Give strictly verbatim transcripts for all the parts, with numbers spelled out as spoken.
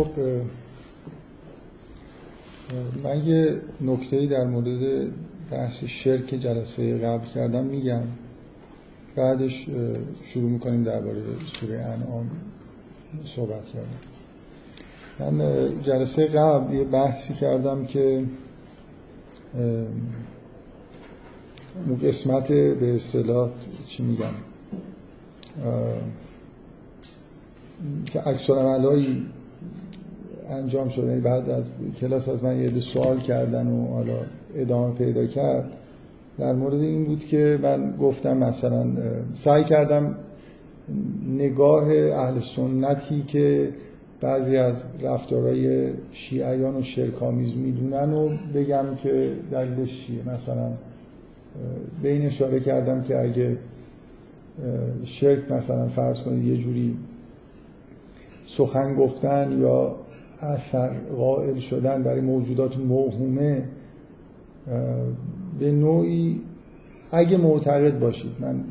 خب من یه نکته‌ای در مورد بحث شرک جلسه قبل کردم میگم، بعدش شروع میکنیم درباره سوره انعام صحبت کردم. من جلسه قبل یه بحثی کردم که قسمت به اصطلاح چی میگم که عکس العملایی انجام شد، یعنی بعد از کلاس از من یه سوال کردن و حالا ادامه پیدا کرد، در مورد این بود که من گفتم مثلا سعی کردم نگاه اهل سنتی که بعضی از رفتارهای شیعیان و شرک‌آمیز میدونن و بگم که دلیلش چیه. مثلا به این اشاره کردم که اگه شرک مثلا فرض کنید یه جوری سخن گفتن یا اثر قائل شدن برای موجودات موهومه، به نوعی اگه معتقد باشید، من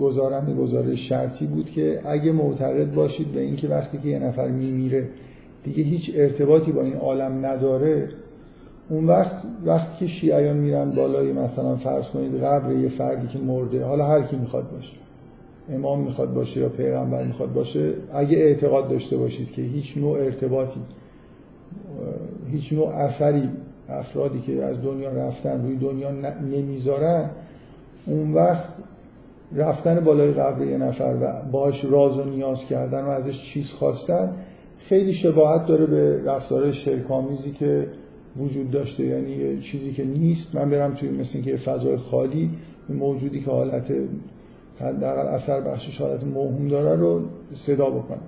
گزارم یه گزاره شرطی بود که اگه معتقد باشید به اینکه وقتی که یه نفر میمیره دیگه هیچ ارتباطی با این عالم نداره، اون وقت وقتی که شیعیان میرن بالای مثلا فرض کنید قبر یه فردی که مرده، حالا هر کی میخواد باشه، امام میخواد باشه یا پیغمبر میخواد باشه، اگه اعتقاد داشته باشید که هیچ نوع ارتباطی، هیچ نوع اثری افرادی که از دنیا رفتن روی دنیا نمیذارن، اون وقت رفتن بالای قبر یه نفر و باهاش راز و نیاز کردن و ازش چیز خواستن خیلی شباهت داره به رفتار شرک‌آمیزی که وجود داشته، یعنی چیزی که نیست من برم توی مثل اینکه فضای خالی موجودی که حالت حداقل اثر بخشش حالت موهوم داره رو صدا بکنم.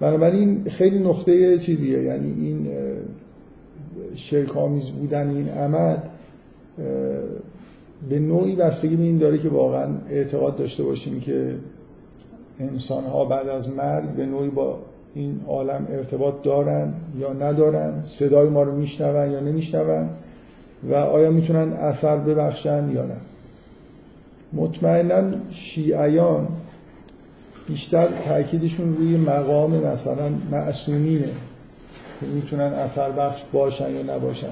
بنابراین خیلی نقطه چیزیه، یعنی این شرک‌آمیز بودن این عمل به نوعی بستگی به این داره که واقعا اعتقاد داشته باشیم که انسان‌ها بعد از مرگ به نوعی با این عالم ارتباط دارن یا ندارن، صدای ما رو میشنون یا نمیشنون و آیا میتونن اثر ببخشن یا نه. مطمئناً شیعیان بیشتر تأکیدشون روی مقام مثلا معصومینه که میتونن اثر بخش باشن یا نباشن،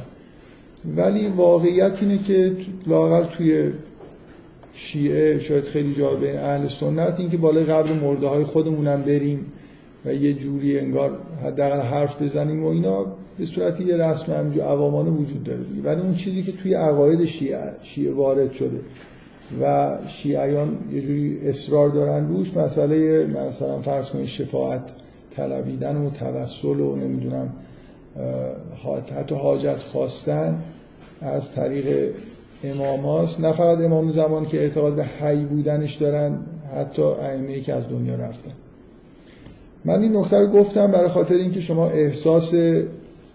ولی واقعیت اینه که لااقل توی شیعه شاید خیلی جا به اهل سنت این که بالای قبر مرده های خودمونم بریم و یه جوری انگار حداقل حرف بزنیم و اینا به صورتی یه رسم همجور عوامانه وجود داره دیگه، ولی اون چیزی که توی عقاید شیعه, شیعه وارد شده و شیعیان یه جوری اصرار دارن روش، مسئله مثلا فرض کنید شفاعت طلبیدن و توسل و نمیدونم حتی حاجت خواستن از طریق امام هاست، نه فقط امام زمان که اعتقاد به حی بودنش دارن، حتی ائمه‌ای که از دنیا رفتن. من این نکته رو گفتم برای خاطر اینکه شما احساس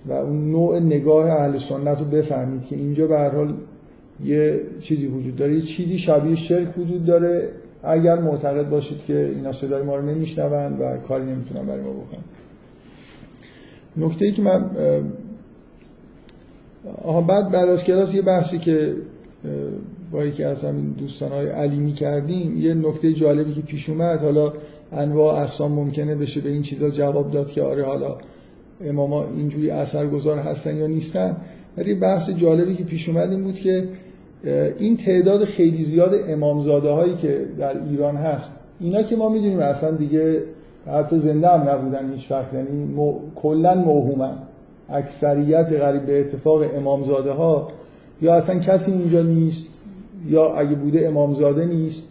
و اون نوع نگاه اهل سنت رو بفهمید که اینجا به هر حال یه چیزی وجود داره، یه چیزی شبیه شرک وجود داره اگر معتقد باشید که اینا صدای ما رو نمیشنون و کاری نمیتونن برای ما بکنن. نکته ای که من آها بعد بعد از کلاس یه بحثی که با یکی از همین دوستانهای علیمی کردیم، یه نکته جالبی که پیش اومد، حالا انواع اقسام ممکنه بشه به این چیزا جواب داد که آره حالا اماما اینجوری اثرگذار هستن یا نیستن، ولی بحث جالبی که پیش اومد این بود که این تعداد خیلی زیاد امامزاده هایی که در ایران هست، اینا که ما میدونیم اصلا دیگه حتی زنده هم نبودن هیچ وقت، یعنی مو... کلا موهومن، اکثریت قریب به اتفاق امامزاده ها یا اصلا کسی اونجا نیست یا اگه بوده امامزاده نیست.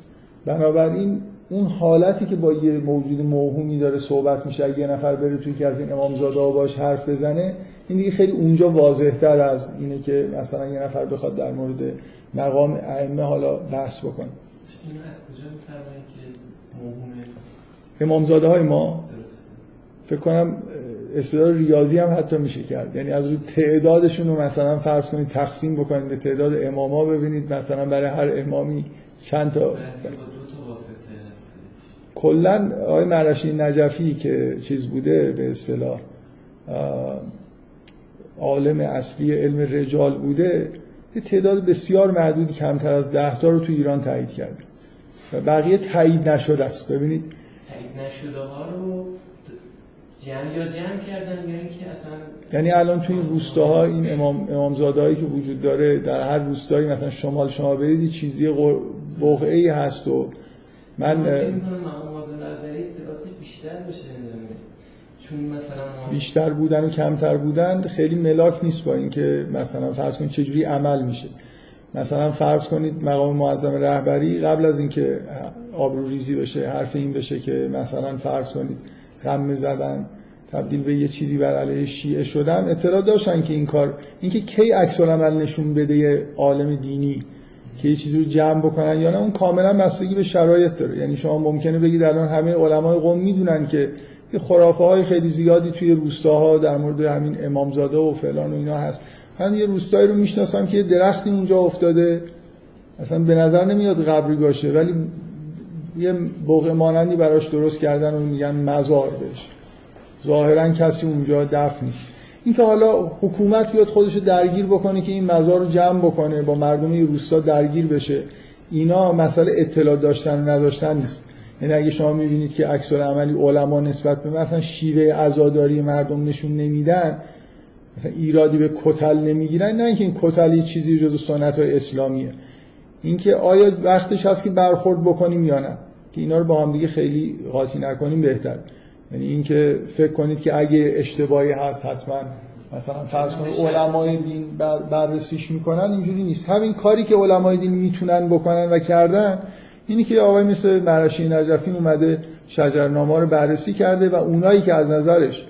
بنابراین اون حالتی که با یه موجود موهومی داره صحبت میشه، اگه یه نفر بره توی که از این امامزاده ها باش حرف بزنه، این دیگه خیلی اونجا واضح‌تر از اینه که مثلا یه نفر بخواد در مورد مقام ائمه حالا بحث بکنه. اینو از کجا می‌فرمایید که موهومه؟ امامزاده‌های ما فکر کنم استدلال ریاضی هم حتی میشه کرد، یعنی از روی تعدادشون رو مثلا فرض کنید تقسیم بکنید به تعداد اماما، ببینید مثلا برای هر امامی چند تا با دو تا واسطه هست. کلا آقای مرشدی نجفی که چیز بوده به اصطلاح عالم اصلی علم رجال بوده، یه تعداد بسیار محدودی کمتر از ده تا رو تو ایران تایید کرد و بقیه تایید نشده است. ببینید تایید نشده ها رو جمع یا جمع کردن یا اینکه اصلا، یعنی الان تو این روستاها این امام امامزادهایی که وجود داره در هر روستایی، مثلا شمال شما برید چیزی بقعه‌ای هست و من فکر می‌کنم موازنه نداری تراسش بیشتر بشه، چون مثلا بیشتر بودن و کمتر بودن خیلی ملاک نیست با اینکه مثلا فرض کنید چه جوری عمل میشه. مثلا فرض کنید مقام معظم رهبری قبل از اینکه آبروریزی بشه حرف این بشه که مثلا فرض کنید قمه زدن تبدیل به یه چیزی بر علیه شیعه شدن، اطلاع داشتن که این کار، اینکه کی عکس العمل نشون بده یه عالم دینی که یه چیزی رو جمع بکنن یا نه، اون کاملا بستگی به شرایط داره. یعنی شما ممکنه بگید الان همه علمای قم میدونن که یه خرافه‌های خیلی زیادی توی روستاها در مورد همین امامزاده و فلان و اینا هست. من یه روستایی رو میشناسم که یه درختی اونجا افتاده، اصلا به نظر نمیاد قبری باشه، ولی یه بقعه مانندی براش درست کردن و میگن مزار بهش. ظاهراً کسی اونجا دفن نیست. این که حالا حکومت بیاد خودش رو درگیر بکنه که این مزار رو جمع بکنه، با مردم یه روستا درگیر بشه، اینا مسئله اطلاع داشتن و نداشتن نیست. یعنی اگه شما میبینید که عکس‌العملی علما نسبت به مثلا شیوه عزاداری مردم نشون نمیدن، مثلا ایرادی به کتل نمیگیرن، نه اینکه این کتل یه چیزی جز سنت‌های اسلامیه. اینکه آیا وقتش هست که برخورد بکنیم یا نه، که اینا رو با هم دیگه خیلی قاطی نکنیم بهتر. یعنی اینکه فکر کنید که اگه اشتباهی هست حتما مثلا فرض کنید علمای دین بر بررسیش میکنن، اینجوری نیست. همین کاری که علمای دین میتونن بکنن و کردن اینی که آقای مثل مرشی نجفی اومده شجرنامه رو بررسی کرده و اونایی که از نظرش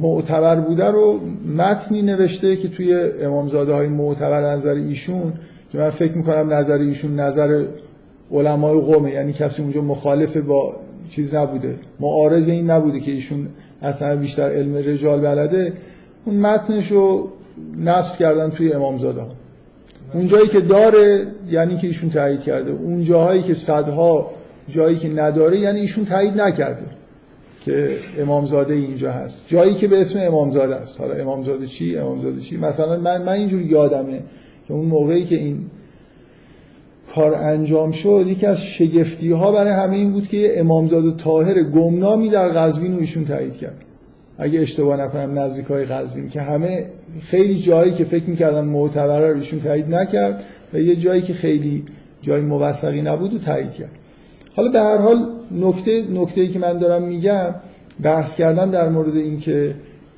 معتبر بوده رو متنی نوشته که توی امامزاده های معتبر نظر ایشون، که من فکر میکنم نظر ایشون نظر علمای قومه، یعنی کسی اونجا مخالف با چیز نبوده، معارض این نبوده که ایشون اصلا بیشتر علم رجال بلده، اون متنش رو نصب کردن توی امامزاده ها. اونجایی که داره یعنی که ایشون تایید کرده، اون جاهایی که صدها جایی که نداره یعنی ایشون تایید نکرده که امامزاده اینجا هست، جایی که به اسم امامزاده است. حالا امامزاده چی امامزاده چی مثلا من من اینجور یادمه که اون موقعی که این کار انجام شد، یکی از شگفتی ها برای همه این بود که امامزاده طاهر گمنامی در قزوین و ایشون تایید کرد، اگه اشتباه نکنم نزدیکای قزوین، که همه خیلی جایی که فکر می‌کردن معتبره رو ایشون تایید نکرد و یه جایی که خیلی جای موثقی نبود و تایید کرد. حالا به هر حال نکته نکته‌ای که من دارم میگم، بحث کردن در مورد اینکه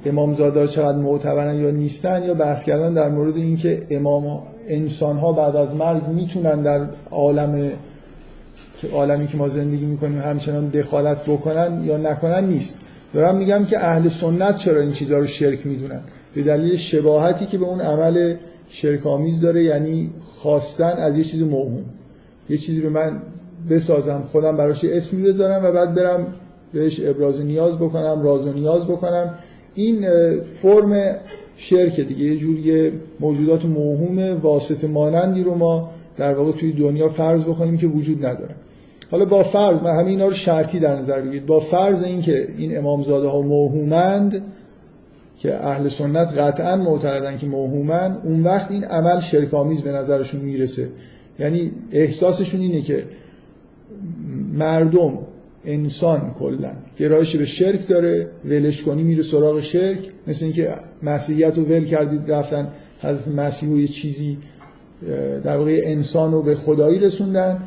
امامزاده‌ها چقدر معتبرن یا نیستن، یا بحث کردن در مورد اینکه امام انسان‌ها بعد از مرگ میتونن در عالم که عالمی که ما زندگی می‌کنیم همچنان دخالت بکنن یا نکنن نیست. دارم میگم که اهل سنت چرا این چیزها رو شرک میدونن، به دلیل شباهتی که به اون عمل شرک‌آمیز داره، یعنی خواستن از یه چیز موهوم، یه چیزی رو من بسازم خودم براش اسمی بذارم و بعد برم بهش ابراز نیاز بکنم، راز و نیاز بکنم. این فرم شرک دیگه، یه جوری موجودات موهوم واسطه مانندی رو ما در واقع توی دنیا فرض بکنیم که وجود نداره. حالا با فرض، من همه اینا رو شرطی در نظر بگیرید، با فرض اینکه این امامزاده ها موهومند که اهل سنت قطعا معتقدن که موهومند، اون وقت این عمل شرک‌آمیز به نظرشون میرسه. یعنی احساسشون اینه که مردم، انسان کلا گرایش به شرک داره، ولش کنی میره سراغ شرک، مثل اینکه مسیحیت رو ول کردید رفتن از مسیح و یه چیزی در واقع انسان رو به خدایی رسوندن.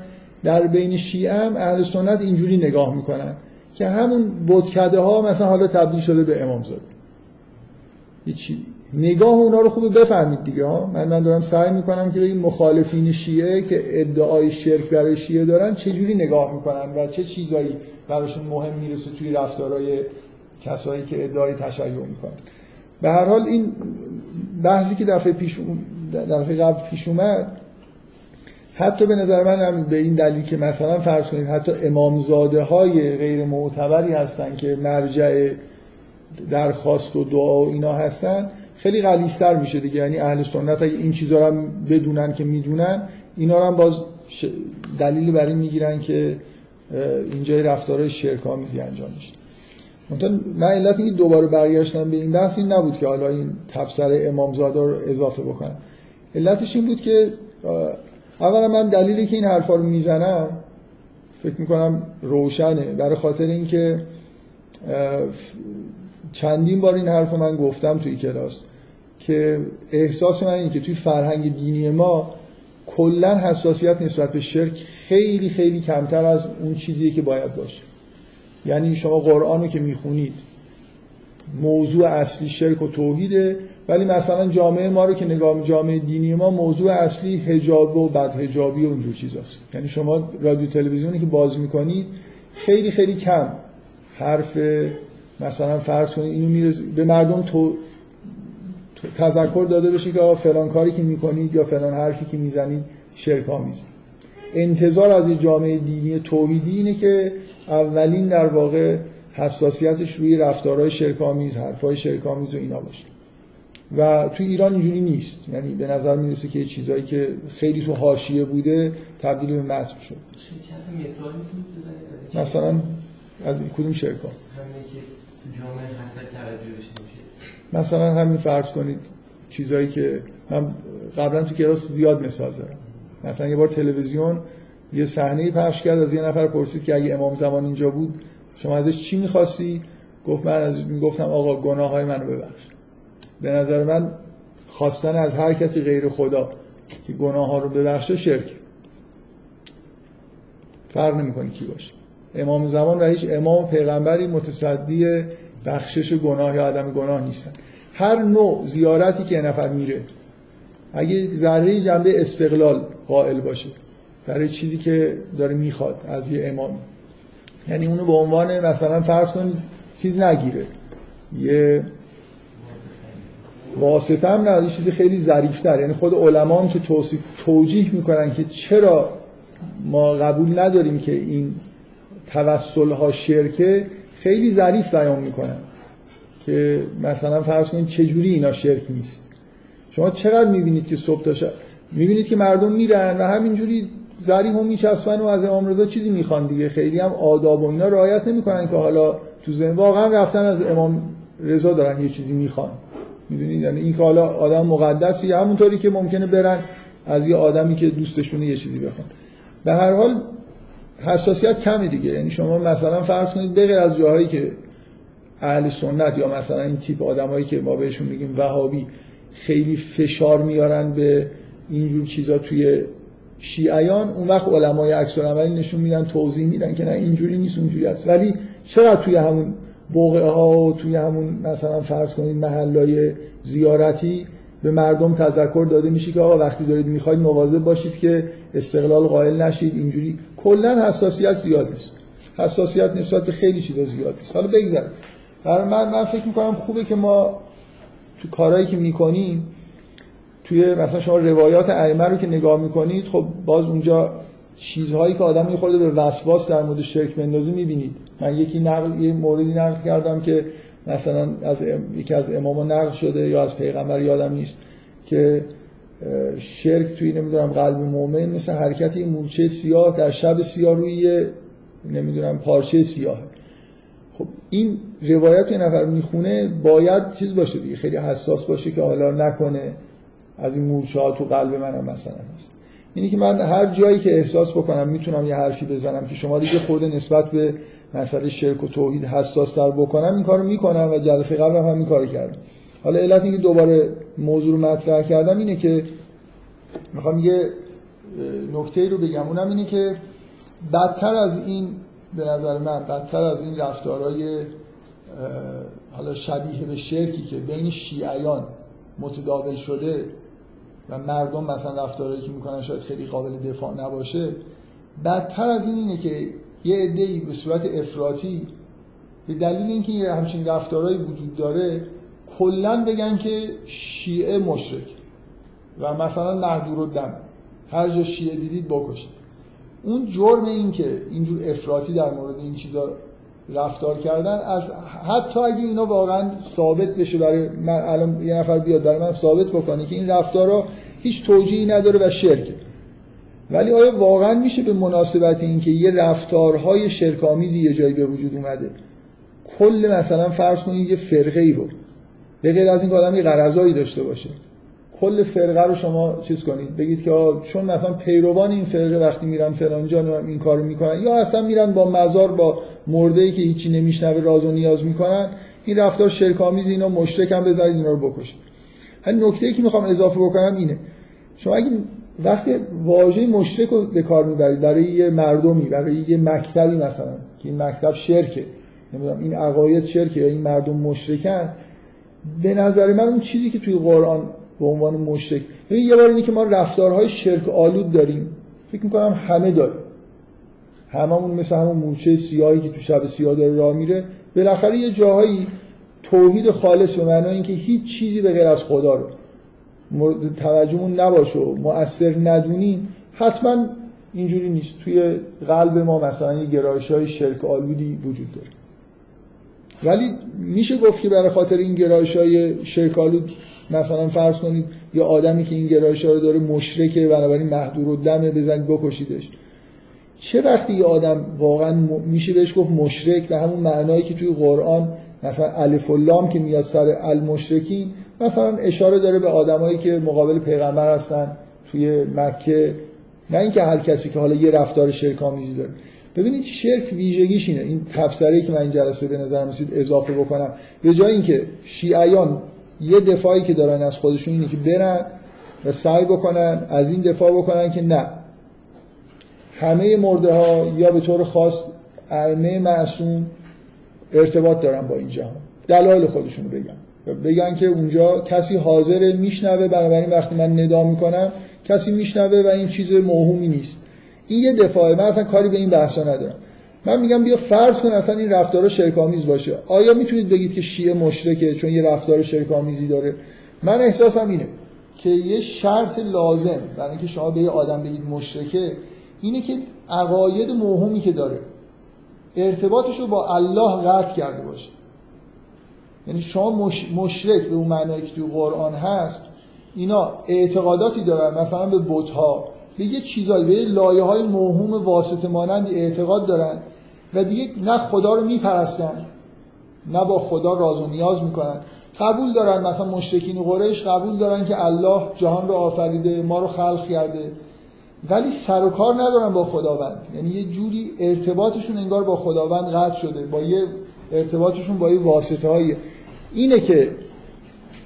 در بین شیعه هم اهل سنت اینجوری نگاه میکنن که همون بتکده ها مثلا حالا تبدیل شده به امامزاده. هیچی نگاه اونا رو خوب بفهمید دیگه ها. من من دارم سعی میکنم که این مخالفین شیعه که ادعای شرک برای شیعه دارن چه جوری نگاه میکنن و چه چیزایی براشون مهم میرسه توی رفتارهای کسایی که ادعای تشیع میکنن. به هر حال این بحثی که دفعه پیش دفعه قبل پیش اومد، حتی به نظر من هم به این دلیل که مثلا فرض کنید حتی امامزاده های غیر معتبری هستن که مرجع درخواست و دعا و اینا هستن، خیلی غلیظتر میشه دیگه. یعنی اهل سنت اگه این چیزا رو بدونن که میدونن، اینا رو هم باز دلیل برای میگیرن که اینجای رفتارهای شرک‌آمیزی انجام میشه. مثلا من علت اینکه دوباره برگشتم به این بحث این نبود که حالا این تفسیر امامزاده رو اضافه بکنم، علتش این بود که اولا من دلیلی که این حرفا رو میزنم فکر میکنم روشنه، برای خاطر اینکه چندین بار این حرف من گفتم توی کلاس که احساس من اینه که توی فرهنگ دینی ما کلا حساسیت نسبت به شرک خیلی خیلی کمتر از اون چیزیه که باید باشه. یعنی شما قرآنو که میخونید موضوع اصلی شرک و توحیده، ولی مثلا جامعه ما رو که نگاه جامعه دینی ما موضوع اصلی حجاب و بدحجابی و اونجور چیزاست. یعنی شما رادیو تلویزیونی که باز میکنید خیلی خیلی کم حرف مثلا فرض کنید اینو میرسه به مردم تو تذکر داده بشه که فلان کاری که میکنید یا فلان حرفی که میزنید شرک آمیزه. انتظار از این جامعه دینی توحیدی اینه که اولین در واقع حساسیتش روی رفتارهای شرک آمیز، حرفهای شرک آمیز و اینا باشه. و تو ایران اینجوری نیست. یعنی به نظر میرسه که چیزایی که خیلی تو حاشیه بوده تبدیل به متن شد. چند مثال میتونید بزنید؟ مثلا از کدوم شرک ها؟ همینی که تو جامعه حسد توجه بشه میشه. مثلا همین فرض کنید چیزایی که من قبلا تو کلاس زیاد مثال زدم. مثلا یه بار تلویزیون یه صحنه پخش کرد، از یه نفر پرسید که اگه امام زمان اینجا بود شما ازش چی می‌خواستی؟ گفت من از میگفتم آقا گناههای منو ببخش. به نظر من خواستن از هر کسی غیر خدا که گناه ها رو ببخشه شرک. فرق نمی‌کنه کی باشه، امام زمان و هیچ امام و پیغمبری متصدی بخشش گناه یا عدم گناه نیستن. هر نوع زیارتی که نفر میره اگه ذره جنبه استقلال قائل باشه برای چیزی که داره میخواد از یه امام، یعنی اونو به عنوان مثلا فرض کنید چیز نگیره، یه واسطه هم نه، یه چیز خیلی ظریف‌تر. یعنی خود علما هم که توصیف توجیه میکنن که چرا ما قبول نداریم که این توسل‌ها شرکه، خیلی ظریف بیان میکنن که مثلا فرض کنید چجوری اینا شرک نیست. شما چقدر میبینید که صبح تا شب میبینید که مردم میرن و همینجوری ظریف هم میچسبن و از امام رضا چیزی میخوان دیگه، خیلی هم آداب و اینا رعایت نمیکنن که حالا تو ذهن واقعا رفتن از امام رضا دارن یه چیزی میخوان. میدونید یعنی این که حالا آدم مقدسی همونطوری که ممکنه برن از یه آدمی که دوستشونه یه چیزی بخوان. به هر حال حساسیت کمی دیگه. یعنی شما مثلا فرض کنید به غیر از جاهایی که اهل سنت یا مثلا این تیپ آدمایی که ما بهشون میگیم وهابی خیلی فشار میارن به اینجور چیزا توی شیعیان، اون وقت علمای عکس‌العملی نشون میدن، توضیح میدن که نه اینجوری نیست اونجوری است. ولی چرا توی همون بقعه ها و توی همون مثلا فرض کنید محلای زیارتی به مردم تذکر داده میشه که آقا وقتی دارید میخواید مواظب باشید که استقلال قائل نشید اینجوری. کلا حساسیت زیاد نیست، حساسیت نسبت به خیلی چیزا زیاد نیست. حالا بگذریم. برای من من فکر میکنم خوبه که ما تو کارهایی که میکنیم توی مثلا شما روایات ائمه رو که نگاه میکنید، خب باز اونجا چیزهایی که آدم میخورده به وسواس در مورد شرک بندازی میبینید. من یکی نقل یه موردی نقل کردم که مثلا از یکی از اماما نقل شده یا از پیغمبر یادم نیست که شرک توی نمیدونم قلب مؤمن مثل حرکت یه مورچه سیاه در شب سیاه روی نمیدونم پارچه سیاه. خب این روایت یه نفر میخونه باید چیز باشه دیگه، خیلی حساس باشه که حالا نکنه از این مورچه‌ها تو قلب منم مثلا هست. اینی که من هر جایی که احساس بکنم میتونم یه حرفی بزنم که شما رو یه خورده نسبت به مسئله شرک و توحید حساس‌تر بکنم، این کارو میکنم و جلسه قبل هم این کارو کردم. حالا علت اینکه دوباره موضوع رو مطرح کردم اینه که میخوام یه نکته‌ای رو بگم، اونم اینه که بدتر از این به نظر من بدتر از این رفتارهای حالا شبیه به شرکی که بین شیعیان متداول شده و مردم مثلا رفتارهایی که میکنن شاید خیلی قابل دفاع نباشه، بدتر از این اینه که یه عده‌ای به صورت افراطی به دلیل اینکه یه همچین رفتارهایی وجود داره کلا بگن که شیعه مشرک و مثلا مهدورالدم هر جا شیعه دیدید بکشید. اون جرم این که اینجور افراطی در مورد این چیزا رفتار کردن از حتی اگه اینا واقعا ثابت بشه برای من، الان یه نفر بیاد برای من ثابت بکنه که این رفتارا هیچ توجیهی نداره و شرکه، ولی آیا واقعا میشه به مناسبت این که یه رفتارهای شرک‌آمیزی یه جایی به وجود اومده کل مثلا فرض کنید یه فرقه ای رو به غیر از این که آدم یه غرضایی داشته باشه کل فرقه رو شما چیز کنید، بگید که آه چون مثلا پیروان این فرقه وقتی میرن فلانجا این کارو میکنن، یا اصلا میرن با مزار با مرده‌ای که هیچی نمیشنوه راز و نیاز میکنن، این رفتار شرک‌آمیز، اینا مشترکم بذارید اینا رو بکشید. همین نکته‌ای که میخوام اضافه بکنم اینه، شما اگه وقتی واژه مشترک رو به کار میبرید برای یه مردمی، برای یه مکتبی مثلا که این مکتب شرکه، نمیدونم این عقاید شرکه یا این مردم مشترکن، به نظر من اون چیزی که توی قرآن به عنوان مشترک، یعنی یه بار اینه که ما رفتارهای شرک آلود داریم، فکر میکنم همه داریم، هممون مثل همون مورچه سیاهی که تو شب سیاه داره راه میره، بالاخره یه جاهایی توحید خالص به معنای اینکه هیچ چیزی به غیر از خدا رو مورد توجهمون نباشه و مؤثر ندونیم، حتما اینجوری نیست. توی قلب ما مثلا یه گرایش‌های شرک آلودی وجود داره، ولی میشه گفت که برای خاطر این گرایش‌های شرک آلود مثلا فرض کنید یه آدمی که این گرایش‌ها رو داره مشرکه، بنابراین محدودالدمه، بزنید بکشیدش. چه وقتی یه آدم واقعا میشه بهش گفت مشرک به همون معنایی که توی قرآن مثلا الف و لام که میاد سر المشرکین، مثلا اشاره داره به آدمایی که مقابل پیغمبر هستن توی مکه، نه اینکه هر کسی که حالا یه رفتار شرک‌آمیزی داره. ببینید شرک ویژگیش اینه، این تفسیری که من این جلسه به نظرم رسید اضافه بکنم، به جای اینکه شیعیان یه دفاعی که دارن از خودشون اینه که برن و سعی بکنن از این دفاع بکنن که نه همه مرده ها یا به طور خاص ائمه معصوم ارتباط دارن با این جهان، دلایل خودشون بگن، بگن که اونجا کسی حاضره میشنوه، بنابراین وقتی من ندا میکنم کسی میشنوه و این چیز موهومی نیست. این یه دفاعه، من اصلا کاری به این بحثا ندارم. من میگم بیا فرض کن اصلا این رفتارا شرک‌آمیز باشه، آیا میتونید بگید که شیعه مشرکه چون یه رفتار شرک‌آمیزی داره؟ من احساسم اینه که یه شرط لازم برای اینکه شما به یه آدم بگید مشرکه اینه که عقاید موهومی که داره ارتباطش رو با الله قطع کرده باشه. یعنی شما مش... مشرک به اون معنی که تو قرآن هست، اینا اعتقاداتی دارن مثلا به بت‌ها، به یه چیزایی، به لایه‌های موهوم واسطه مانند اعتقاد دارن و دیگه نه خدا رو میپرستن نه با خدا راز و نیاز میکنن. قبول دارن مثلا مشرکین قریش قبول دارن که الله جهان رو آفریده، ما رو خلق کرده، ولی سر و کار ندارن با خداوند. یعنی یه جوری ارتباطشون انگار با خداوند قطع شده، با یه ارتباطشون با یه واسطه‌ای اینه که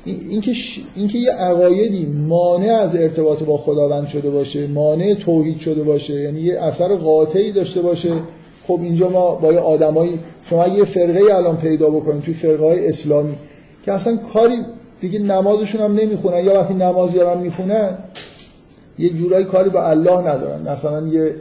اینکه ش... اینکه یه عقایدی مانع از ارتباط با خداوند شده باشه، مانع توحید شده باشه، یعنی یه اثر قاطعی داشته باشه. خب اینجا ما با یه آدمایی، شما یه فرقه الان پیدا بکنید توی فرقه‌های اسلامی که اصلا کاری دیگه نمازشون هم نمیخونن، یا وقتی نماز دارن میخونن یه جورایی کاری با الله ندارن، مثلا یه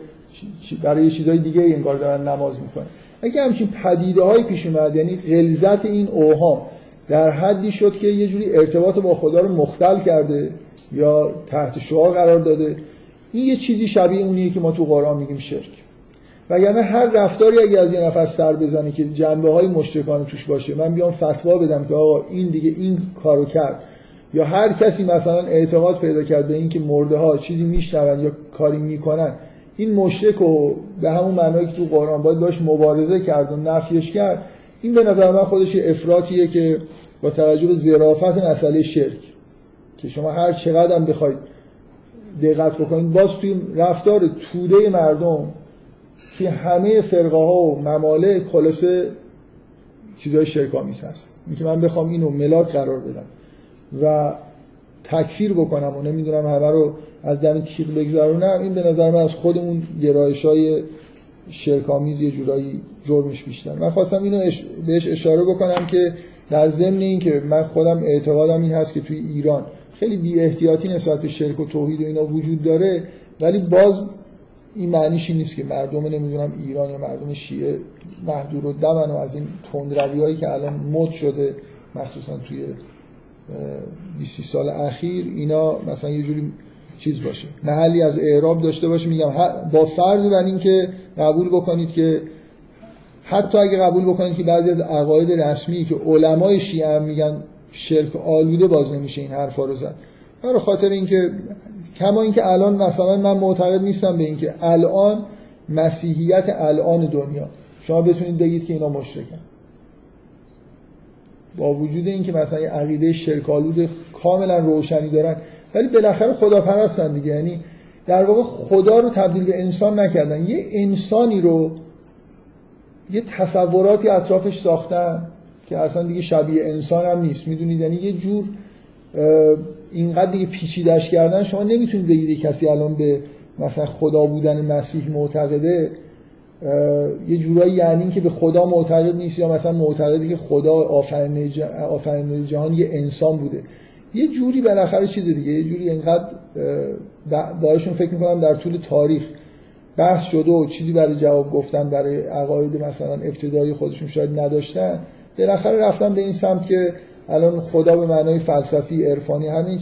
برای یه چیزای دیگه انگار دارن نماز میکنن. اگه همچین پدیده‌هایی پیش اومد، یعنی غلظت این اوهام در حدی شد که یه جوری ارتباط با خدا رو مختل کرده یا تحت شعاع قرار داده، این یه چیزی شبیه اونیه که ما تو قرآن میگیم شرک. وگرنه هر رفتاری اگه از یه نفر سر بزنه که جنبه‌های مشرکانه توش باشه، من بیام فتوا بدم که آقا این دیگه این کارو کرد، یا هر کسی مثلا اعتقاد پیدا کرد به این که مرده‌ها چیزی میشنون یا کاری میکنن، این مشرک و به همون معنایی که تو قرآن باید باش مبارزه کرد و نفیش کرد، این به نظر من خودش یه افراطیه که با توجه به ظرافت مسئله شرک که شما هر چقدر هم بخواید دقت بکنید، باز توی رفتار توده مردم که همه فرقه ها و ممالک خلاصه چیزای شرک‌آمیز هست. اینکه من بخوام اینو ملاک قرار بدم و تکفیر بکنم و نمیدونم همه رو از دم تیغ بگذرونم، این به نظر من از خودمون گرایش‌های شرک‌آمیز یه جورایی جرمش بیشتر. من خواستم اینو اش... بهش اشاره بکنم که در ضمن این که من خودم اعتقادم این هست که توی ایران خیلی بی احتیاطی نسبت به شرک و توحید و اینا وجود داره، ولی باز این معنیش این نیست که مردم نمیدونم ایران یا مردم شیعه محدودالدمن و از این تندروی‌هایی که الان مد شده مخصوصا توی بیست سال اخیر اینا مثلا یه جوری چیز باشه، محلی از اعراب داشته باشه. میگم با فرض بر این که قبول بکنید که حتی اگه قبول بکنید که بعضی از عقاید رسمی که علمای شیعه هم میگن شرک آلوده، باز نمیشه این حرفا رو زد. برای خاطر اینکه کما اینکه الان مثلا من معتقد نیستم به اینکه الان مسیحیت الان دنیا شما بتونید بگید که اینا مشرکن، با وجود اینکه مثلا عقیده شرک آلوده کاملا روشنی دارن، ولی بالاخره خداپرستن دیگه، یعنی در واقع خدا رو تبدیل به انسان نکردن، یه انسانی رو یه تصوراتی اطرافش ساختن که اصلا دیگه شبیه انسان هم نیست، میدونید، یعنی یه جور اینقدر دیگه پیچیدش کردن شما نمیتونید بگید کسی الان به مثلا خدا بودن مسیح معتقده، یه جورایی یعنی این که به خدا معتقد نیست، یا مثلا معتقده که خدا آفریننده جهان یه انسان بوده، یه جوری بالاخره چیز دیگه، یه جوری اینقدر باشون فکر میکنم در طول تاریخ بحث شده و چیزی برای جواب گفتن برای عقاید مثلا ابتدایی خودشون شاید نداشتن، بالاخره رفتن به این سمت که الان خدا به معنای فلسفی عرفانی همین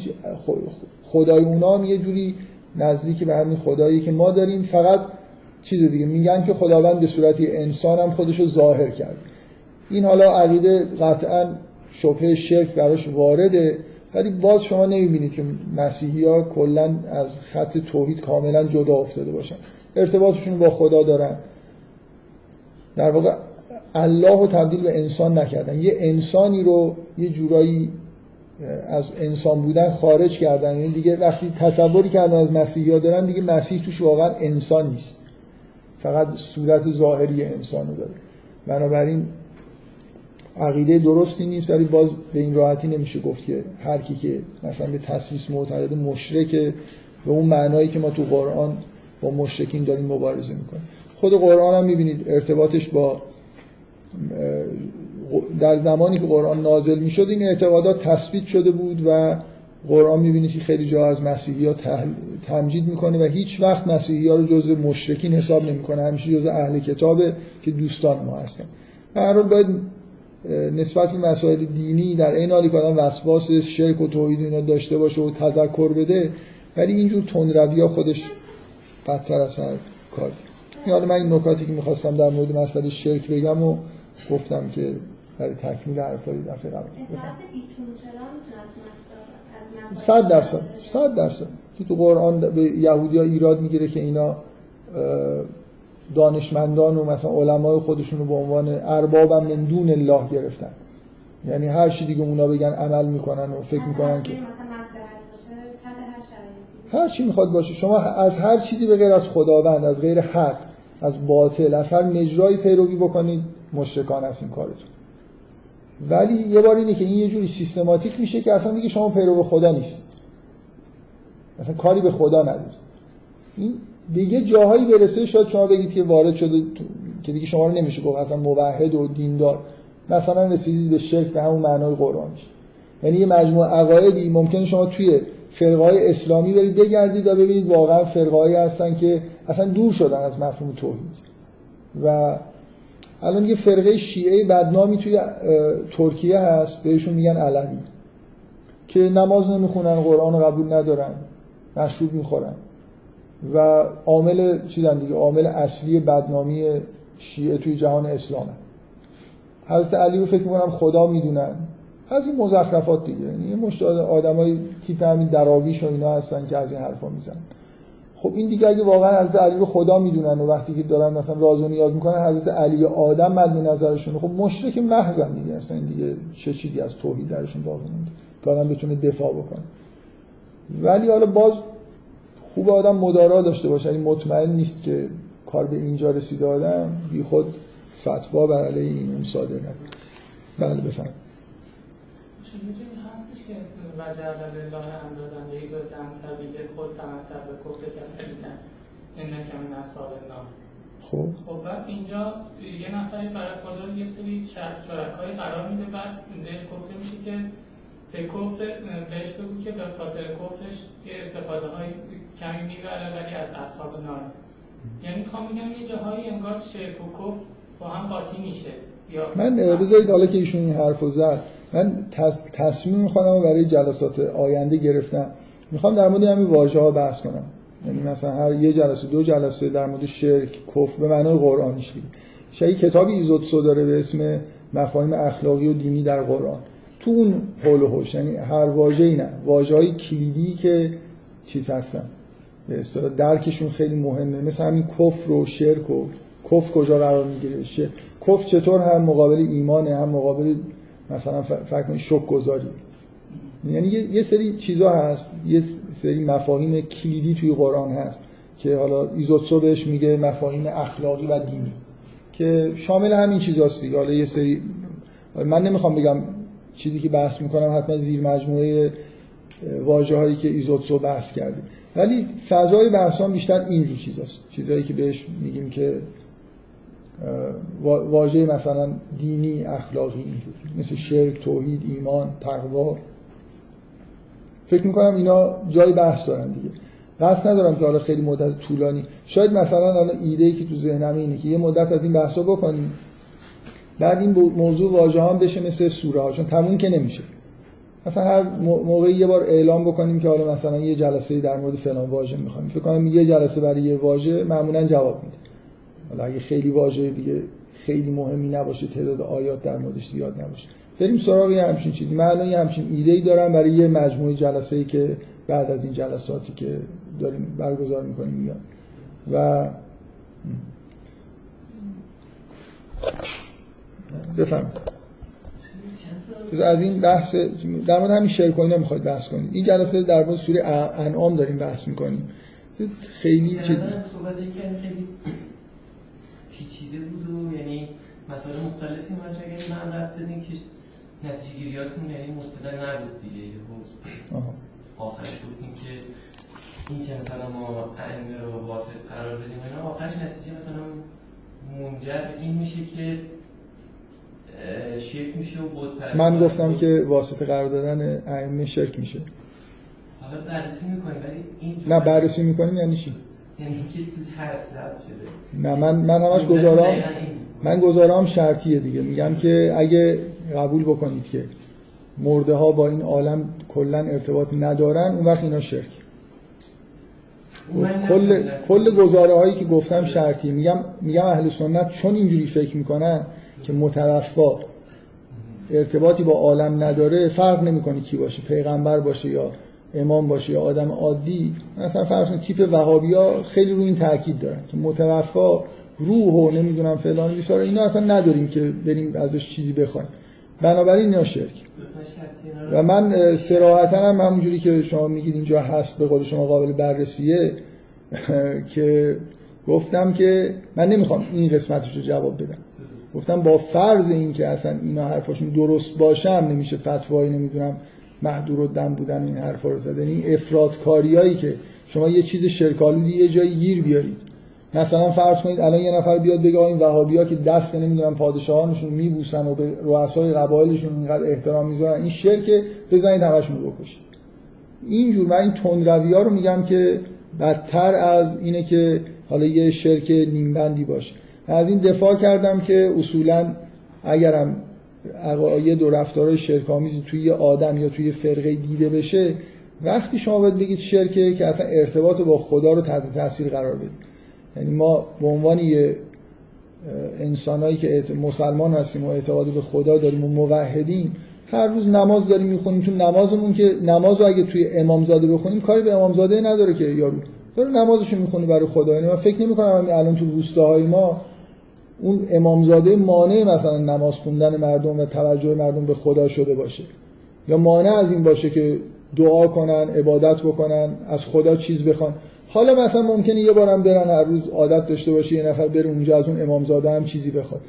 خدای اونا هم یه جوری نزدیک به همین خدایی که ما داریم، فقط چیز دیگه، میگن که خداوند به صورت انسان هم خودشو ظاهر کرد. این حالا عقیده قطعا شبهه شرک براش وارده، ولی باز شما نمیبینید که مسیحی‌ها کلا از خط توحید کاملا جدا افتاده باشن، ارتباطشون با خدا دارن، در واقع الله رو تبدیل به انسان نکردن، یه انسانی رو یه جورایی از انسان بودن خارج کردن، یعنی دیگه وقتی تصوری که الان از مسیحی‌ها دارن دیگه مسیح توش واقعا انسان نیست، فقط صورت ظاهری انسان رو داره، بنابراین عقیده درستی نیست، ولی باز به این راحتی نمیشه گفت که هر کی که مثلا به تسلیس معتقد مشرکه به اون معنایی که ما تو قرآن با مشرکین داریم مبارزه میکنیم. خود قرآن هم میبینید ارتباطش با در زمانی که قرآن نازل میشد این اعتقادات تثبیت شده بود و قرآن میبینید که خیلی جا از مسیحی ها تمجید میکنه و هیچ وقت مسیحی ها رو جزو مشرکین حساب نمیکنه، همیشه جزو اهل کتابه که دوستان ما هستن. هر حال باید نسبت به مسائل دینی در این حالی که آدم وسواس شرک و توحید اینا داشته باشه و تذکر بده، ولی اینجور تندروی ها خودش بدتر از هر کاری. یعنی من این نکاتی که میخواستم در مورد مسئله شرک بگم و گفتم که برای تکمیل حرفای دفعه قبل صد درصد صد درصد که تو قرآن به یهودی ها ایراد میگیره که اینا دانشمندان و مثلا علمای خودشون رو به عنوان ارباب من دون الله گرفتن، یعنی هر چی دیگه اونا بگن عمل میکنن و فکر میکنن که مثلا هر, هر چی میخواد باشه، شما از هر چیزی به غیر از خداوند، از غیر حق، از باطل، از هر مجرایی پیروی بکنید مشرکان هستین کارتون. ولی یه بار اینه که این یه جوری سیستماتیک میشه که اصلا دیگه شما پیرو خدا نیست، اصلا کاری به خدا نداری. این دیگه جاهایی برسه شاید شما بگید که وارد شده که دیگه شما رو نمیشه گفت اصلا موحد و دیندار، مثلا رسیدید به شرک به همون معنای قرآنش، یعنی یه مجموعه عقایدی ممکنه شما توی فرقه‌های اسلامی برید بگردید و ببینید واقعا فرقه‌ای هستن که اصلا دور شدن از مفهوم توحید. و الان یه فرقه شیعه بدنامی توی ترکیه هست بهشون میگن علوی که نماز نمیخونن، قرآن قبول ندارن، مشروب میخورن و عامل چیزن دیگه، عامل اصلی بدنامی شیعه توی جهان اسلامه. حضرت علی رو فکر میکنم خدا میدونن، از این مزخرفات دیگه، یه مشت آدمای تیپ همین دراویش و اینا هستن که از این حرفا میزنن. خب این دیگه اگه واقعا حضرت علی رو خدا میدونن و وقتی که دارن مثلا راز و نیاز میکنن حضرت علی آدم مد نظرشون، خب مشرک محض دیگه، اصلا دیگه چه چیزی از توحید درشون باقی مونده که آدم بتونه دفاع بکنه. ولی حالا باز خوب آدم مدارا داشته باشه، یعنی مطمئن نیست که کار به اینجا رسیده آدم بی خود فتوا بر علیه این صادر نکنه. بله بفرمایید. وجعل لله اندادن یزدن سبیل خود تمتع به کفر کفریدن اینکه من اصحاب النار. خب خب بعد اینجا یه نفری برای خدا یه سری شرکای قرار میده، بعد بهش گفته میشه که به کفر بهش بگو که به خاطر کفرش یه استفاده های کمی میبره ولی از اصحاب النار. یعنی خواهم میگم یه جاهایی انگار شرک و کفر با هم قاطی میشه. من بذارید حالا که ایشون این حرفو زد، من تصمیم میخوام برای جلسات آینده گرفتم میخوام در مورد همین واژه ها بحث کنم، یعنی مثلا هر یه جلسه دو جلسه در مورد شرک کفر به معنای قرآنیش دیگه. شاید کتابی ایزوتسو داره به اسم مفاهیم اخلاقی و دینی در قرآن، تو اون حول و حوش، یعنی هر واژه‌ای نه، واژه‌های کلیدی که چیز هستن به اصطلاح درکشون خیلی مهمه، مثلا همین کفر و شرک و کفر کجا قرار میگیره، شه کفر چطور هم مقابل ایمانه، هم مقابل مثلا فکر کنید شک گذاری، یعنی یه سری چیزا هست، یه سری مفاهیم کلیدی توی قرآن هست که حالا ایزوتسو بهش میگه مفاهیم اخلاقی و دینی که شامل همین چیزاست دیگه. حالا یه سری، من نمیخوام بگم چیزی که بحث میکنم حتما زیر مجموعه واژه هایی که ایزوتسو بحث کرده، ولی فضای بحثان بیشتر اینجور چیزاست، چیزایی که بهش میگیم که واژه مثلا دینی، اخلاقی، اینجور مثل شرک، توحید، ایمان، تقوا. فکر میکنم اینا جای بحث دارن دیگه. بحث ندارم که حالا خیلی مدت طولانی، شاید مثلا الان ایده ای که تو ذهنم اینه که یه مدت از این بحثا بکنیم، بعد این موضوع واژه ها بشه مثل سوره ها، چون تموم که نمیشه. مثلا هر موقعی یه بار اعلام بکنیم که حالا مثلا یه جلسه در مورد فلان واژه می‌خوایم، فکر کنم یه جلسه برای یه واژه معمولاً جواب میده. حالا اگه خیلی واژه دیگه خیلی مهمی نباشه، تعداد آیات در موردش زیاد نباشه، بریم سراغ یه همچین چیزی. من الان یه همچین ایده‌ای دارم برای یه مجموعه جلسه‌ای که بعد از این جلساتی که داریم برگزار می‌کنیم میاد و بفهم. از این بحث در مورد همین شرک و اینا میخواید بحث کنید. این جلسه در مورد سوره انعام داریم بحث میکنیم. خیلی چیز صحبت کردن، خیلی پیچیده بود و یعنی مسائل مختلفی مطرح کردن. من رفت دیدم که نتیجه گیریاتون یعنی مستدل نبود دیگه. آها. آخرش گفتین که این که مثلا ما ائمه رو واسط قرار بدیم، اینا آخرش نتیجه مثلا منجر این میشه که شرک میشه و بودپرست. من گفتم که واسطه قرار دادن ائمه شرک میشه. حالا بررسی میکنیم ولی این نه بررسی میکنیم یعنی چی؟ یعنی که تو حسادت شده. نه من من همش گزارم من گزارم شرطیه دیگه. میگم که اگه قبول بکنید که مرده ها با این عالم کلا ارتباط ندارن، اون وقت اینا شرک. کل کل گزاره هایی که گفتم شرطی. میگم میگم اهل سنت چون اینجوری فکر میکنن که متوفا ارتباطی با عالم نداره، فرق نمی‌کنه کی باشه، پیغمبر باشه یا امام باشه یا آدم عادی. مثلا فرض کن تیپ وهابی‌ها خیلی روی این تاکید دارن که متوفا روح و نمیدونم فلان و بیسار، اینا اصلا نداریم که بریم ازش چیزی بخوایم، بنابراین اینا شرک. و من صراحتاً هم همونجوری که شما میگید اینجا هست، به قول شما قابل بررسیه که گفتم که من نمی‌خوام این قسمتشو جواب بدم. گفتم با فرض این که اصلا اینا حرفاشون درست باشه هم نمیشه فتوایی نمیدونم محدودالدم بودن این حرفا رو زدن. این افراط کاریایی که شما یه چیز شرک‌آلودی یه جایی گیر بیارید، مثلا فرض کنید الان یه نفر بیاد بگه این وهابی‌ها که دست نمیدونم پادشاهانشون میبوسن و به رؤسای قبایلشون اینقدر احترام میذارن، این شرکه، بزنید همشون رو بکشید. اینجور من این تندروی‌ها رو میگم که بدتر از اینه که حالا یه شرک نیمبندی باشه. از این دفاع کردم که اصولاً اگرم عقاید و رفتارهای شرک‌آمیزی توی یه آدم یا توی یه فرقه دیده بشه، وقتی شما باید بگید شرکه که اصلا ارتباط با خدا رو تحت تاثیر قرار بدید. یعنی ما به عنوان یه انسانایی که مسلمان هستیم و اعتقاد به خدا داریم و موحدیم، هر روز نماز داریم میخونیم، تو نمازمون که نمازو اگه توی امامزاده بخونیم کاری به امامزاده نداره که یارو داره نمازشو میخونه برای خدا. یعنی من فکر نمی‌کنم الان تو روستاهای ما اون امامزاده مانع مثلا نماز خوندن مردم و توجه مردم به خدا شده باشه، یا مانع از این باشه که دعا کنن، عبادت بکنن، از خدا چیز بخوان. حالا مثلا ممکنه یه بارم برن، هر روز عادت داشته باشه یه نفر بره اونجا از اون امامزاده هم چیزی بخواد،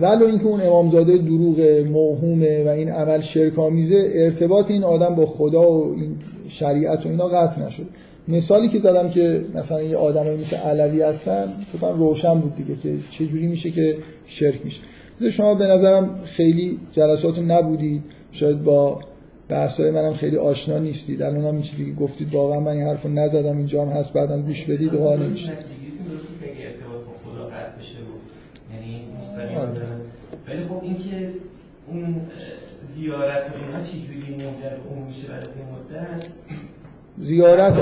ولو اینکه اون امامزاده دروغه، موهومه و این عمل شرک‌آمیزه، ارتباط این آدم با خدا و این شریعت و اینا قطع نشده. مثالی که زدم که مثلا یه آدمایی مثل علوی هستن، فقط روشن بود دیگه که چه جوری میشه که شرک میشه. شما به نظرم خیلی جلساتون نبودید، شاید با بحثای منم خیلی آشنا نیستید. الان هم این چیزی که گفتید واقعا من این حرفو نزدم، اینجا هم هست، بعدم گوش بدید و حال نمیشه. ارتباط با خدا قطع بشه یعنی مستقیما داره. ولی خب اینکه اون زیارت و اینا چه جوری منجر به اون میشه برای مدت زیارت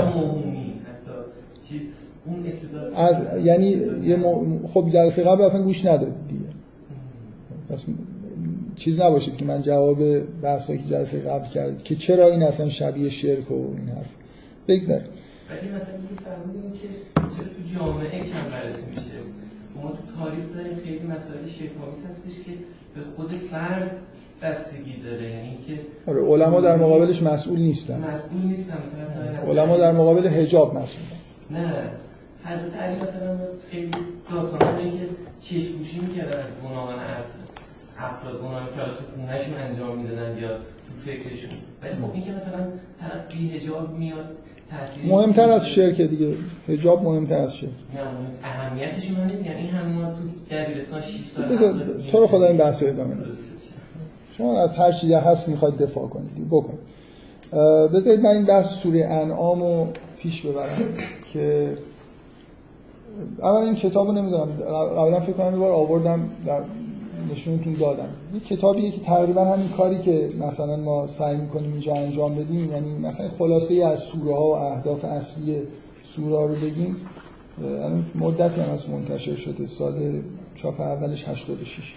چیز اون استدلال از یعنی یه م... خب جلسه قبل اصلا گوش ندادید دیگه. پس چیز نباشید که من جواب بحثایی که جلسه قبل کردید که چرا این اصلا شبیه شرک و این حرف بگذارید. ولی مثلا می‌فهمید که چرا تو جامعه کم بررسی میشه. ما تو تاریخ داریم خیلی مسائل شرک آمیز هستش که به خود فرد بستگی داره، یعنی که آره علما در مقابلش مسئول نیستن. مسئول نیستن مثلا علما در مقابل حجاب مسئولن. نه حضرت علی مثلا خیلی داستانه که چشم پوشی می‌کردن از گناهان از افراد، گناهان که تو خونه‌شون انجام میدادن یا تو فکرشون، ولی خب اینکه مثلا طرف بی حجاب میاد تأثیر مهمتر از شرک دیگه. حجاب مهمتر از شرک. نه اهمیتش من نمی‌دونم. این همون تو دبیرستان شش سال تو رو خدا این بحثو ادامه بده. شما از هر چیزی هست میخواید دفاع کنید بکن. بذارید من این بحث سوره انعام رو پیش ببرم که اولا این کتاب رو نمیدونم، قبلا فکر کنم یه بار آوردم در نشونتون دادم. یه کتابیه که تقریبا همین کاری که مثلا ما سعی میکنیم اینجا انجام بدیم، یعنی مثلا خلاصه از سوره ها و اهداف اصلی سوره ها رو بگیم. مدتی هم از منتشر شده، سال چاپ اولش هشتاد و شش.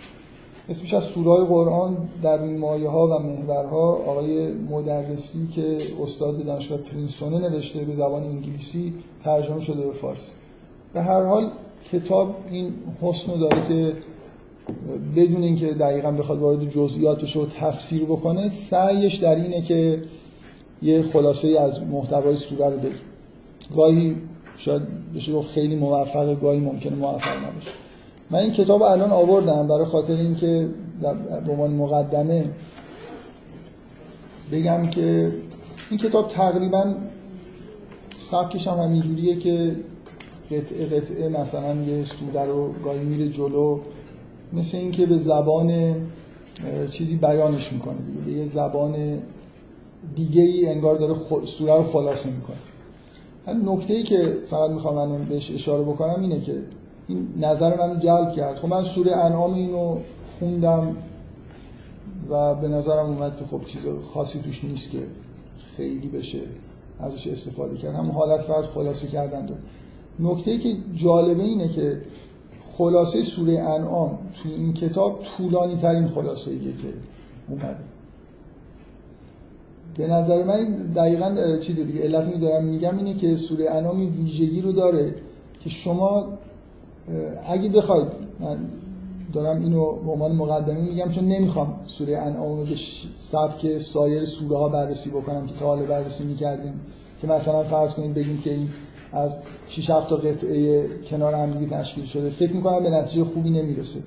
اسمش از سوره‌های قرآن در این مایه‌ها و محورها آقای مدرسی که استاد دانشگاه پرینستون نوشته، به زبان انگلیسی ترجمه شده به فارسی. به هر حال کتاب این حسن رو داره که بدون اینکه دقیقاً بخواد وارد جزئیاتش و تفسیر بکنه، سعیش در اینه که یه خلاصه‌ای از محتوای سوره رو بگه. گاهی شاید بشه گفت خیلی موفقه، گاهی ممکنه موفق نباشه. من این کتاب الان آوردم برای خاطر اینکه به عنوان مقدمه بگم که این کتاب تقریبا سبکش هم همینجوریه که قطعه قطعه مثلا یه سوره رو گاهی میره جلو، مثل اینکه به زبان چیزی بیانش میکنه دیگه، به یه زبان دیگه ای انگار داره سوره رو خلاصه میکنه. نکته‌ای که فقط میخوام من بهش اشاره بکنم اینه که این نظر منو جلب کرد. خب من سوره انعام اینو خوندم و به نظرم اومد که خب چیز خاصی توش نیست که خیلی بشه ازش استفاده کرد. هم حالت فقط خلاصه کردن داره. نکته‌ای که جالبه اینه که خلاصه سوره انعام توی این کتاب طولانی ترین خلاصه‌ایه که اومده. به نظر من دقیقاً چیز دیگه علتی دارم میگم اینه که سوره انعام ویژگی رو داره که شما اگه بخواید، من دارم اینو به عنوان مقدمه میگم چون نمیخوام سوره انعام رو به سبک سایر سوره ها بررسی بکنم که تا حالا بررسی میکردیم، که مثلا فرض کنید بگیم که این از شش هفت تا قطعه کنار هم دیگه تشکیل شده، فکر میکنم به نتیجه خوبی نمیرسه.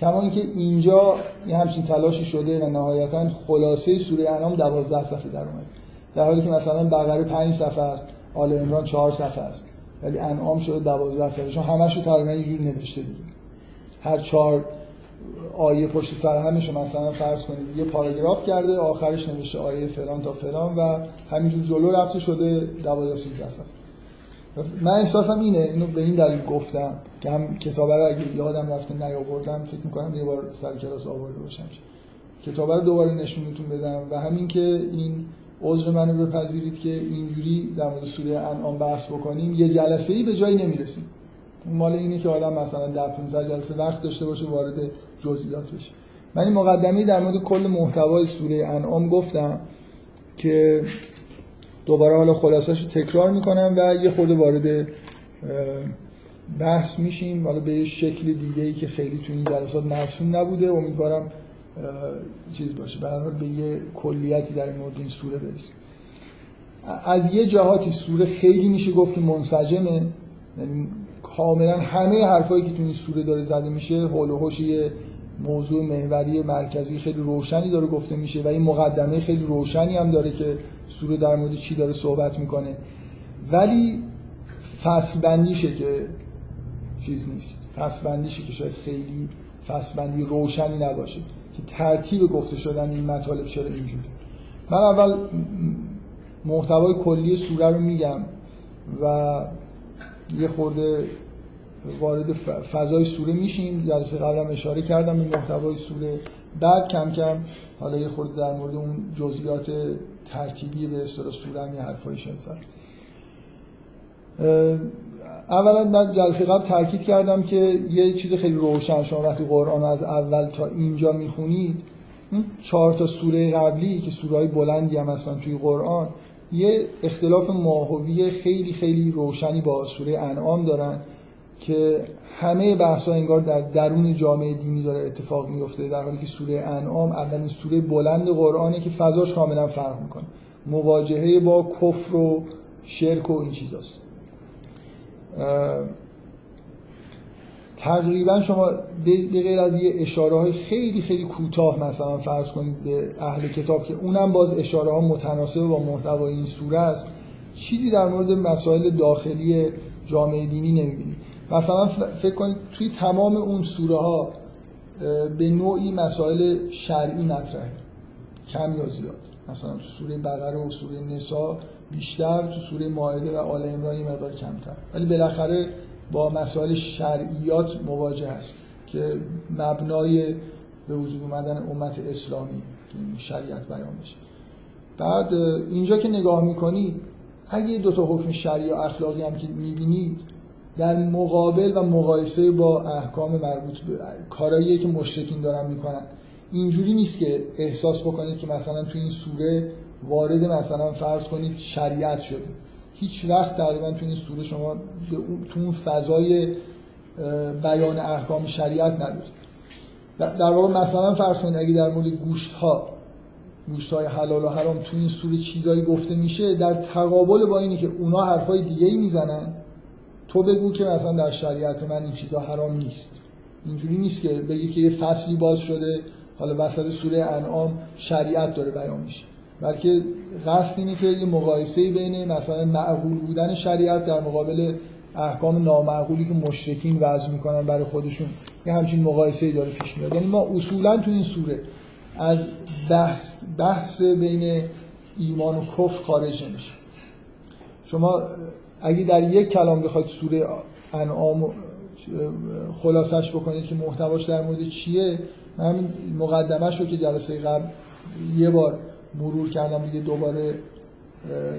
کما اینکه اینجا یه همچین تلاشی شده و نهایتا خلاصه سوره انعام دوازده صفحه در اومد، در حالی که مثلا بقره پنج صفحه است، آل عمران چهار صفحه است، ولی انعام شده دوازده صفحه، چون همه‌شو تقریبا یه جور نوشته دیگه. هر چهار آیه پشت سر همش مثلا فرض کنید یه پاراگراف کرده، آخرش نوشته آیه فلان تا فلان و همینجور جلو رفته شده دوازده سیزده صفحه. من احساسم اینه، اینو به این دلیل گفتم که هم کتاب رو اگه یادم رفته نیاوردم، فکر می‌کنم یه بار سر کلاس آورده باشم، کتاب رو دوباره نشونتون بدم و همین که این عذر منو بپذیرید که اینجوری در مورد سوره انعام بحث بکنیم یه جلسه‌ای به جایی نمیرسیم. مال اینه که آدم مثلا در پانزده جلسه وقت داشته باشه وارد جزئیات بشه. من این مقدمه‌ای در مورد کل محتوای سوره انعام گفتم که دوباره حالا خلاصه‌اش رو تکرار می‌کنم و یه خورده وارد بحث میشیم، حالا به شکل دیگه‌ای که خیلی تو این جلسات مرسوم نبوده. امیدوارم چیز باشه، به هر حال به یه کلیتی در مورد این سوره برسیم. از یه جهاتی سوره خیلی میشه گفت که منسجمه، یعنی کاملا همه حرفایی که تو این سوره داره زده میشه حول و حوش یه موضوع محوری مرکزی خیلی روشنی داره گفته میشه و این مقدمه خیلی روشنی هم داره که سوره در مورد چی داره صحبت میکنه، ولی فصل بندیشه که چیز نیست، فصل بندیشه که شاید خیلی فصل بندی روشنی نباشه که ترتیب گفته شدن این مطالب چرا اینجوری. من اول محتوای کلی سوره رو میگم و یه خورده وارد فضای سوره میشیم. جلسه قبلم اشاره کردم به محتوای سوره، بعد کم کم حالا یه خورده در مورد اون جزئیات ترتیبی به اصطلاح سوره هم یه حرفایی شد. اولا من جلسه قبل تاکید کردم که یه چیز خیلی روشن، شما وقتی قرآن از اول تا اینجا میخونید، چهار تا سوره قبلی که سوره‌های بلندی هم هستن توی قرآن، یه اختلاف ماهوی خیلی خیلی روشنی با سوره انعام دارن که همه بحث‌ها انگار در درون جامعه دینی داره اتفاق میفته، در حالی که سوره انعام اولین سوره بلند قرآنه که فضاش کاملا فرق میکنه، مواجهه با کفر و شرک و این چیزاست. تقریبا شما به غیر از یه اشاره های خیلی خیلی کوتاه مثلا فرض کنید به اهل کتاب که اونم باز اشاره ها متناسب با محتوای این سوره است، چیزی در مورد مسائل داخلی جامعه دینی نمیبینید. مثلا فکر کنید توی تمام اون سوره ها به نوعی مسائل شرعی مطرحه، کم یا زیاد، مثلا تو سوره بقره و سوره نساء بیشتر، تو سوره مائده و آل عمران یه مقدار کمتر، ولی بالاخره با مسائل شرعیات مواجه است که مبنای به وجود اومدن امت اسلامی شریعت بیان میشه. بعد اینجا که نگاه میکنید اگه دو تا حکم شرعی و اخلاقی هم که میبینید در مقابل و مقایسه با احکام مربوط به کارهایی که مشرکین دارن میکنن، اینجوری نیست که احساس بکنید که مثلا تو این سوره وارد مثلا فرض کنید شریعت شده. هیچ وقت تقریبا تو این سوره شما تو اون فضای بیان احکام شریعت ندارید. در واقع مثلا فرض کنید اگه در مورد گوشت ها گوشت های حلال و حرام تو این سوره چیزایی گفته میشه در تقابل با اینی که اونا حرفای دیگه‌ای میزنن، تو بگو که مثلا در شریعت من این چیزا حرام نیست. اینجوری نیست که بگی که یه فصلی باز شده حالا وسط سوره انعام شریعت داره بیان میشه، بلکه قصد اینه که یه مقایسه‌ای بین مثلا معقول بودن شریعت در مقابل احکام نامعقولی که مشرکین وضع میکنن برای خودشون، یه همچین مقایسه‌ای داره پیش میاد. یعنی ما اصولا تو این سوره از بحث بحث بین ایمان و کفر خارج نمیشه. شما اگه در یک کلام بخواید سوره انعام خلاصش بکنید که محتواش در مورد چیه، من همین مقدمه‌شو که جلسه قبل یه بار مرور کردم، دیگه دوباره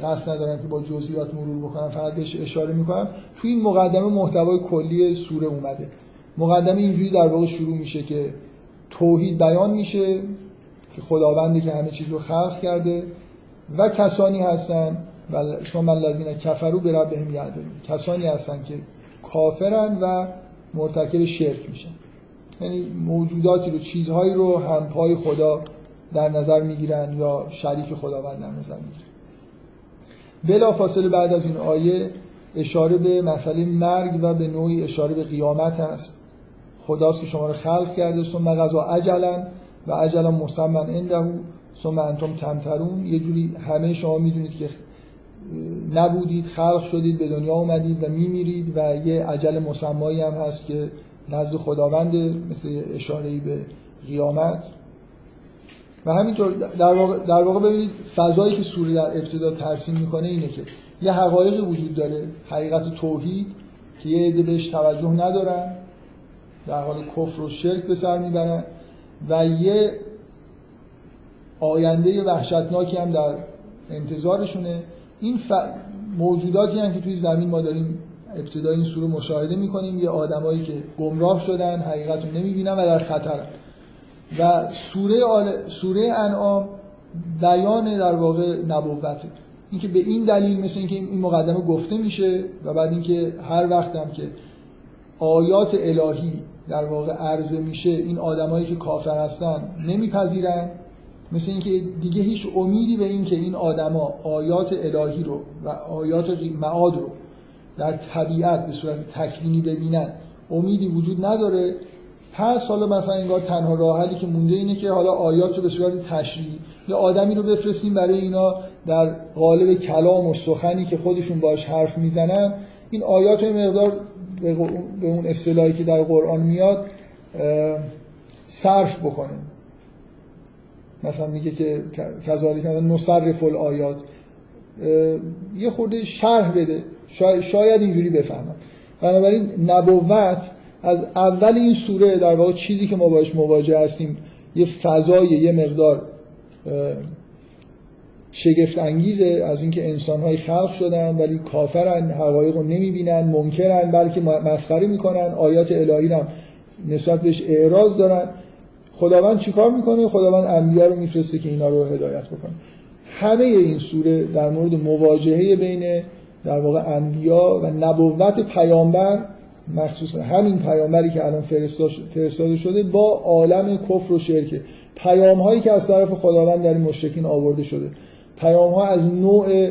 قصد ندارم که با جزئیات مرور بکنم، فقط بهش اشاره میکنم. تو این مقدمه محتوای کلی سوره اومده. مقدمه اینجوری در واقع شروع میشه که توحید بیان میشه که خداوندی که همه چیز رو خلق کرده و کسانی هستن و الذین کفروا بربهم یعدلون، کسانی هستن که کافرن و مرتکب شرک میشن، یعنی موجوداتی رو چیزهایی رو همپای خدا در نظر میگیرن یا شریک خداوند در نظر میگیرن. بلافاصله بعد از این آیه اشاره به مسئله مرگ و به نوعی اشاره به قیامت هست. خداست که شما رو خلق کرده، ثم قضا اجلا و اجلا مسمى عنده ثم انتم تمترون. یه جوری همه شما میدونید که نبودید، خلق شدید، به دنیا اومدید و میمیرید و یه اجل مسمایی هم هست که نزد خداونده، مثل اشاره‌ای به قیامت. و همینطور در واقع, در واقع ببینید فضایی که سوره در ابتدا ترسیم میکنه اینه که یه حقایقی وجود داره، حقیقت توحید که یه عده بهش توجه ندارن، در حال کفر و شرک به سر میبرن، و یه آینده وحشتناکی هم در انتظارشونه. این ف... موجوداتی هم که توی زمین ما داریم ابتدای این سوره مشاهده میکنیم، یه آدمایی که گمراه شدن، حقیقت رو نمیبینن و در خطرن. و سوره آل... سوره انعام بیان در واقع نبوته. اینکه به این دلیل مثل اینکه این مقدمه گفته میشه و بعد اینکه هر وقت هم که آیات الهی در واقع عرضه میشه این آدمایی که کافر هستن نمیپذیرن، مثل اینکه دیگه هیچ امیدی به این که این آدما آیات الهی رو و آیات معاد رو در طبیعت به صورت تکوینی ببینن امیدی وجود نداره. پس حالا مثلا انگار تنها راه حلی که مونده اینه که حالا آیات رو به صورت تشریحی یا آدمی رو بفرستیم برای اینا در قالب کلام و سخنی که خودشون باش حرف میزنن، این آیات رو مقدار به اون اصطلاحی که در قرآن میاد صرف بکنه. مثلا میگه که کذالک نصرف الآیات، یه خورده شرح بده، شاید, شاید اینجوری بفهمن. بنابراین نبوت از اول این سوره در واقع چیزی که ما باش مواجه هستیم یه فضای یه مقدار شگفت انگیزه، از اینکه انسان‌های خلق شدن ولی کافرن، حقایق رو نمیبینن، منکرن، بلکه مسخره میکنن، آیات الهی هم نسبت بهش اعراض دارن. خداوند چیکار میکنه؟ خداوند انبیا رو میفرسته که اینا رو هدایت بکنه. همه این سوره در مورد مواجهه بین در واقع انبیا و نبوت پیامبر مخصوصا همین پیامبری که الان فرستاده شده با عالم کفر و شرک، پیام هایی که از طرف خداوند در این مشرکین آورده شده، پیام ها از نوع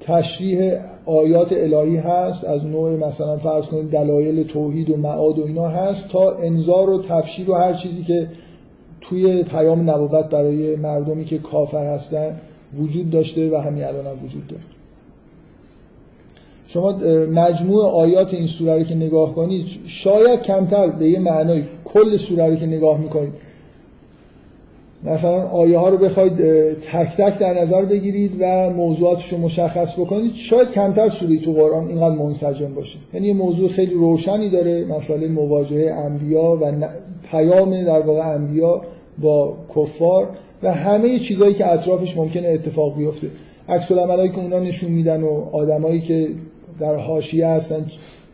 تشریح آیات الهی هست، از نوع مثلا فرض کنید دلایل توحید و معاد و اینا هست، تا انذار و تبشیر و هر چیزی که توی پیام نبوت برای مردمی که کافر هستن وجود داشته و همین الان هم وجود داره. شما مجموع آیات این سوره رو که نگاه کنید، شاید کمتر به یه معنای کل سوره رو که نگاه میکنید مثلا آیه ها رو بخواید تک تک در نظر بگیرید و موضوعاتش رو مشخص بکنید، شاید کمتر سوره تو قرآن اینقدر منسجم باشه. یعنی یه موضوع خیلی روشنی داره، مسئله مواجهه انبیا و پیام در واقع انبیا با کفار و همه چیزایی که اطرافش ممکنه اتفاق بیفته، عکس العملایی که اونا نشون میدن و آدمایی که در حاشیه هستن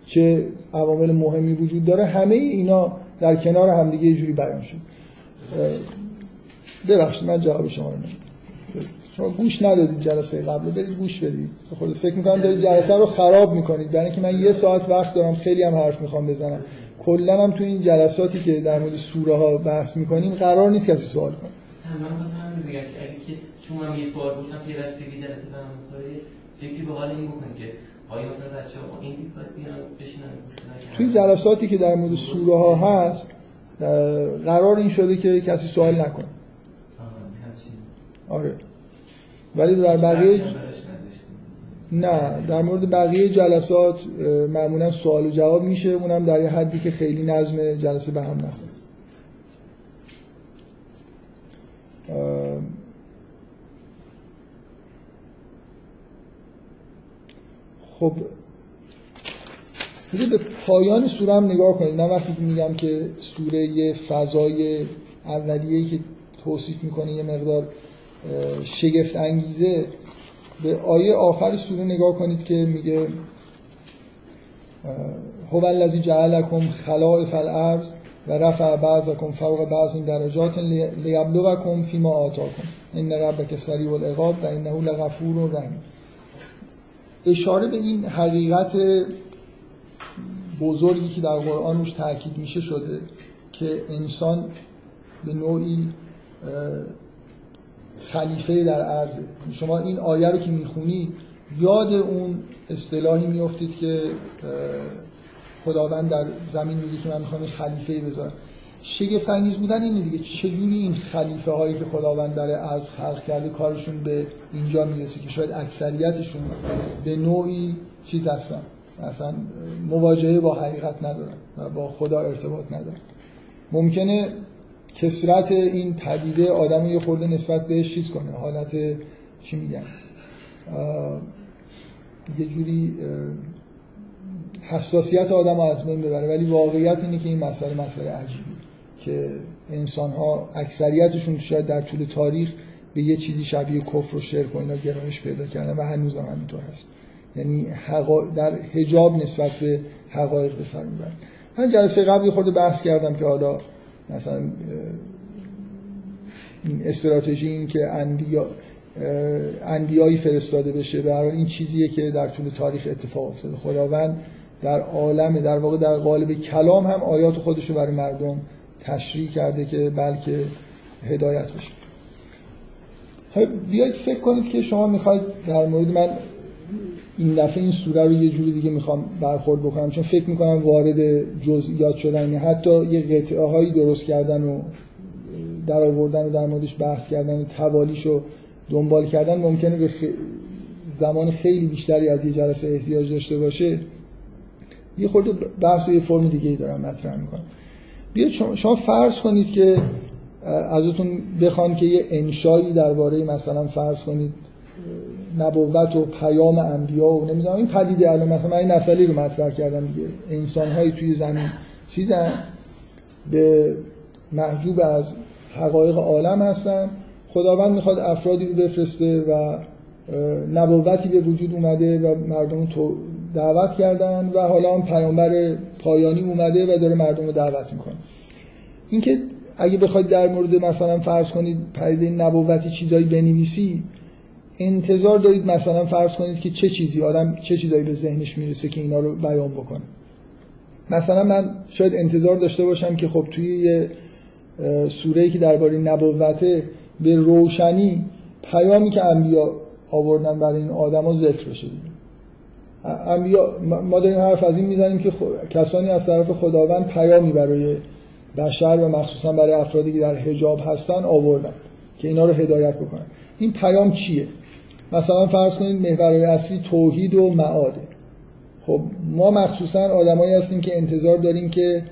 چه عوامل مهمی وجود داره، همه اینا در کنار همدیگه یه جوری بیان شد. ببخشید من جواب شما رو نمیدم. شما گوش ندادید جلسه قبل، برید گوش بدید. خود فکر می‌کنم دارید جلسه رو خراب می‌کنید، برای اینکه من یه ساعت وقت دارم، خیلی هم حرف می‌خوام بزنم. کلاً هم تو این جلساتی که در مورد سوره ها بحث می‌کنیم قرار نیست کسی سوال کنه. من مثلا میگم که اگه که شما هم یه سوال پرسیدن پیوستگی جلسه برام می‌خوره، فکری به حال این بکنید که آیا مثلا بچه‌ها این باید بیان بشینن گوش کنن. تو جلساتی که در مورد سوره ها هست قرار این شده که کسی سوال نکنه. آره. ولی در بقیه نه، در مورد بقیه جلسات معمولا سوال و جواب میشه، اونم در یه حدی که خیلی نظم جلسه به هم نخوره. خب به پایان سوره هم نگاه کنید. من وقتی میگم که سوره یه فضای اولیه‌ای که توصیف میکنه یه مقدار شگفت انگیزه، به آیه آخر سوره نگاه کنید که میگه هو الذی جعلکم خلائف الارض و رفع بعضکم فوق بعض درجات لیبلوکم فیما آتاکم ان ربک سریع العقاب و انه لغفور رحیم. اشاره به این حقیقت بزرگی که در قرآن روش تاکید میشه شده که انسان به نوعی خلیفه در ارض. شما این آیه رو که میخونی یاد اون اصطلاحی میافتید که خداوند در زمین میگه که من میخوام خلیفه بذارم. شگفت انگیز بودن اینه دیگه، چجوری این خلیفه هایی که خداوند در ارض خلق کرده کارشون به اینجا میرسه که شاید اکثریتشون به نوعی چیز هستن، اصلا مواجهه با حقیقت ندارن و با خدا ارتباط ندارن. ممکنه کثرت این پدیده آدم یه خورده نسبت بهش چیز کنه، حالت چی میگن یه جوری حساسیت آدم رو از بین ببره، ولی واقعیت اینه که این مسئله مسئله عجیبیه که انسان ها اکثریتشون شاید در طول تاریخ به یه چیزی شبیه کفر و شرک و اینا گرایش پیدا کردن و هنوز هم همینطور هست، یعنی در حجاب نسبت به حقایق به سر میبرن. من جلسه قبلی خورده بحث کردم که حالا مثلا این استراتژی این که انبیا انبیایی فرستاده بشه، برای این چیزیه که در طول تاریخ اتفاق افتاده. خداوند در عالم در واقع در قالب کلام هم آیات خودش رو برای مردم تشریح کرده که بلکه هدایت بشه. بیایید فکر کنید که شما میخواید در مورد، من این دفعه این سوره رو یه جوری دیگه میخوام برخورد بکنم چون فکر میکنم وارد جزئیات شدن، حتی یه قطعه هایی درست کردن و در آوردن و در موردش بحث کردن و توالیش رو دنبال کردن ممکنه به زمان خیلی بیشتری از یه جلسه احتیاج داشته باشه. یه خورده بحث و یه فرم دیگه ای دارم مطرح میکنم. بیا شما فرض کنید که ازتون بخوان که یه انشایی درباره مثلا فرض کنید نبوت و پیام انبیا و نمیدونم این پدیده، الان مثلا این مسئله رو مطرح کردم دیگه، انسان‌های توی زمین چیزن به محجوب از حقایق عالم هستن، خداوند میخواد افرادی رو بفرسته و نبوتی به وجود اومده و مردم رو دعوت کردن و حالا هم پیامبر پایانی اومده و داره مردم رو دعوت میکنه. اینکه اگه بخواید در مورد مثلا فرض کنید پدیده نبوتی چیزایی بنویسی، انتظار دارید مثلا فرض کنید که چه چیزی آدم چه چیزایی به ذهنش میرسه که اینا رو بیان بکنه. مثلا من شاید انتظار داشته باشم که خب توی یه سوره‌ای که درباره نبوته به روشنی پیامی که انبیا آوردن برای این آدما ذکر بشه. انبیا ما داریم حرف از این میزنیم که خب... کسانی از طرف خداوند پیامی برای بشر و مخصوصا برای افرادی که در حجاب هستن آوردن که اینا رو هدایت بکنن. این پیام چیه؟ مثلا فرض کنید محورهای اصلی توحید و معاده. خب ما مخصوصا آدمایی هستیم که انتظار داریم که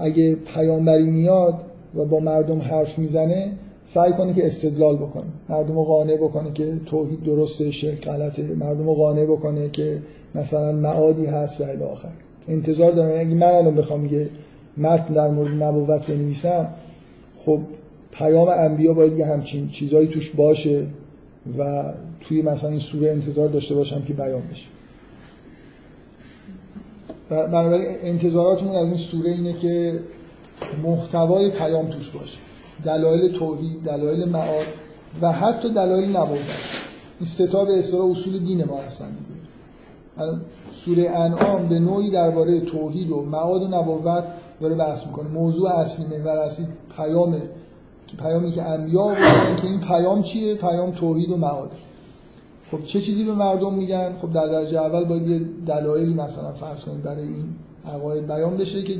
اگه پیامبری میاد و با مردم حرف میزنه سعی کنه که استدلال بکنه، مردم رو قانع بکنه که توحید درسته، شرک غلطه، مردم رو قانع بکنه که مثلا معادی هست و الی آخر. انتظار دارم اگه من الان بخوام یه متن در مورد نبوت بنویسم، خب پیام انبیا باید یه همچین چیزایی توش باشه و توی مثلا این سوره انتظار داشته باشم که بیان بشه. بنابراین انتظاراتمون از این سوره اینه که محتوای پیام توش باشه، دلایل توحید، دلایل معاد و حتی دلایل نبوت. این سه تا به اصطلاح اصول دین ما هستن دیگه. سوره انعام به نوعی درباره توحید و معاد و نبوت داره بحث میکنه. موضوع اصلی، محور اصلی پیامه، پیامی که انبیا بودن که این پیام چیه؟ پیام توحید و معاده. خب چه چیزی به مردم میگن؟ خب در درجه اول باید یه دلایلی مثلا فرض کنید برای این عقاید بیان بشه که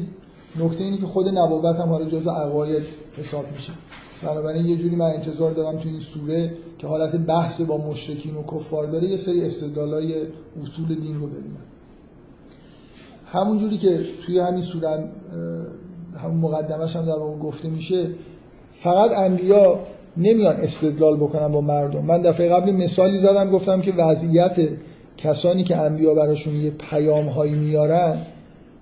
نکته اینه که خود نبوت هم حالا جزء عقاید حساب میشه. بنابراین یه جوری من انتظار دارم تو این سوره که حالت بحث با مشرکین و کفار داره یه سری استدلالای اصول دین رو ببینن. همون جوری که توی همین سوره همون مقدمه‌ش هم در اون گفته میشه، فقط انبیا نمیان استدلال بکنن با مردم. من دفعه قبلی مثالی زدم، گفتم که وضعیت کسانی که انبیا براشون یه پیام هایی میارن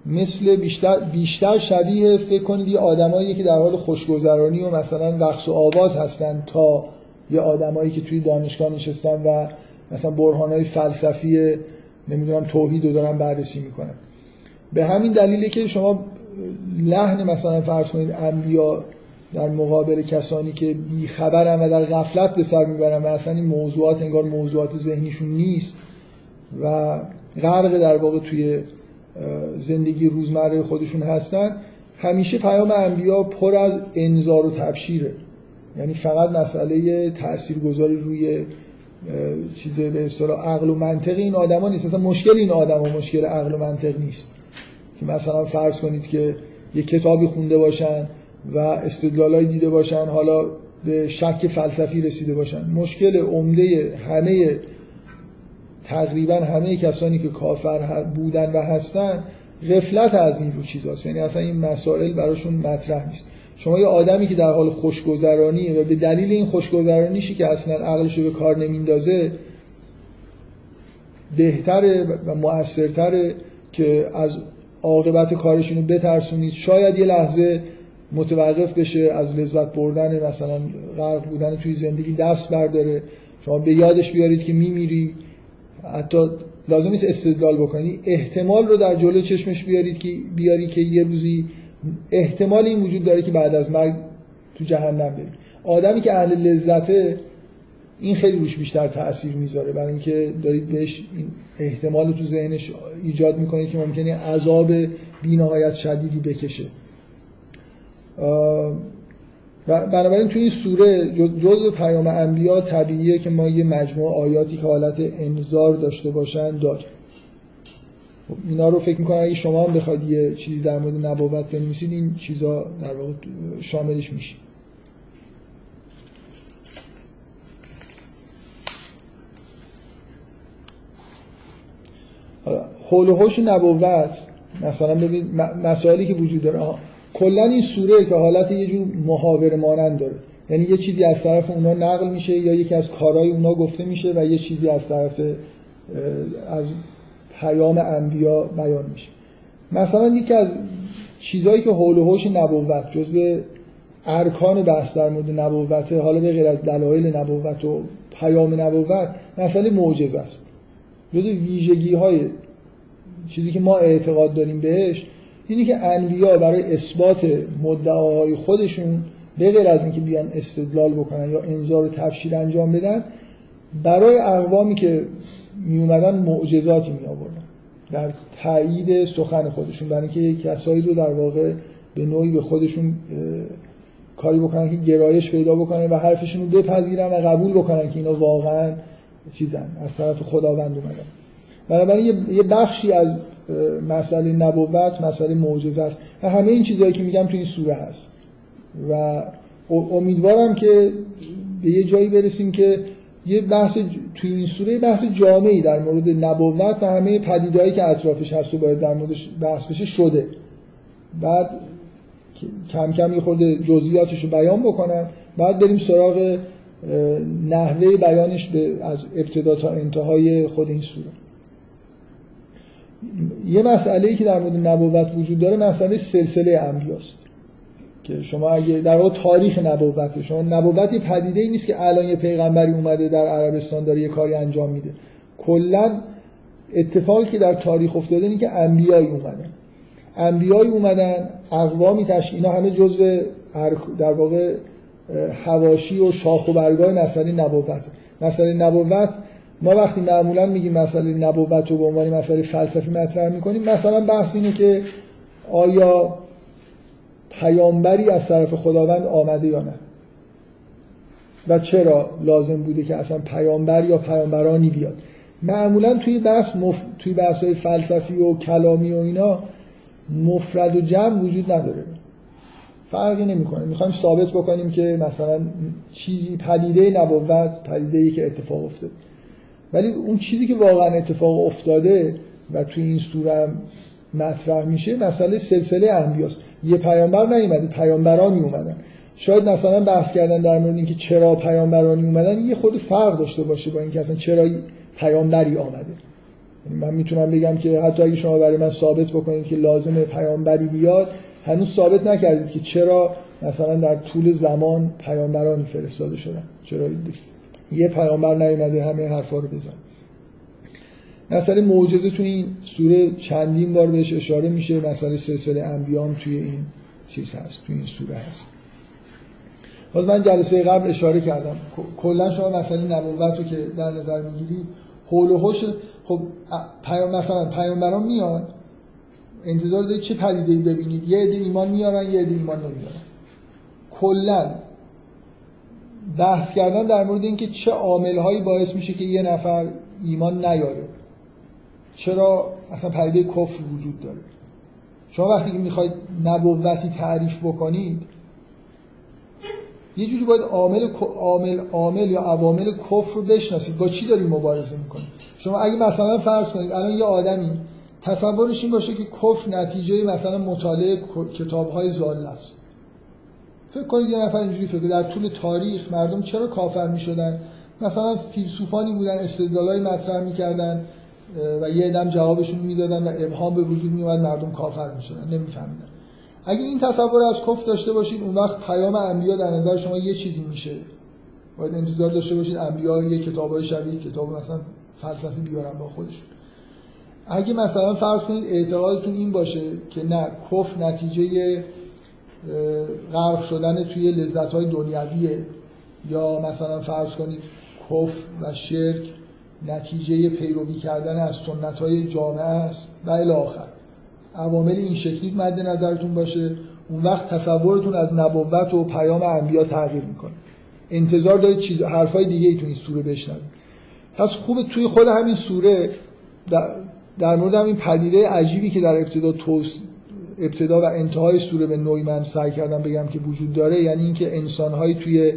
مثل بیشتر بیشتر شبیه فکر کنید یه آدمایی که در حال خوشگذرانی و مثلا رقص و آواز هستن تا یه آدمایی که توی دانشگاه نشستن و مثلا برهان‌های فلسفی نمیدونم توحید رو دارن بررسی میکنن. به همین دلیله که شما لحن مثلا فرض کنید انبیا در مقابل کسانی که بیخبرن و در غفلت به سر میبرن و اصلا این موضوعات انگار موضوعات ذهنیشون نیست و غرق در واقع توی زندگی روزمره خودشون هستن، همیشه پیام انبیا پر از انذار و تبشیره. یعنی فقط مسئله تاثیرگذاری روی چیز به اصطلاح عقل و منطق این آدما نیست. اصلا مشکل این آدما مشکل عقل و منطق نیست که مثلا فرض کنید که یه کتابی خونده باشن و استدلالایی دیده باشن، حالا به شک فلسفی رسیده باشن. مشکل عمده همه تقریبا همه کسانی که کافر بودن و هستن غفلت از این رو چیزاست. یعنی اصلا این مسائل براشون مطرح نیست. شما یه آدمی که در حال خوشگذرانیه و به دلیل این خوشگذرانیشی که اصلا عقلش رو به کار نمیندازه، بهتره و مؤثرتره که از عاقبت کارشون رو بترسونید. شاید یه لحظه متوقف بشه از لذت بردن، مثلا غرق بودن توی زندگی دست برداره. شما به یادش بیارید که میمیری، حتی لازم نیست استدلال بکنید، احتمال رو در جلو چشمش بیارید که بیاری که یه روزی احتمال این وجود داره که بعد از مرگ تو جهنم بری. آدمی که اهل لذته این خیلی روش بیشتر تأثیر میذاره، برای اینکه دارید بهش این احتمال رو تو ذهنش ایجاد میکنید که ممکنه عذاب بی‌نهایت شدیدی بکشه. و بنابراین توی این سوره جزء پیام انبیا طبیعیه که ما یه مجموعه آیاتی که حالت انذار داشته باشن داریم. اینا رو فکر میکنم اگه شما هم بخواید یه چیزی در مورد نبوت بنویسید این چیزا در واقع شاملش میشه. حول و حوش نبوت مثلا ببین مسائلی که وجود داره. آها. کلا این سوره که حالت یه جور محاور مانند داره، یعنی یه چیزی از طرف اونا نقل میشه یا یکی از کارهای اونا گفته میشه و یه چیزی از طرف از پیام انبیا بیان میشه. مثلا یکی از چیزایی که حول و حوش نبوت جزو ارکان بحث در مورد نبوت، حالا به غیر از دلایل نبوت و پیام نبوت، مسئله معجزه است. جزو ویژگی های چیزی که ما اعتقاد داریم بهش اینی که انبیا برای اثبات مدعاهای خودشون به غیر از اینکه بیان استدلال بکنن یا انذار و تبشیر انجام بدن، برای اقوامی که می اومدن معجزاتی می آوردن. در تایید سخن خودشون، برای اینکه کسایی رو در واقع به نوعی به خودشون کاری بکنن که گرایش پیدا بکنن و حرفشون رو بپذیرن و قبول بکنن که اینا واقعا چیزن از طرف خداوند اومدن. بنابراین یه بخشی از مسئله نبوت مسئله معجزه است و همه این چیزهایی که میگم تو این سوره هست و امیدوارم که به یه جایی برسیم که یه بحث تو این سوره بحث جامعی در مورد نبوت و همه پدیدهایی که اطرافش هست و باید در موردش بحث بشه شده. بعد کم کم یه خورده جزئیاتش رو بیان بکنم، بعد بریم سراغ نحوه بیانش به از ابتدا تا انتهای خود این سوره. یه مسئله‌ای که در مورد نبوت وجود داره مسئله سلسله انبیاست که شما اگه در واقع تاریخ نبوت، شما نبوت یه پدیده‌ای نیست که الان یه پیغمبری اومده در عربستان داره یه کاری انجام میده. کلا اتفاقی که در تاریخ افتاده اینه که انبیایی اومدن انبیایی اومدن اقوامی تشکیل، اینا همه جزء در واقع حواشی و شاخ و برگ‌های مسئله نبوت. مسئله نبوت ما وقتی معمولا میگیم مسئله نبوت رو به عنوان مسئله فلسفی مطرح میکنیم، مثلا بحث اینه که آیا پیامبری از طرف خداوند آمده یا نه و چرا لازم بوده که اصلا پیامبر یا پیامبرانی بیاد. معمولا توی بحث مف... توی بحث‌های فلسفی و کلامی و اینا مفرد و جمع وجود نداره، فرقی نمیکنه. میخوایم ثابت بکنیم که مثلا چیزی پدیده نبوت پدیده‌ای که اتفاق افتاده، ولی اون چیزی که واقعا اتفاق افتاده و توی این سوره مطرح میشه مسئله سلسله انبیاست. یه پیامبر نیومده، پیامبرانی اومدن. شاید مثلا بحث کردن در مورد اینکه چرا پیامبرانی اومدن یه خورده فرق داشته باشه با اینکه اصلا چرا پیامبری آمده. من میتونم بگم که حتی اگه شما برای من ثابت بکنید که لازمه پیامبری بیاد، هنوز ثابت نکردید که چرا مثلا در طول زمان پیامبرانی فرستاده شدن، چرا یه پیامبر نیومده همه حرفا رو بزن. مسئله معجزه توی این سوره چندین بار بهش اشاره میشه، مسئله سلسله انبیام توی این چیز هست، توی این سوره هست. باز من جلسه قبل اشاره کردم کلا شما مسئله نبوت رو که در نظر میگیری حول و حوش، خب پیام مثلا پیامبران میان، انتظار دارید چه پدیده‌ای ببینید، یه عده ایمان میارن یه عده ایمان نمیارن. کلا بحث کردن در مورد اینکه چه عامل‌هایی باعث میشه که یه نفر ایمان نیاره، چرا اصلا پدیده کفر وجود داره. شما وقتی که میخواید نبوتی تعریف بکنید یه جوری باید عامل عامل عامل یا عوامل کفر رو بشناسید، با چی دارید مبارزه میکنید. شما اگه مثلا فرض کنید الان یه آدمی تصورش این باشه که کفر نتیجه مثلا مطالعه کتاب‌های ضال است، فکر کنید یه نفر اینجوری فکر در طول تاریخ مردم چرا کافر می‌شدن؟ مثلا فیلسوفانی بودن استدلالای مطرح می‌کردن و یه عدم جوابشون میدادن و ابهام به وجود می اومد، مردم کافر می‌شدن، نمی‌فهمیدن. اگه این تصور از کفر داشته باشید اون وقت پیام انبیا در نظر شما یه چیزی میشه. باید انتظار داشته باشید انبیا یه کتابای شبیه کتاب مثلا فلسفی بیارن با خودشون. اگه مثلا فرض کنید اعتقادتون این باشه که نه کفر نتیجه غرق شدن توی لذت‌های دنیویه، یا مثلا فرض کنید کفر و شرک نتیجه پیروی کردن از سنت‌های جامعه است و الی آخر، عوامل این شکلی مد نظرتون باشه، اون وقت تصورتون از نبوت و پیام انبیا تغییر میکنه. انتظار دارید چیز حرفای دیگه‌ای تو این سوره بشنوید. پس خوبه توی خود همین سوره در مورد همین پدیده عجیبی که در ابتدا توصیف ابتدا و انتهای سوره به نوعی من سعی کردم بگم که وجود داره، یعنی اینکه انسان‌های توی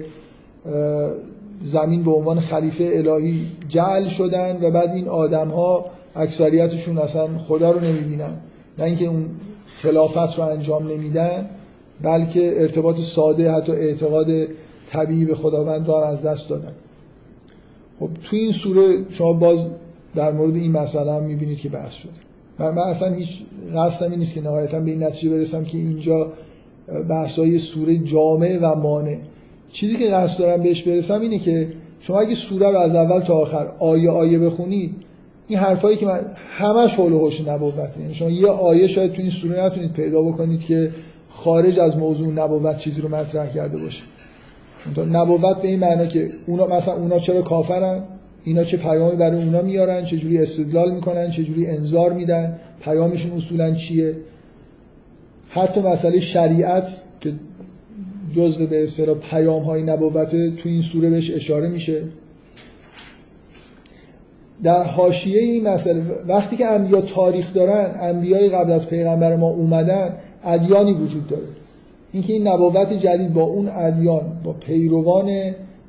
زمین به عنوان خلیفه الهی جعل شدن و بعد این آدم‌ها اکثریتشون اصلا خدا رو نمی‌بینن، نه اینکه اون خلافت رو انجام نمیدن بلکه ارتباط ساده حتی اعتقاد طبیعی به خداوند رو از دست دادن. خب توی این سوره شما باز در مورد این مسئله هم می‌بینید که بحث شده. من اصلا هیچ قصدم این نیست که نهایتاً به این نتیجه برسم که اینجا بحث‌های سوره جامع و مانع. چیزی که قصد دارم بهش برسم اینه که شما اگه سوره رو از اول تا آخر آیه آیه بخونید، این حرفایی که من همش حول و حوش نبوته، یعنی شما یه آیه شاید تو این سوره نتونید پیدا بکنید که خارج از موضوع نبوت چیزی رو مطرح کرده باشه. نبوت به این معنا که اونا مثلا اونا چرا کافرن، اینا چه پیامی برای اونا میارن، چه جوری استدلال میکنن، چه جوری انذار میدن، پیامشون اصولا چیه. حتی مسئله شریعت که جزء به اصطلاح پیام‌های نبوته تو این سوره بهش اشاره میشه. در حاشیه این مسئله وقتی که انبیا تاریخ دارن، انبیای قبل از پیغمبر ما اومدن، ادیانی وجود داره. اینکه این نبوت جدید با اون ادیان، با پیروان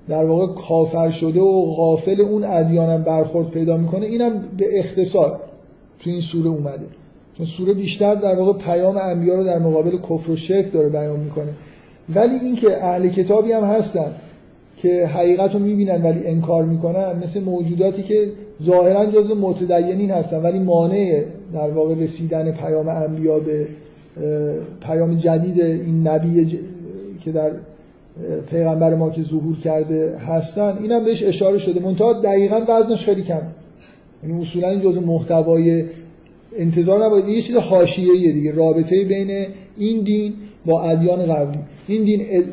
در واقع کافر شده و غافل اون ادیانم برخورد پیدا میکنه، اینم به اختصار تو این سوره اومده. چون سوره بیشتر در واقع پیام انبیا رو در مقابل کفر و شرک داره بیان میکنه. ولی اینکه اهل کتابی هم هستن که حقیقت رو میبینن ولی انکار میکنن، مثل موجوداتی که ظاهرا جزء متدینین هستن ولی مانع در واقع رسیدن پیام انبیا به پیام جدید این نبی ج... که در پیغمبر ما که ظهور کرده هستن، اینم بهش اشاره شده. منتها دقیقاً وزنش خیلی کم، یعنی اصولا این جزء محتوای انتظار نباید، یه چیز حاشیه‌ایه دیگه، رابطه بین این دین با ادیان قبلی. این دین اد...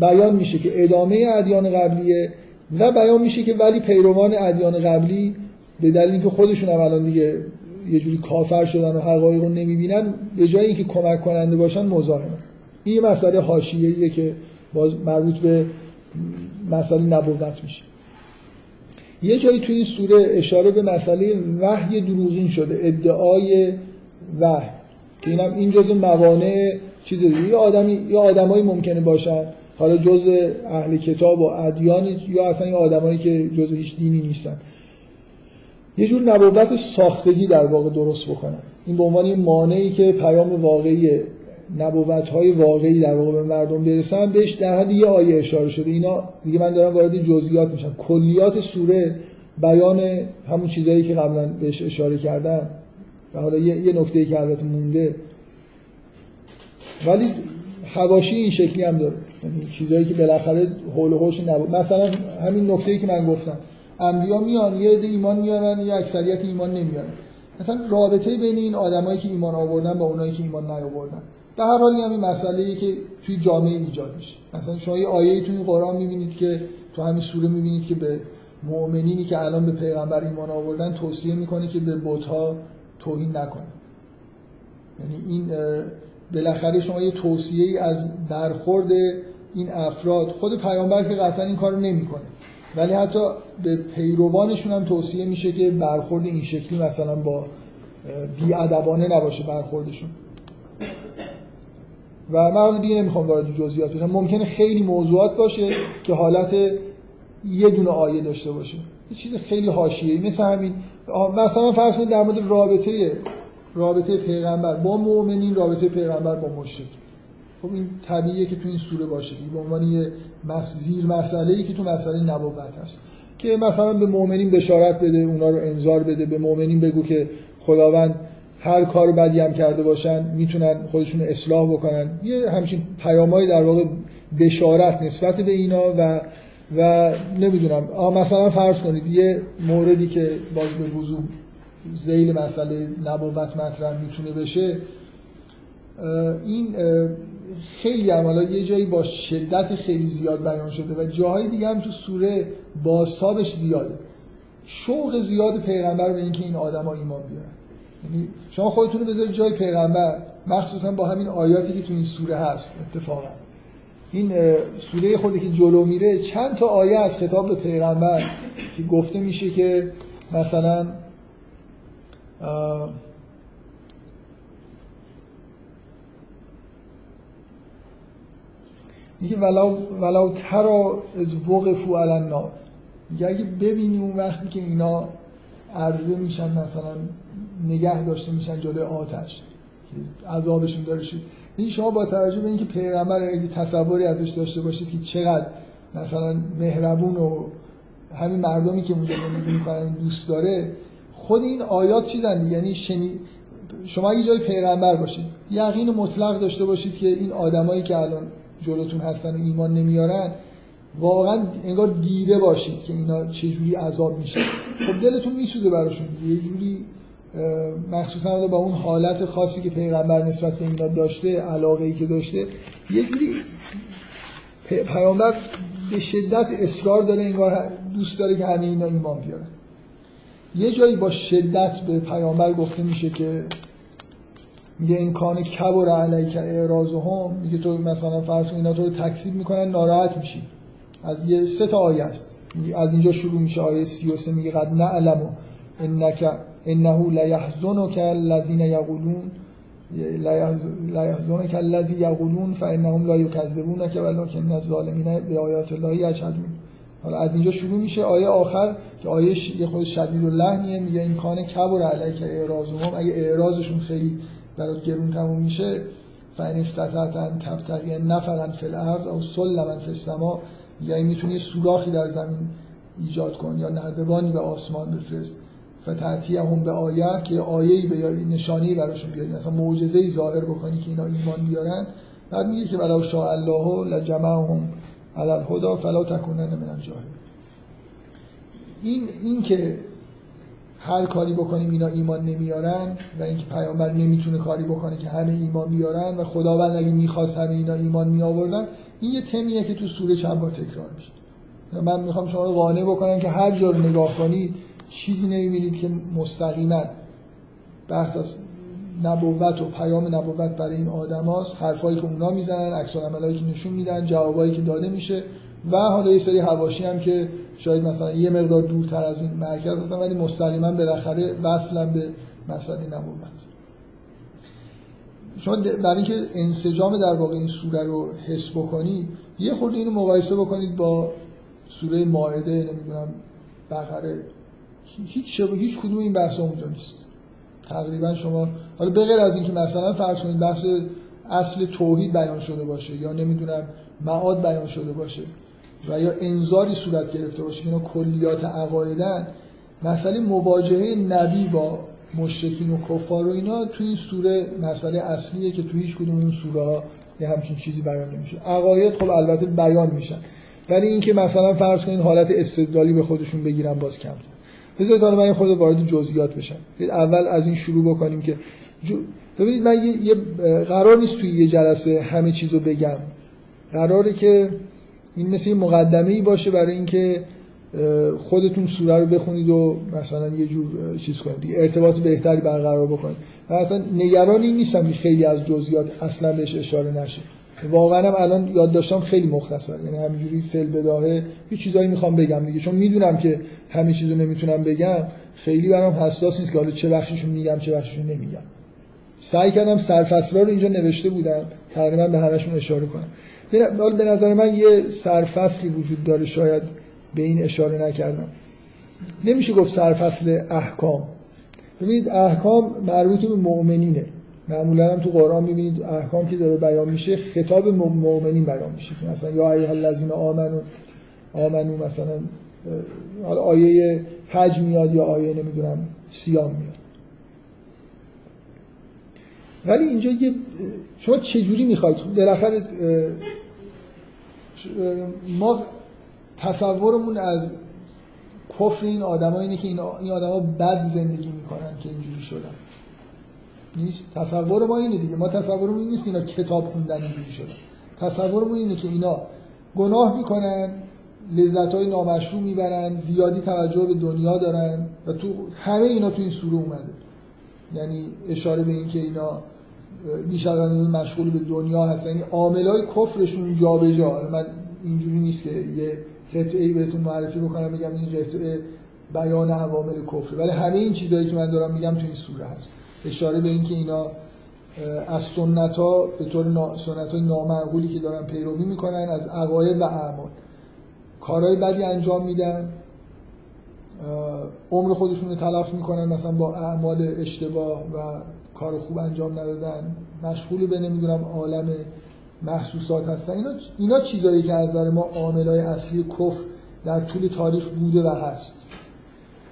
بیان میشه که ادامه ادیان قبلیه و بیان میشه که ولی پیروان ادیان قبلی به دلیل اینکه خودشون هم الان دیگه یه جوری کافر شدن و حقایق رو نمیبینن، به جای اینکه کمک کننده باشن مزاحمن. این یه مسئله حاشیه‌ایه که باز مربوط به مسئله نبوت میشه. یه جایی تو این سوره اشاره به مسئله وحی دروغین شده، ادعای وحی، که اینم این جزء موانع چیز دیگه. یه آدمی یا آدمایی ممکنه باشن، حالا جزء اهل کتاب و ادیان یا اصلا یا آدمایی که جزء هیچ دینی نیستن، یه جور نبوت ساختگی در واقع درست بکنن. این به عنوان یه مانعی که پیام واقعی نبوت‌های واقعی در واقع به مردم برسن بهش در حد یه آیه اشاره شده. اینا دیگه من دارم وارد جزئیات میشم. کلیات سوره بیان همون چیزایی که قبلا بهش اشاره کردن و حالا یه, یه نکته‌ای که البته مونده ولی حواشی این شکلی هم داره، یعنی چیزایی که بالاخره حول و حوش نبود. مثلا همین نکته‌ای که من گفتم، انبیا میان یه عده ایمان میارن، یه اکثریت ایمان نمیارن. مثلا رابطه بین این آدمایی که ایمان آوردن با اونایی که ایمان نیاوردن، به هر حال همین مسئله‌ای که توی جامعه ایجاد میشه. مثلا شما یه آیه‌ای توی قرآن میبینید که تو همین سوره میبینید که به مؤمنینی که الان به پیغمبر ایمان آوردن توصیه میکنه که به بت‌ها توهین نکنن. یعنی این بالاخره شما یه توصیه‌ای از برخورد این افراد، خود پیامبر که قطعاً این کارو نمیکنه، ولی حتی به پیروانشون هم توصیه میشه که برخورد این شکلی مثلا با بی‌ادبانه نباشه برخوردشون. و من دیگه نمیخوام وارد جزئیات بشم. ممکنه خیلی موضوعات باشه که حالت یه دونه آیه داشته باشه، یه چیز خیلی حاشیه‌ای، مثل همین مثلا فرض کنید در مورد رابطه رابطه پیغمبر با مؤمنین، رابطه پیغمبر با مشرک. خب این طبیعیه که تو این سوره باشه، به عنوان یه مس... زیر مسئله‌ای که تو مسئله نبوت هست، که مثلا به مؤمنین بشارت بده، اونا رو انذار بده، به مؤمنین بگو که خداوند هر کارو بدی هم کرده باشن میتونن خودشون رو اصلاح بکنن. یه همچین پیامای در واقع بشارت نسبت به اینا و و نمیدونم مثلا فرض کنید یه موردی که باز به وضوح ذیل مسئله نبوت مطرح میتونه بشه، این خیلی عملا یه جایی با شدت خیلی زیاد بیان شده و جاهای دیگه هم تو سوره بازتابش زیاده. شوق زیاد پیغمبر به اینکه این آدما ایمان بیارن، یعنی شما خودتون رو بذارید جای پیغمبر، مخصوصا با همین آیاتی که تو این سوره هست. اتفاقا این سوره خودی که جلو میره چند تا آیه از خطاب به پیغمبر که گفته میشه که مثلا میگه ولو ولو ترا از وقفوا علی النار، میگه اگه ببینی اون وقتی که اینا عرضه میشن، مثلا نگه داشته میشن جلوی آتش که عذابشون داره شد. این شما با توجه به اینکه پیغمبر اگه تصوری ازش داشته باشید که چقدر مثلا مهربون و همین مردمی که اونجا زندگی میکنن دوست داره، خود این آیات چیزن دیگه. یعنی شنی... شما اگه جای پیغمبر باشید، یقین مطلق داشته باشید که این آدمایی که الان جلوتون هستن و ایمان نمیارن، واقعا انگار دیده باشید که اینا چه جوری عذاب میشن. خب دلتون میسوزه براشون یه جوری، مخصوصا با اون حالت خاصی که پیغمبر نسبت به اینا داشته، علاقه‌ای که داشته، یه جوری پیغمبر به شدت اصرار داره، انگار دوست داره که همه اینا ایمان بیارن. یه جایی با شدت به پیامبر گفته میشه که میگه این کان کبر علیک اعراضهم، میگه تو مثلا فرض کن اینا تو رو تکذیب میکنن ناراحت میشی. از یه سه تا آیه است، از اینجا شروع میشه. آیه سی و سه میگه قد نعلم انک انه لیحزنک الذین یقولون لا یحزنک الذین یقولون فانهم لا یکذبونک ولکن الظالمین بآیات الله یجحدون. حالا از اینجا شروع میشه. آیه آخر که آیه ش... یه خود شدید اللحنیه، میگه این کان کبر علیک اعراضهم، اگه اعراضشون خیلی برات گرون تموم میشه، فان استطعت ان تبتغی نفرا فی الارض او سلما فی السما، یعنی میتونی سوراخی در زمین ایجاد کن یا نردبانی به آسمان بفرست، فتأتیهم بآیه، که آیه‌ای بیاری، نشانه‌ای براشون بیاری، مثلا معجزه‌ای ظاهر بکنی که اینا ایمان بیارن. بعد میگه که ولو شاء الله لجمعهم علی الهدی فلا تکونن من الجاهلین. این این که هر کاری بکنیم اینا ایمان نمیارن و اینکه پیامبر نمیتونه کاری بکنه که همه ایمان بیارن و خداوند اگه میخواست همه اینا ایمان میآوردن، این یه تمیه که تو سوره چند بار تکرار میشه. من میخوام شما رو قانع بکنم که هر جا رو نگاه کنید چیزی نمیبینید که مستقیما بحث از نبوت و پیام نبوت برای این آدماست، حرفایی که اونا میزنن، عکس العملایی که نشون میدن، جوابایی که داده میشه و حالا یه سری حواشی هم که شاید مثلا یه مقدار دورتر از این مرکز هستن ولی مستقیما بالاخره وصلن به مسئله نبوت. شما برای اینکه انسجام در واقع این سوره رو حس بکنید یه خورده اینو مقایسه بکنید با سوره مائده، نمیدونم بقره، هیچ شبه هیچ کدوم این بحث اونجا نیست تقریبا. شما حالا به غیر از اینکه مثلا فرض کنید بحث اصل توحید بیان شده باشه یا نمیدونم معاد بیان شده باشه و یا انذاری صورت گرفته باشه که اینا کلیات عقایدن، مسئله مواجهه نبی با مشرکین و کفار و اینا تو این سوره مسئله اصلیه که تو هیچ کدوم اون سوره ها یه همچین چیزی بیان نمیشه. عقاید خب البته بیان میشن ولی اینکه مثلا فرض کنید حالت استدلالی به خودشون بگیرن باز کم. بذارید حالا من خود وارد جزئیات بشم. اول از این شروع بکنیم که جو... ببینید من یه... یه قرار نیست توی یه جلسه همه چیزو بگم. قراره که این مثل یه مقدمه‌ای باشه برای اینکه خودتون سوره رو بخونید و مثلا یه جور چیز کنید، دیگه ارتباط بهتری برقرار بکنید. من اصلا نگران این نیستم که خیلی از جزئیات اصلا بهش اشاره نشه. واقعا هم الان یادداشتم خیلی مختصر، یعنی همینجوری فل بداهه یه چیزایی میخوام بگم دیگه، چون میدونم که همه چیزو نمیتونم بگم. خیلی برام حساس نیست که حالا چه بخشیشو میگم چه بخشیشو نمیگم. سعی کردم سرفصلا رو اینجا نوشته بودم تقریبا به همشون اشاره کنم. به نظر من یه سرفصلی وجود داره شاید به این اشاره نکردم. نمیشه گفت سرفصل احکام. ببینید احکام مربوط به مؤمنینه. معمولا هم تو قرآن میبینید احکام که داره بیان میشه خطاب مؤمنین بیان میشه، مثلا یا ایها الذین آمنو آمنو، مثلا حالا آیه حج میاد یا آیه نمیدونم صیام میاد. ولی اینجا یه شما چجوری میخواید بالاخره ما تصورمون از کفر این آدما اینه که این آدما بد زندگی میکنن که اینجوری شدن. نیست. تصور ما اینه دیگه. ما تصورمون این نیست که اینا کتاب خوندن اینجوری شدن. تصورمون اینه که اینا گناه میکنن، لذت‌های نامشروع میبرن، زیادی توجه به دنیا دارن و تو همه اینا تو این سوره اومده. یعنی اشاره به این که اینا بیش از اندازه مشغول به دنیا هستن، یعنی عاملای کفرشون جابجا. من اینجوری نیست که یه قطعه‌ای بهتون معرفی بکنم بگم این قطعه بیان عوامل کفر، ولی همه این چیزایی که من دارم میگم تو این سوره هست. اشاره به این که اینا از سنت ها به طور نا... سنت های نامعقولی که دارن پیروی میکنن، از عقاید و اعمال کارهای بدی انجام میدن، عمر خودشون رو تلف میکنن مثلا با اعمال اشتباه و کار خوب انجام ندادن، مشغول به نمیدونم عالم محسوسات هستن. اینا, اینا چیزایی که از نظر ما عاملای اصلی کفر در طول تاریخ بوده و هست.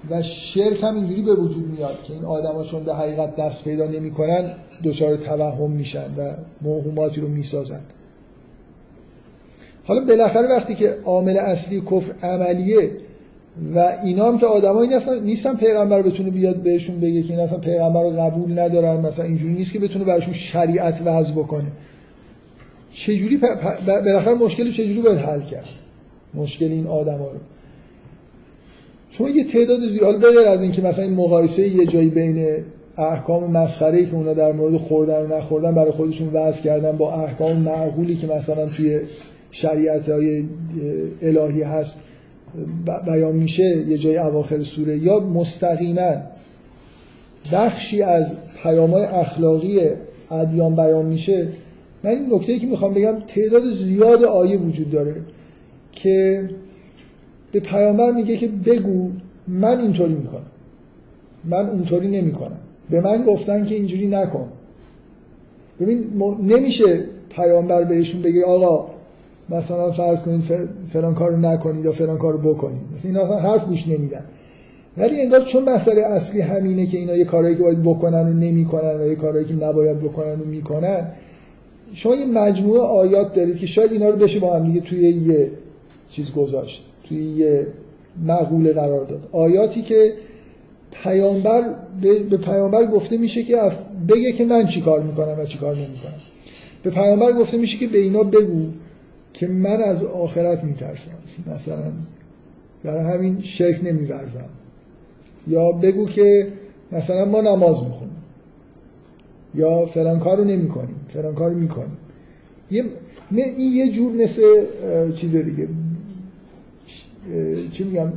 و شرک هم اینجوری به وجود میاد که این آدم ها چون به حقیقت دست پیدا نمی کنن دچار توهم میشن و موهوماتی رو میسازن. حالا بالاخره وقتی که عامل اصلی کفر عملیه و اینا هم که آدم هایی نیستن پیغمبر بتونه بیاد بهشون بگه که این اصلا پیغمبر رو قبول ندارن، مثلا اینجوری نیست که بتونه برشون شریعت وضع بکنه. چجوری بالاخره مشکل رو چجوری باید حل کرد؟ مشکل این آدما رو. شما یه تعداد زیاد بذار از اینکه مثلا این مقایسه یه جایی بین احکام مسخره‌ای که اونا در مورد خوردن و نخوردن برای خودشون وضع کردن با احکام معقولی که مثلا توی شریعت‌های الهی هست بیان میشه یه جای اواخر سوره، یا مستقیما بخشی از پیام‌های اخلاقی ادیان بیان میشه. من این نکته‌ای که میخوام بگم، تعداد زیاد آیه وجود داره که به پیامبر میگه که بگو من اینطوری میکنم، من اونطوری نمیکنم، به من گفتن که اینجوری نکن. ببین نمیشه پیامبر بهشون بگه آقا مثلا فرض کنید فلان کارو نکنید یا فلان کارو بکنید، مثلا اینا اصلا حرف گوش نمیدن. ولی انگار چون مسئله اصلی همینه که اینا یه کارهایی که باید بکنن و نمیکنن و یه کارهایی که نباید بکنن و میکنن، شما یه مجموعه آیات دارید که شاید اینا رو بشه با هم دیگه توی یه چیز گذاشت، توی یه مقوله قرار داد. آیاتی که پیامبر به پیامبر گفته میشه که از بگه که من چی کار میکنم و چی کار نمیکنم، به پیامبر گفته میشه که به اینا بگو که من از آخرت میترسم، مثلا برای همین شرک نمیورزم، یا بگو که مثلا ما نماز میخونیم یا فلان کارو نمیکنیم فلان کارو میکنیم. یه این یه جور مثل چیز دیگه چی میگم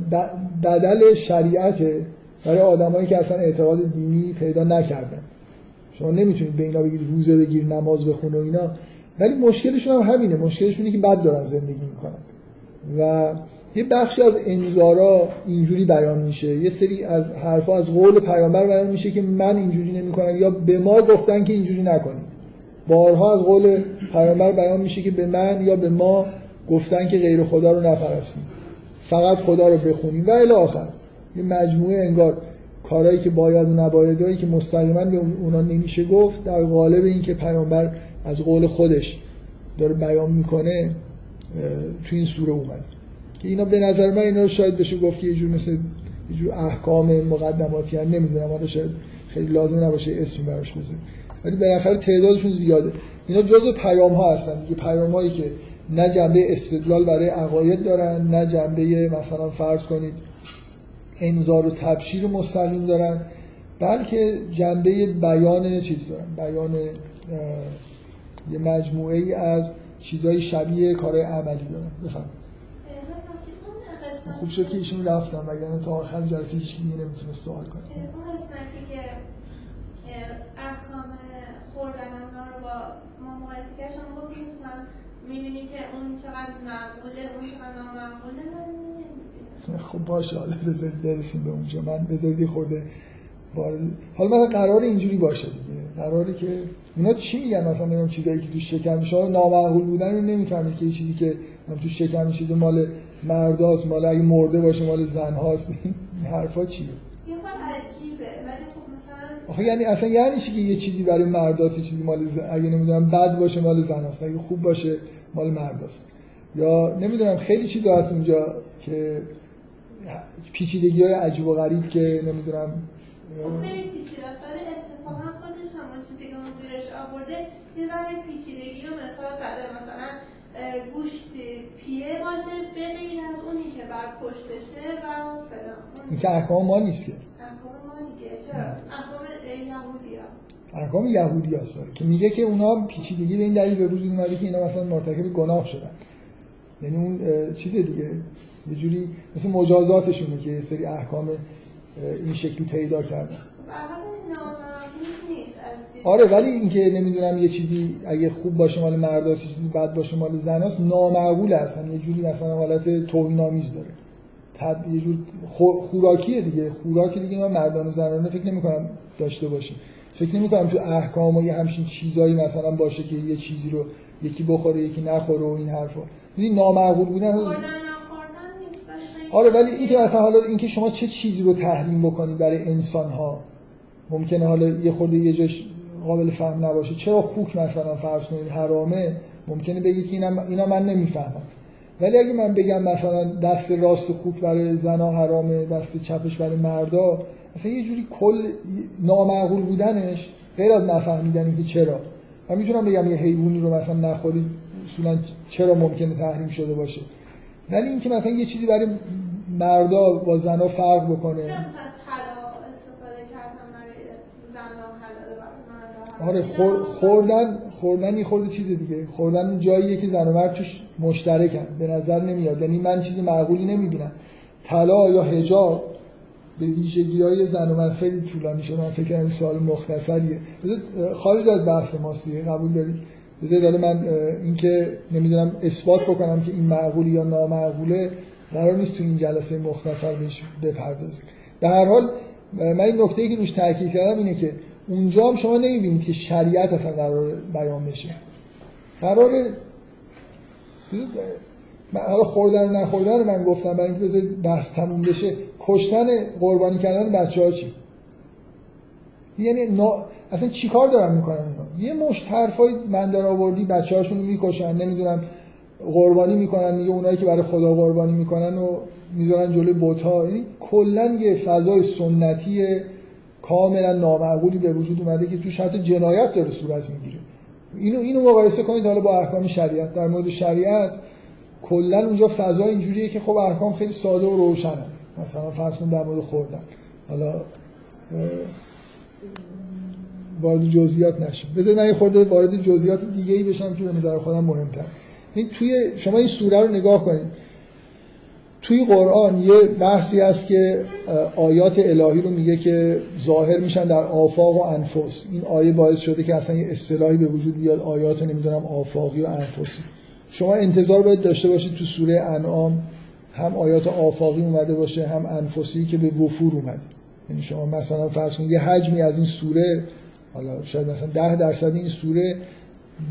بدل شریعته برای آدمایی که اصلا اعتقاد دینی پیدا نکردن. شما نمیتونید به اینا بگید روزه بگیر نماز بخون و اینا، ولی مشکلشون هم همینه، مشکلشون اینه که بد دارن زندگی میکنن و یه بخشی از انذارا اینجوری بیان میشه، یه سری از حرفا از قول پیامبر بیان میشه که من اینجوری نمیکنم یا به ما گفتن که اینجوری نکنید. بارها از قول پیامبر بیان میشه که به من یا به ما گفتن که غیر خدا رو نپرستیم، فقط خدا رو بخونیم و الی آخر. یه مجموعه انگار کارهایی که باید و نبایدهایی که مستقیما به اونا نمیشه گفت، در قالب این که پیامبر از قول خودش داره بیان میکنه تو این سوره اومد که اینا به نظر من اینا رو شاید بشه گفت که یه جور مثل یه جور احکام مقدماتی هم نمیدونم، حالا شاید خیلی لازم نباشه اسمی براش بذاریم، ولی بالاخره تعدادشون زیاده. اینا جزء پیام ها هستن دیگه، پیامایی که نه جنبه استدلال برای عقاید دارن، نه جنبه مثلا فرض کنید انذار و تبشیر مستقیم دارن، بلکه جنبه بیان چیز دارن، بیان یه مجموعه ای از چیزای شبیه کارهای عملی دارن. بفهم خوب شد که ایشون رفتن وگرنه تا آخر جلسه هیچ کی نمیتونه سوال کنه. اون قسمتی که احکام خوردن اونا رو با ما مقایسه کرد، شما گفتید مثلا میبینی که اون چقدر معقوله اون چقدر معقوله. خب باشه، حالا بذارید برسیم به اونجا. من بذارید خورده وارد حالا مثلا قرار اینجوری باشه دیگه، قراره که اونا چی میگن مثلا میگم چیزایی که تو شکم شما نامعقول بودن رو نمیفهمید که یه چیزی که تو شکم چیز مال مرداست، مال اگه مرده باشه مال زنهاست. این حرفا چیه؟ یه خود عجیبه. ولی خب مثلا آخه یعنی اصلا یعنی چی که یه چیزی برای مرداست یه چیزی مال زن... اگه نمیدونم بد باشه مال زنهاست، اگه خوب باشه مال مرداست، یا نمیدونم خیلی چیزا هست اونجا که پیچیدگی‌های عجیب و غریب که نمیدونم خیلی پیچیداست. ولی اتفاقا خودش همون چیزی که اون زیرش آورده یه ذره پیچیدگی رو مثلا زده، مثلا گوشت پیه باشه به غیر از اونی که بر پشتشه و فلان. این که احکام ما نیست که. احکام ما دیگه چرا؟ احکام یهودیا. احکام یهودیا ساره که میگه که اونا پیچیدگی به این دلیل به وجود اومده که اینا مثلا مرتکب گناه شدن. یعنی اون چیز دیگه یه جوری مثلا مجازاتشونه که یه سری احکام این شکلی پیدا کردن. آره ولی اینکه نمیدونم یه چیزی اگه خوب باشه مال مرداست یه چیزی بد باشه مال زناست نامعقول هستن، یه جوری مثلا حالت توهین‌آمیز داره. طب یه جور خو... خوراکیه دیگه، خوراکی دیگه من مردان و زنانه فکر نمی‌کنم داشته باشه. فکر نمی‌کنم تو احکام و یه همچین چیزایی مثلا باشه که یه چیزی رو یکی بخوره یکی نخوره و این حرفا. یعنی نامعقول بودن خوردن نخوردن نیست باشه. آره ولی اینکه مثلا حالا اینکه شما چه چیزی رو تحریم بکنید برای انسان‌ها ممکنه حالا یه خورده یه جاش قابل فهم نباشه. چرا خوک مثلا فرض کنید حرامه، ممکنه بگید که اینا اینا من نمیفهمم، ولی اگه من بگم مثلا دست راست خوک برای زنا حرامه دست چپش برای مردا، اصلا یه جوری کل نامعقول بودنش غیر از نفهمیدنی که چرا. من میتونم بگم یه حیوانی رو مثلا نخورید اصولا چرا ممکنه تحریم شده باشه، ولی اینکه مثلا یه چیزی برای مردا با زنا فرق بکنه، مثلا طلا استفاده کردن برای زنا حلاله برای مردا. آره خوردن خوردن یه خورده چیز دیگه، خوردن اون جاییه که زن و مرد توش مشترکن به نظر نمیاد، یعنی من چیز معقولی نمیبینم. طلا یا حجاب به ویژگی‌های زن و مرد خیلی طولانی شد، من فکر کنم سوال مختصریه، خارج از بحث ماست، قبول دارید؟ بذارید حالا من اینکه نمیدونم اثبات بکنم که این معقوله یا نامعقوله قرار نیست تو این جلسه مختصر بهش بپردازیم. به هر حال من این نکته‌ای که روش تاکید کردم اینه که اونجا هم شما نمیبینید که شریعت اصلا قرار بیان بشه، قرار من حالا خوردن و نخوردن رو من گفتم برای اینکه بذارید بحث تموم بشه. کشتن، قربانی کردن بچه‌ها چی؟ یعنی نا... اصلا چیکار دارن میکنن اینا؟ یه مشت حرفای من در آوردی، بچه‌هاشون رو میکشن، نمیدونم قربانی میکنن، میگه اونایی که برای خدا قربانی میکنن و میذارن جلوی بت‌ها. یعنی کلا یه فضای سنتی کاملا نامعقولی به وجود اومده که توش حتی جنایت داره صورت میگیره. اینو اینو مقایسه کنید حالا با احکام شریعت. در مورد شریعت کلا اونجا فضا اینجوریه که خب احکام خیلی ساده و روشنه، مثلا فرض کن در مورد خوردن، حالا وارد جزئیات نشیم، بذارید من یه خورده وارد جزئیات دیگه‌ای بشم که به نظر خودم مهم‌تره. این توی شما این سوره رو نگاه کنید، توی قرآن یه بحثی هست که آیات الهی رو میگه که ظاهر میشن در آفاق و انفس. این آیه باعث شده که اصلا یه اصطلاحی به وجود بیاد، آیات نمیدونم آفاقی و انفسی. شما انتظار باید داشته باشید تو سوره انعام هم آیات آفاقی اومده باشه، هم انفسی که به وفور اومده. یعنی شما مثلا فرض کنید یه حجمی از این سوره، حالا شاید مثلا ده درصد این سوره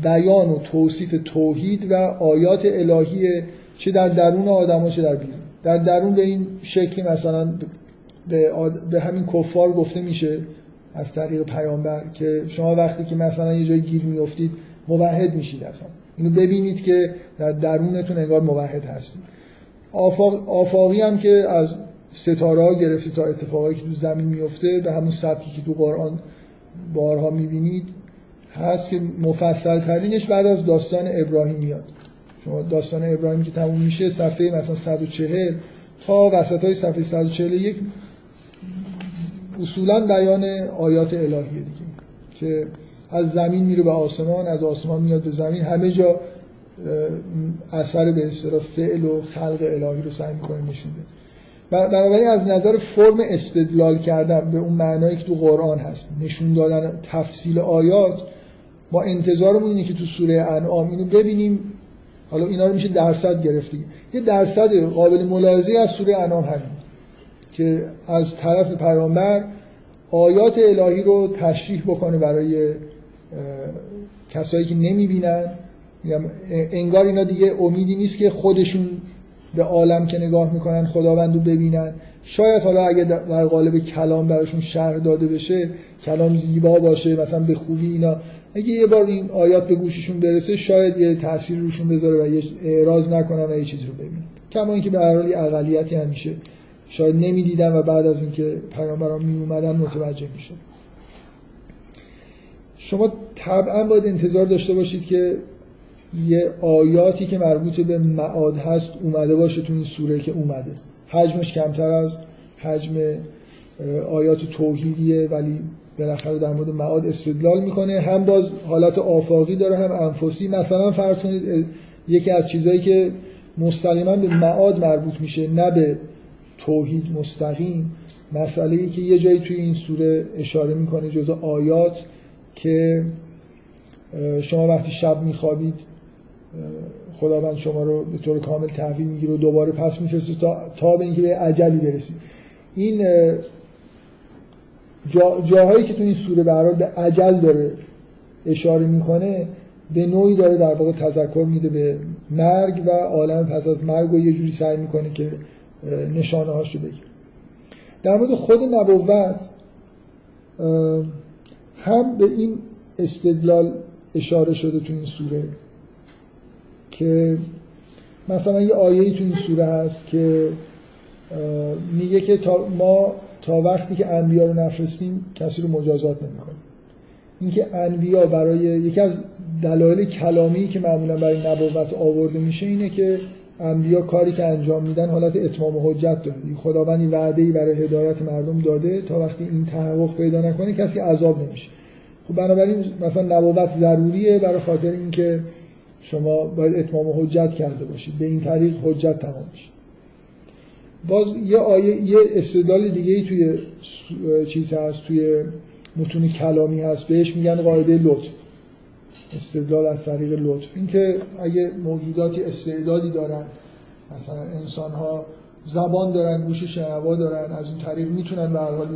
بیان و توصیف توحید و آیات الهی چه در درون آدم‌ها چه در بیرون. در درون به این شکلی مثلا به, آد... به همین کفار گفته میشه از طریق پیامبر که شما وقتی که مثلا یه جای گیر میافتید موحد میشید، اصلا اینو ببینید که در درونتون انگار موحد هستید. آفاق... آفاقی هم که از ستاره‌ها گرفته تا اتفاقایی که تو زمین میفته به همون سبکی که تو قرآن بارها میبینید هست که مفصل ترینش بعد از داستان ابراهیم میاد. شما داستان ابراهیم که تموم میشه صفحه مثلا صد و چهل تا وسطای صفحه صد و چهل و یک اصولا بیان آیات الهیه دیگه، که از زمین میره به آسمان، از آسمان میاد به زمین، همه جا اثر به اصطلاح فعل و خلق الهی رو سعی میکنه نشون بده. بنابراین از نظر فرم استدلال کردن به اون معنایی که تو قرآن هست، نشون دادن تفصیل آیات، ما انتظارمون اینه که تو سوره انعام اینو ببینیم. حالا اینا رو میشه درصد گرفت دیگه. یه درصد قابل ملاحظه از سوره انعام همین که از طرف پیامبر آیات الهی رو تشریح بکنه برای کسایی که نمیبینن. انگار اینا دیگه امیدی نیست که خودشون به عالم که نگاه میکنن خداوندو ببینن. شاید حالا اگه در قالب کلام براشون شرح داده بشه، کلام زیبا باشه، مثلا به خوبی اینا، اگه یه بار این آیات به گوششون برسه شاید یه تأثیر روشون بذاره و یه اعراض نکنن و یه چیز رو ببینن. کما اینکه به هر حال اقلیتی همیشه شاید نمیدیدن و بعد از اینکه پیامبران می اومدن متوجه میشن. شما طبعا باید انتظار داشته باشید که یه آیاتی که مربوط به معاد هست اومده باشه تو این سوره، که اومده حجمش کمتر از حجم آیات توحیدیه ولی بالاخره در مورد معاد استدلال میکنه. هم باز حالت آفاقی داره هم انفسی. مثلا فرض کنید یکی از چیزایی که مستقیما به معاد مربوط میشه نه به توحید مستقیم، مسئله‌ای که یه جایی توی این سوره اشاره میکنه جزء آیات که شما وقتی شب میخوابید خداوند شما رو به طور کامل تحویل میگیره و دوباره پس میفرسته تا تا به اینکه به اجلی برسید. این جا، جاهایی که تو این سوره به هر حال به اجل داره اشاره میکنه به نوعی داره در واقع تذکر میده به مرگ و عالم پس از مرگ و یه جوری سعی میکنه که نشانه هاشو بگیره. در مورد خود نبوت هم به این استدلال اشاره شده تو این سوره که مثلا یه آیه‌ای تو این سوره هست که میگه که تا ما تا وقتی که انبیا رو نفرستیم کسی رو مجازات نمی‌کنیم. اینکه انبیا برای یکی از دلایل کلامی که معمولا برای نبوت آورده میشه اینه که انبیا کاری که انجام میدن حالت اتمام حجت داره. خداوندی وعده‌ای برای هدایت مردم داده، تا وقتی این تحقق پیدا نکنه کسی عذاب نمیشه. خب بنابراین مثلا نبوت ضروریه برای خاطر اینکه شما باید اتمام حجت کرده باشید، به این طریق حجت تمام میشه. باز یه آیه، یه استدلال دیگه‌ای توی چیز هست، توی متون کلامی هست، بهش میگن قاعده لطف، استدلال از طریق لطف. این که اگه موجوداتی استعدادی دارن، مثلا انسان‌ها زبان دارن، گوش شنوا دارن، از این طریق میتونن به هر حال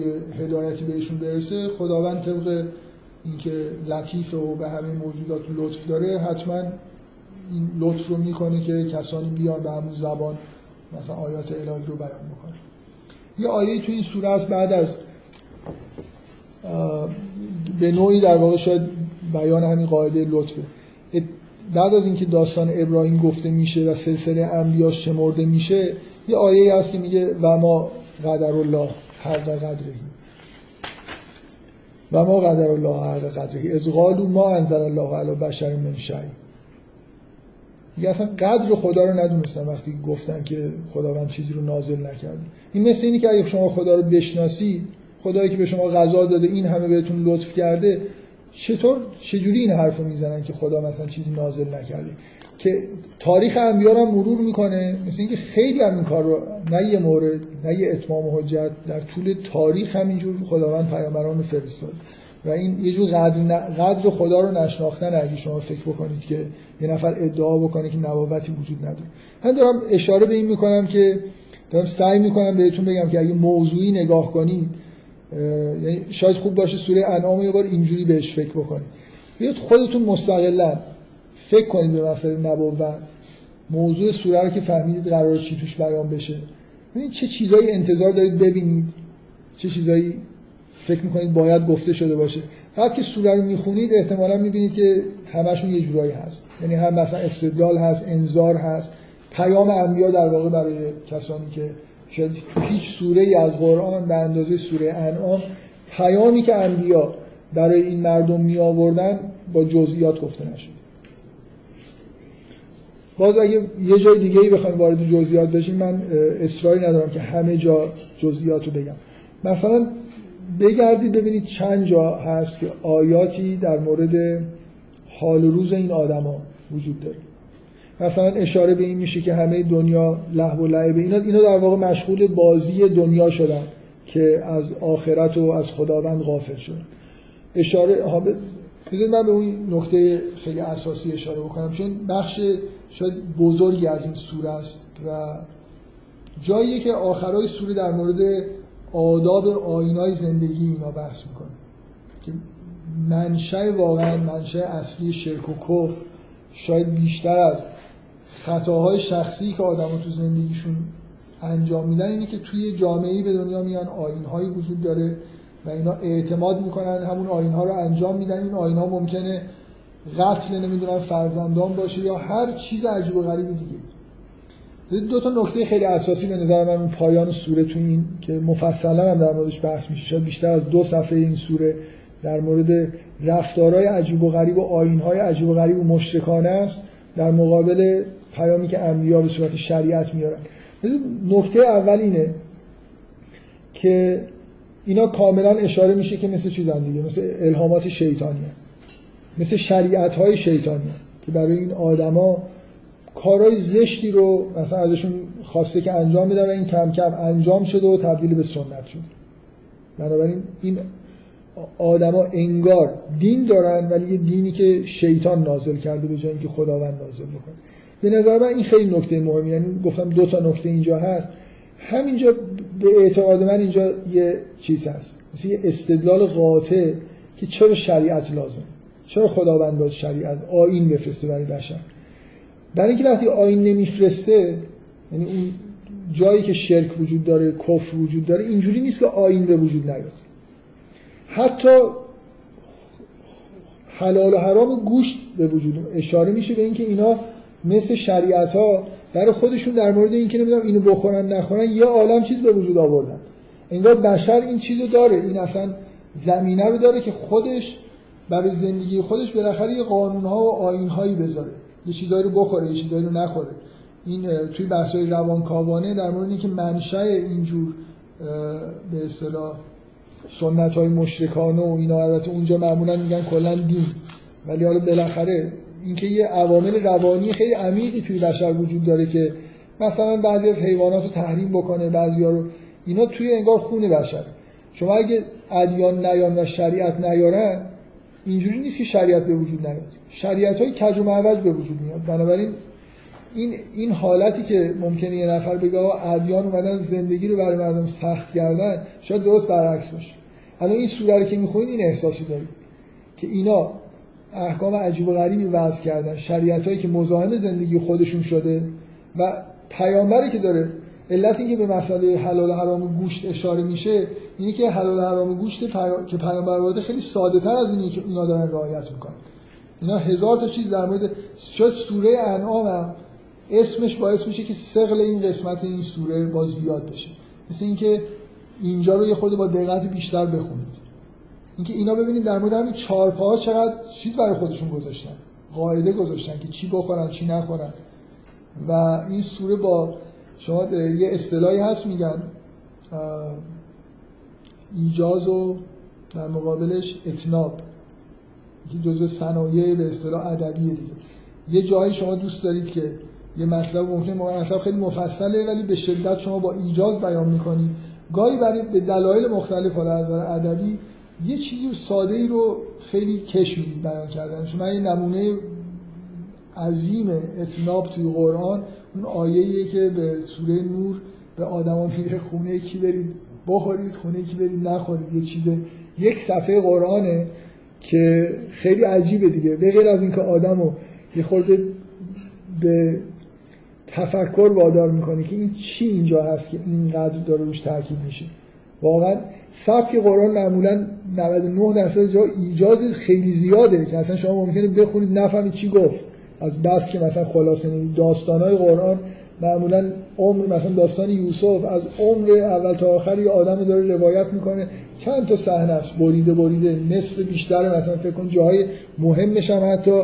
هدایتی بهشون برسه، خداوند طبق اینکه لطیف و به همه موجودات لطف داره حتما این لطف رو میکنه که کسانی بیان به همون زبان مثلا آیات الهی رو بیان میکنه. یه آیه تو این سوره است بعد از به نوعی در واقع شاید بیان همین قاعده لطفه. بعد از اینکه داستان ابراهیم گفته میشه و سلسله انبیا شمرده میشه، یه آیه هست که میگه و ما قدر الله حق قدره و ما قدر الله حق قدره از قالوا ما انزل الله علی بشر من شیء. دیگه اصلا قدر خدا رو ندونستن وقتی گفتن که خداوند چیزی رو نازل نکرده. این مثل اینی که اگه شما خدا رو بشناسی، خدایی که به شما غذا داده این همه بهتون لطف کرده، چطور چجوری این حرفو میزنن که خدا مثلا چیزی نازل نکرده؟ که تاریخ انبیا رو مرور میکنه، مثل اینکه خیلی هم این کار رو، نه یه مورد نه یه اتمام حجت، در طول تاریخ همینجور خداوند پیامبران رو فرستاد و این یه جور قدر, قدر خدا رو نشناختن. اگه شما فکر بکنید که یه نفر ادعا بکنه که نبوتی وجود نداره. من دارم اشاره به این میکنم که دارم سعی میکنم بهتون بگم که اگه موضوعی نگاه کنید، یعنی شاید خوب باشه سوره انعام یه بار اینجوری بهش فکر بکنید. بیاید خودتون مستقلا فکر کنید به مسئله نبوت، موضوع سوره رو که فهمیدید قرار چی توش بیان بشه، ببینید چه چیزایی انتظار دارید ببینید، چه چیزایی فکر میکنید باید گفته شده باشه. بعد که سوره رو میخونید احتمالاً میبینید که همشون یه جورایی هست، یعنی هم مثلا استدلال هست، انذار هست، پیام انبیا در واقع برای کسانی که شاید هیچ سوره‌ای از قرآن به اندازه سوره انعام پیامی که انبیا برای این مردم می آوردن با جزئیات گفته نشده. باز اگه یه جای دیگه‌ای بخوایم وارد جزئیات بشیم، من اصراری ندارم که همه جا جزئیات رو بگم. مثلا بگردید ببینید چند جا هست که آیاتی در مورد حال روز این آدما وجود داره. مثلا اشاره به این میشه که همه دنیا لهو و لعب، اینا اینا در واقع مشغول بازی دنیا شدن که از آخرت و از خداوند غافل شدن. اشاره بذارید من به اون نکته خیلی اساسی اشاره بکنم، چون بخش شاید بزرگی از این سوره است و جاییه که آخرای سوره در مورد آداب آینای زندگی اینا بحث میکنه که منشأ واقعا منشأ اصلی شرک و کفر شاید بیشتر از خطاهای شخصی که آدم‌ها تو زندگیشون انجام میدن اینه که توی جامعه‌ای به دنیا میان، آیین‌هایی وجود داره و اینا اعتماد میکنن، همون آیین‌ها رو انجام میدن. این آیین‌ها ممکنه قتل نمیدونن فرزندان باشه یا هر چیز عجیب و غریبی دیگه. دو تا نکته خیلی اساسی به نظر من پایان سوره تو این که مفصلا هم در موردش بحث میشه، شاید بیشتر از دو صفحه این سوره در مورد رفتارهای عجیب و غریب و آیین‌های عجیب و غریب و مشرکانه است در مقابل پیامی که انبیا به صورت شریعت میارن. نکته اول اینه که اینا کاملا اشاره میشه که مثل چیزن دیگه، مثل الهامات شیطانی هست، مثل شریعت‌های شیطانی هست که برای این آدما کارهای زشتی رو مثلا ازشون خواسته که انجام میدن و این کم کم انجام شده و تبدیل به سنت شد. بنابراین این آدما انگار دین دارن ولی یه دینی که شیطان نازل کرده به جای اینکه خداوند نازل بکنه. به نظر من این خیلی نکته مهمی، یعنی گفتم دو تا نکته اینجا هست. همینجا به اعتقاد من اینجا یه چیز هست، مثل یه استدلال قاطع که چرا شریعت لازم، چرا خداوند باید شریعت آیین بفرسته برای بشر؟ برای اینکه وقتی آیین نمیفرسته، یعنی اون جایی که شرک وجود داره، کفر وجود داره، اینجوری نیست که آیین به وجود نیاد. حتی حلال و حرام گوشت به وجود اشاره میشه به اینکه اینا مثل شریعت ها برای خودشون در مورد اینکه نمیدونم اینو بخورن نخورن یه عالم چیز به وجود آوردن. انگار بشر این چیزو داره، این اصلا زمینه رو داره که خودش برای زندگی خودش بالاخره یه قانون ها و آیین هایی بذاره، یه چیزایی رو بخوره، یه چیزایی رو نخوره. این توی بحث‌های روانکاوانه در مورد اینکه منشأ اینجور به اصطلاح سنت‌های مشرکانه و اینا، البته اونجا معمولا میگن کلا دین، ولی حالا بالاخره اینکه یه عوامل روانی خیلی عمیقی توی بشر وجود داره که مثلا بعضی از حیوانات رو تحریم بکنه، بعضیا رو، اینا توی انگار خون بشر. شما اگه ادیان نیان و شریعت نیارن، اینجوری نیست که شریعت به وجود نیاد، شریعت‌های کج و معوج به وجود میاد. بنابراین این این حالتی که ممکنه یه نفر بگه آقا ادیان اومدن زندگی رو برای مردم سخت کردن، شاید درست برعکس باشه. الان این سوره رو که میخونید این احساسو دارید که اینا احکام عجیب و غریبی وضع کردن، شریعتایی که مزاحم زندگی خودشون شده و پیامبری که داره. علت اینکه به مسئله حلال و حرام گوشت اشاره میشه اینه که حلال و حرام گوشت پی... که پیامبر وارد خیلی ساده‌تر از اینه که اینا دارن رعایت میکنن. اینا هزار تا چیز در مورد شاید سوره انعام اسمش باعث میشه که ثقل این قسمت این سوره با زیاد بشه. مثل اینکه اینجا رو یه خورده با دقت بیشتر بخونید، اینکه اینا ببینیم در مورد همین چارپاها چقدر چیز برای خودشون گذاشتن، قاعده گذاشتن که چی بخورن چی نخورن. و این سوره با شما یه اصطلاحی هست میگن ایجاز و در مقابلش اتناب، که جزء صنایع به اصطلاح ادبیه دیگه. یه جایی شما دوست دارید که یه مطلب ممکنه مطلب خیلی مفصله ولی به شدت شما با ایجاز بیان میکنید، گاهی برای به دلایل مختلف حالا از نظر ادبی یه چیزی ساده ای رو خیلی کش میدید بیان کردنش. من یه نمونه عظیم اتناب توی قرآن اون آیه‌ایه که به سوره نور به آدما میگه خونه کی برید بخورید، خونه کی برید نخورید. یه چیز یک صفحه قرآنه که خیلی عجیبه دیگه. به غیر از اینکه آدمو یه خورده به تفکر وادار میکنه که این چی اینجا هست که اینقدر داره روش تاکید میشه. واقعا سبک قرآن معمولا نود و نه درصد جا ایجاز خیلی زیاده که اصلا شما ممکنه بخونید نفهمید چی گفت، از بس که مثلا خلاصه میدید. داستانهای قرآن معمولا عمر، مثلا داستان یوسف از عمر اول تا آخر یه آدم داره روایت میکنه، چند تا صحنه است بریده بریده، نصف بیشتر مثلا فکر کن جاهای مهمش هم حتی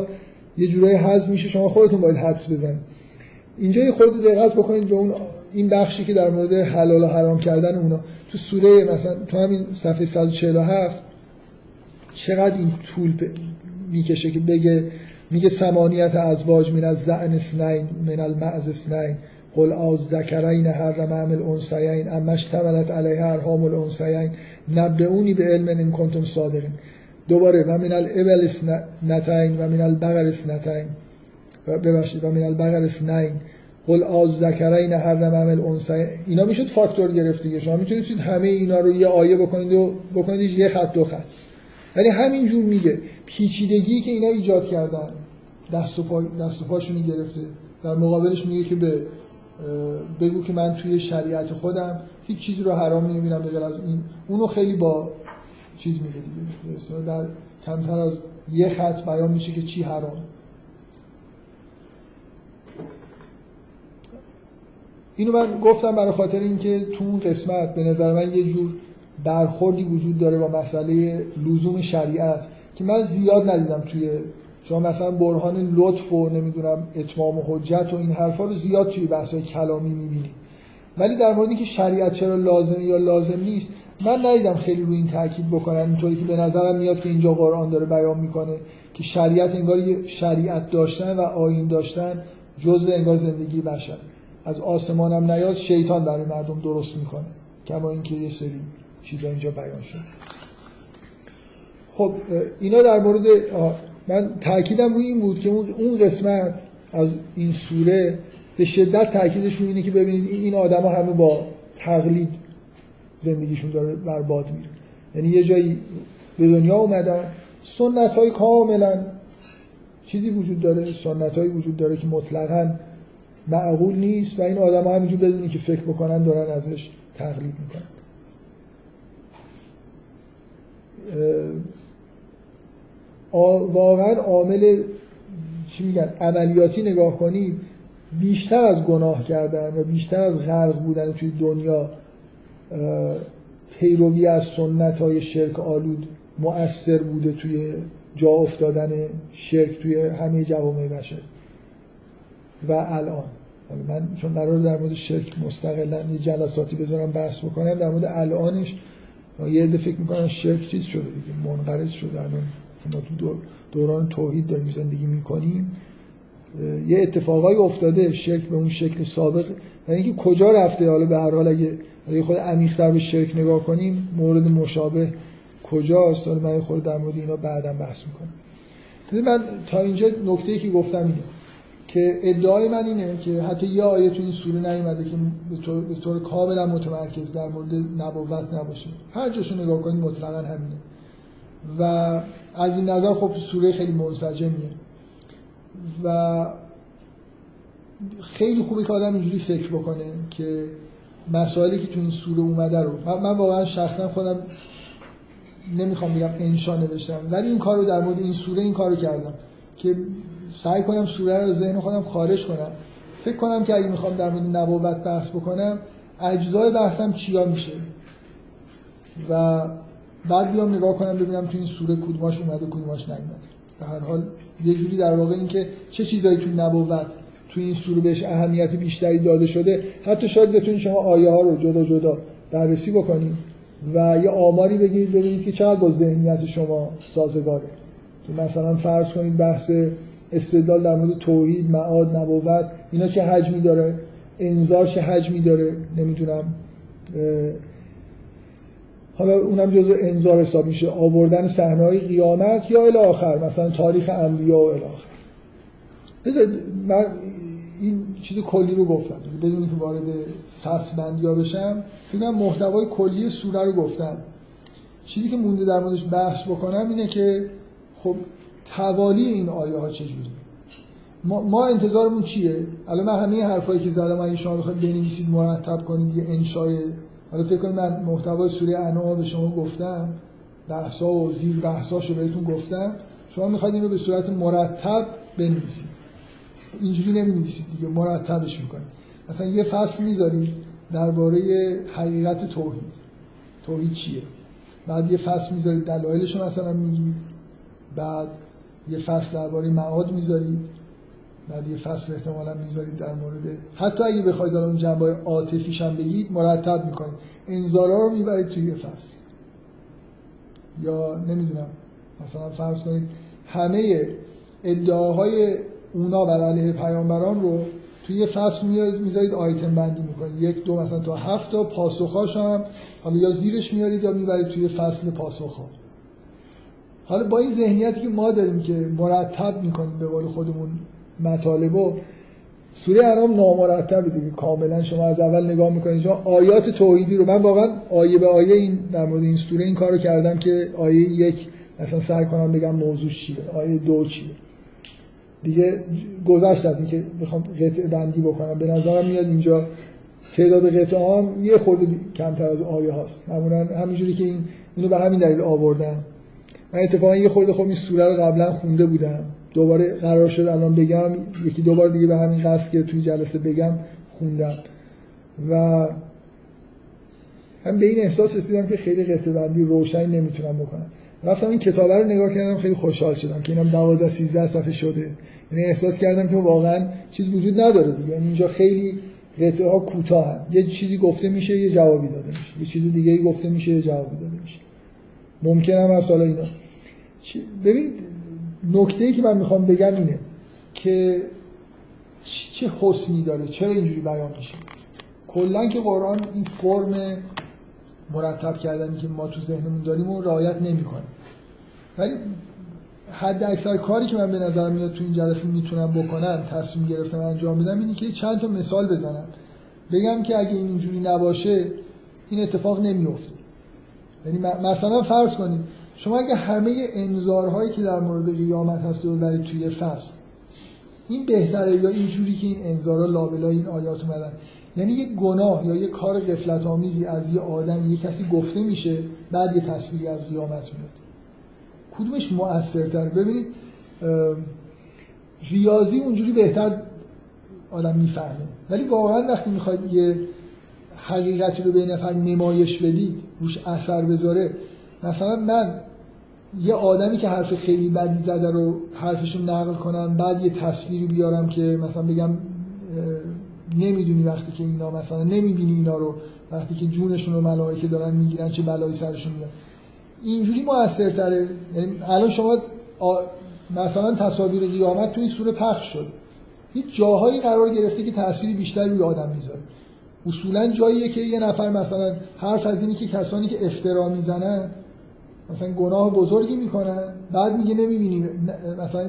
یه جورایی حذف میشه، شما خودتون باید حدس بزنید. اینجا یه خورده دقت بکنید به اون این بخشی که در مورد حلال و حرام کردن اونا تو سوره مثلا تو همین صفحه صد و چهل و هفت چقدر این طول ب... میکشه که بگه میگه ثمانیت ازواج من الذعن اثنین من المعز اثنین قل اذکرین حرم ام الانثیین اما اشتملت علیه ارحام الانثیین نبئونی بعلم ان کنتم صادقین. دوباره و من الابل اثنتین و من البقر اثنتین و ببخشید و من البقر اثنین قل اذکرین حرم ام الانثیین. اینا میشد فاکتور گرفت دیگه. شما میتونید همه اینا رو یه آیه بکنید و بکنید یه خط دو خط، ولی همینجور میگه پیچیدگی که اینا ایجاد کردن دست و پا دست و پاشونی گرفته. در مقابلش میگه که به بگو که من توی شریعت خودم هیچ چیزی رو حرام نمیبینم به غیر از این. اونو خیلی با چیز میگه دیگه، مثلا در کمتر از یه خط بیان میشه که چی حرام. اینو من گفتم برای خاطر اینکه تو اون قسمت به نظر من یه جور برخوردی وجود داره با مسئله لزوم شریعت که من زیاد ندیدم توی شما. مثلا برهان لطف و نمیدونم اتمام و حجت و این حرفا رو زیاد توی بحث‌های کلامی می‌بینید، ولی در مورد اینکه شریعت چرا لازمه یا لازم نیست من ندیدم خیلی روی این تاکید بکنن. اینطوری که به نظرم میاد که اینجا قرآن داره بیان میکنه که شریعت انگار یه شریعت داشتن و آیین داشتن جزء انگار زندگی بشر. از آسمان هم نیاد شیطان برای مردم درست میکنه، کما اینکه یه سری چیزا اینجا بیان شد. خب اینا در مورد من تأکیدم روی این بود که اون قسمت از این سوره به شدت تأکیدش روی اینه که ببینید این آدم ها همه با تقلید زندگیشون داره بر باد میره. یعنی یه جایی به دنیا اومدن سنت های کاملا چیزی وجود داره، سنت هایی وجود داره که مطلقاً معقول نیست و این آدم ها همینجور بدونی که فکر بکنن دارن ازش تقلید میکنن. واقعا عامل چی میگن عملیاتی نگاه کنید بیشتر از گناه کردن و بیشتر از غرق بودن توی دنیا پیروی از سنت های شرک آلود مؤثر بوده توی جا افتادن شرک توی همه جوامع بشر. و الان من چون قرار در مورد شرک مستقلا یه جلساتی بذارم بحث بکنم، در مورد الانش یه عده فکر میکنن شرک چیز شده دیگه، منقرض شده. الان ما تو دوران توحید داریم زندگی میکنیم، یه اتفاقایی افتاده، شرک به اون شکل سابق، یعنی که کجا رفته. حالا به هر حال اگه یه خود عمیق‌تر به شرک نگاه کنیم، مورد مشابه کجاست؟ حالا من خود در مورد اینا بعداً بحث میکنم. من تا اینجا نکته‌ای که گفتم اینه که ادعای من اینه که حتی یه آیه تو این سوره نیومده که به طور, به طور کاملا متمرکز در مورد نبوت نباشه. هر جاشو نگاه کنید مطلقاً همینه و از این نظر خب سوره خیلی منسجمیه و خیلی خوبه که آدم اینجوری فکر بکنه که مسائلی که تو این سوره اومده رو من, من واقعا شخصا خودم نمیخوام بگم انشا نوشتم، ولی این کارو در مورد این سوره این کارو کردم که سعی کنم سوره رو از ذهن خودم خارج کنم، فکر کنم که اگه میخوام در مورد نبوت بحث بکنم اجزای بحثم چیا میشه و بعد بیام نگاه کنم ببینم تو این سوره کدوماش اومده کدوماش نیومده. به هر حال یه جوری در واقع این که چه چیزایی تو نبوت تو این سوره بهش اهمیت بیشتری داده شده، حتی شاید بتونید شما آیه ها رو جدا جدا بررسی بکنید و یه آماری بگیرید ببینید که چقدر با ذهنیت شما سازگاره. که مثلا فرض کنید بحث استدلال در مورد توحید، معاد، نبوت، اینا چه حجمی داره، انذار چه حجمی داره، نمیدونم حالا اونم جزء انذار حساب میشه، آوردن صحنه‌های قیامت یا الی آخر، مثلا تاریخ انبیا و الی آخر. من این چیز کلی رو گفتم بدون که وارد فصل بندیا بشم، میگم محتوای کلی سوره رو گفتم. چیزی که مونده در موردش بحث بکنم اینه که خب توالی این آیه ها چجوریه، ما, ما انتظارمون چیه. الان من همه حرفایی که زدم اگه شما بخواید بنویسید مرتب کنید یه انشای، حالا فکر کنید من محتوای سوره انعام به شما گفتم، بحثا و زیر بحثاشو بهتون گفتم، شما میخواید اینو به صورت مرتب بنویسید. اینجوری نمی‌نویسید دیگه، مرتبش می‌کنید. مثلا یه فصل می‌ذارید درباره حقیقت توحید، توحید چیه، بعد یه فصل می‌ذارید دلایلش رو مثلا میگید، بعد یه فصل درباره معاد می‌ذارید، بعد یه فصل احتمالاً می‌ذارید در مورد حتی اگه بخواید الان جنبه عاطفیش هم بگید مرتب می‌کنید، انذارا رو می‌برید توی یه فصل، یا نمیدونم مثلا فرض کنید همه ادعاهای اونا بر علیه پیامبران رو توی یه فصل میذارید، آیتم بندی میکنید یک دو مثلا تا هفت تا پاسخاش هم حالا یا زیرش میارید یا میبرید توی فصل پاسخا. حالا با این ذهنیتی که ما داریم که مرتب میکنیم به قول خودمون مطالبو، سوره انعام نامرتبه دیگه کاملا. شما از اول نگاه میکنید شما آیات توحیدی رو، من واقعا آیه به آیه این در مورد این سوره این کارو کردم که آیه یک مثلا سعی کنم بگم موضوع چیه، آیه دو چیه، دیگه گذشت از این که بخوام قطعه بندی بکنم. به نظرم میاد اینجا تعداد قطعه هم یه خورده کمتر از آیه هاست، معمولا همینجوری که این اینو به همین دلیل آوردم. من اتفاقا یه خورده خب این سوره رو قبلا خونده بودم، دوباره قرار شد الان بگم یکی دوبار دیگه به همین قصد که توی جلسه بگم خوندم و هم به این احساس رسیدم که خیلی قطعه بندی روشن نمیتونم بکنم. رفتم این کتابه رو نگاه کردم خیلی خوشحال شدم که اینم دوازده سیزده صفحه شده، یعنی احساس کردم که واقعا چیز وجود نداره دیگه، یعنی اینجا خیلی قطعه ها کوتاهن، یه چیزی گفته میشه یه جوابی داده میشه، یه چیز دیگه‌ای گفته میشه یه جوابی داده میشه. ممکنه مثلا اینا ببین نکته‌ای که من میخوام بگم اینه که چه حسنی داره چرا اینجوری بیان میشه. کلا که قرآن این فرم مرتب کردنی که ما تو ذهنمون داریم و رعایت نمی‌کنه، ولی حد اکثر کاری که من به نظرم میاد تو این جلسه میتونم بکنم، تصمیم گرفتم انجام بدم، اینه که چند تا مثال بزنم بگم که اگه اینجوری نباشه این اتفاق نمی‌افته. یعنی مثلا فرض کنید شما اگه همه انذارهایی که در مورد قیامت هست رو ببرید توی فصل، این بهتره یا اینجوری که این انذارا لابلای این آیات اومدن؟ یعنی یه گناه یا یه کار غفلت آمیزی از یه آدم یه کسی گفته میشه، بعد یه تصویری از قیامت میاد، کدومش مؤثرتر؟ ببینید ریاضی اونجوری بهتر آدم میفهمه، ولی واقعا وقتی میخواید یه حقیقتی رو به نفر نمایش بدید روش اثر بذاره، مثلا من یه آدمی که حرف خیلی بدی زده رو حرفشو نقل کنم، بعد یه تصویری بیارم که مثلا بگم نمیدونی وقتی که اینا مثلا نمیبینی اینا رو وقتی که جونشون رو ملائکه دارن میگیرن چه بلایی سرشون میاد. اینجوری موثرتره. یعنی الان شما آ... مثلا تصاویر قیامت توی سوره پخش شد، هیچ جاهایی قرار گرفته که تأثیری بیشتر روی آدم میذاره. اصولا جاییه که یه نفر مثلا حرف از اینی که کسانی که افترا میزنن مثلا گناه بزرگی میکنن، بعد میگه نمیبینی مثلا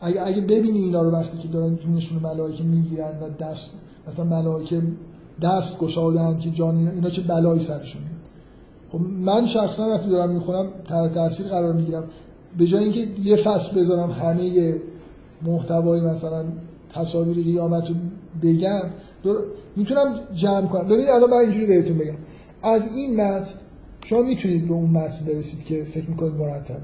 اگه اگه ببینی اینا رو وقتی که دارن جونشون رو ملائکه میگیرن و دست مثلا ملائکه دست گشادن که جان اینا, اینا چه بلایی سرشون میاد. خب من شخصا وقتی دارم میخونم تحت تاثیر قرار میگیرم. به جای اینکه یه فصل بذارم همه محتوای مثلا تصاویر قیامت رو بگم، میتونم جمع کنم. ببینید الان من اینجوری بهتون بگم، از این متن شما میتونید به اون متن برسید که فکر میکنید مرتب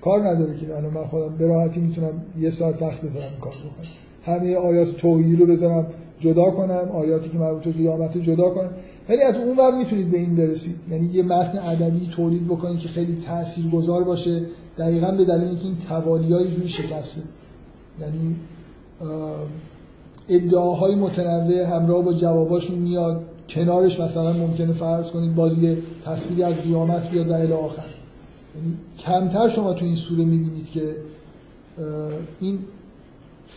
کار نداره، که الان من خودم به راحتی میتونم یه ساعت وقت بذارم این کار بکنم، همه آیات توحید رو بذارم جدا کنم، آیاتی که مربوط به قیامت رو جدا کنم. ولی از اونور میتونید به این برسید، یعنی یه متن ادبی تولید بکنید که خیلی تاثیرگذار باشه، دقیقاً به دلیل اینکه این توالیای جوری شکسته، یعنی ادعاهای متنوع همراه با جواباشون میاد، کنارش مثلا ممکنه فرض کنید بازی تصویری از قیامت بیاد و الی آخر. یعنی کمتر شما تو این سوره میبینید که این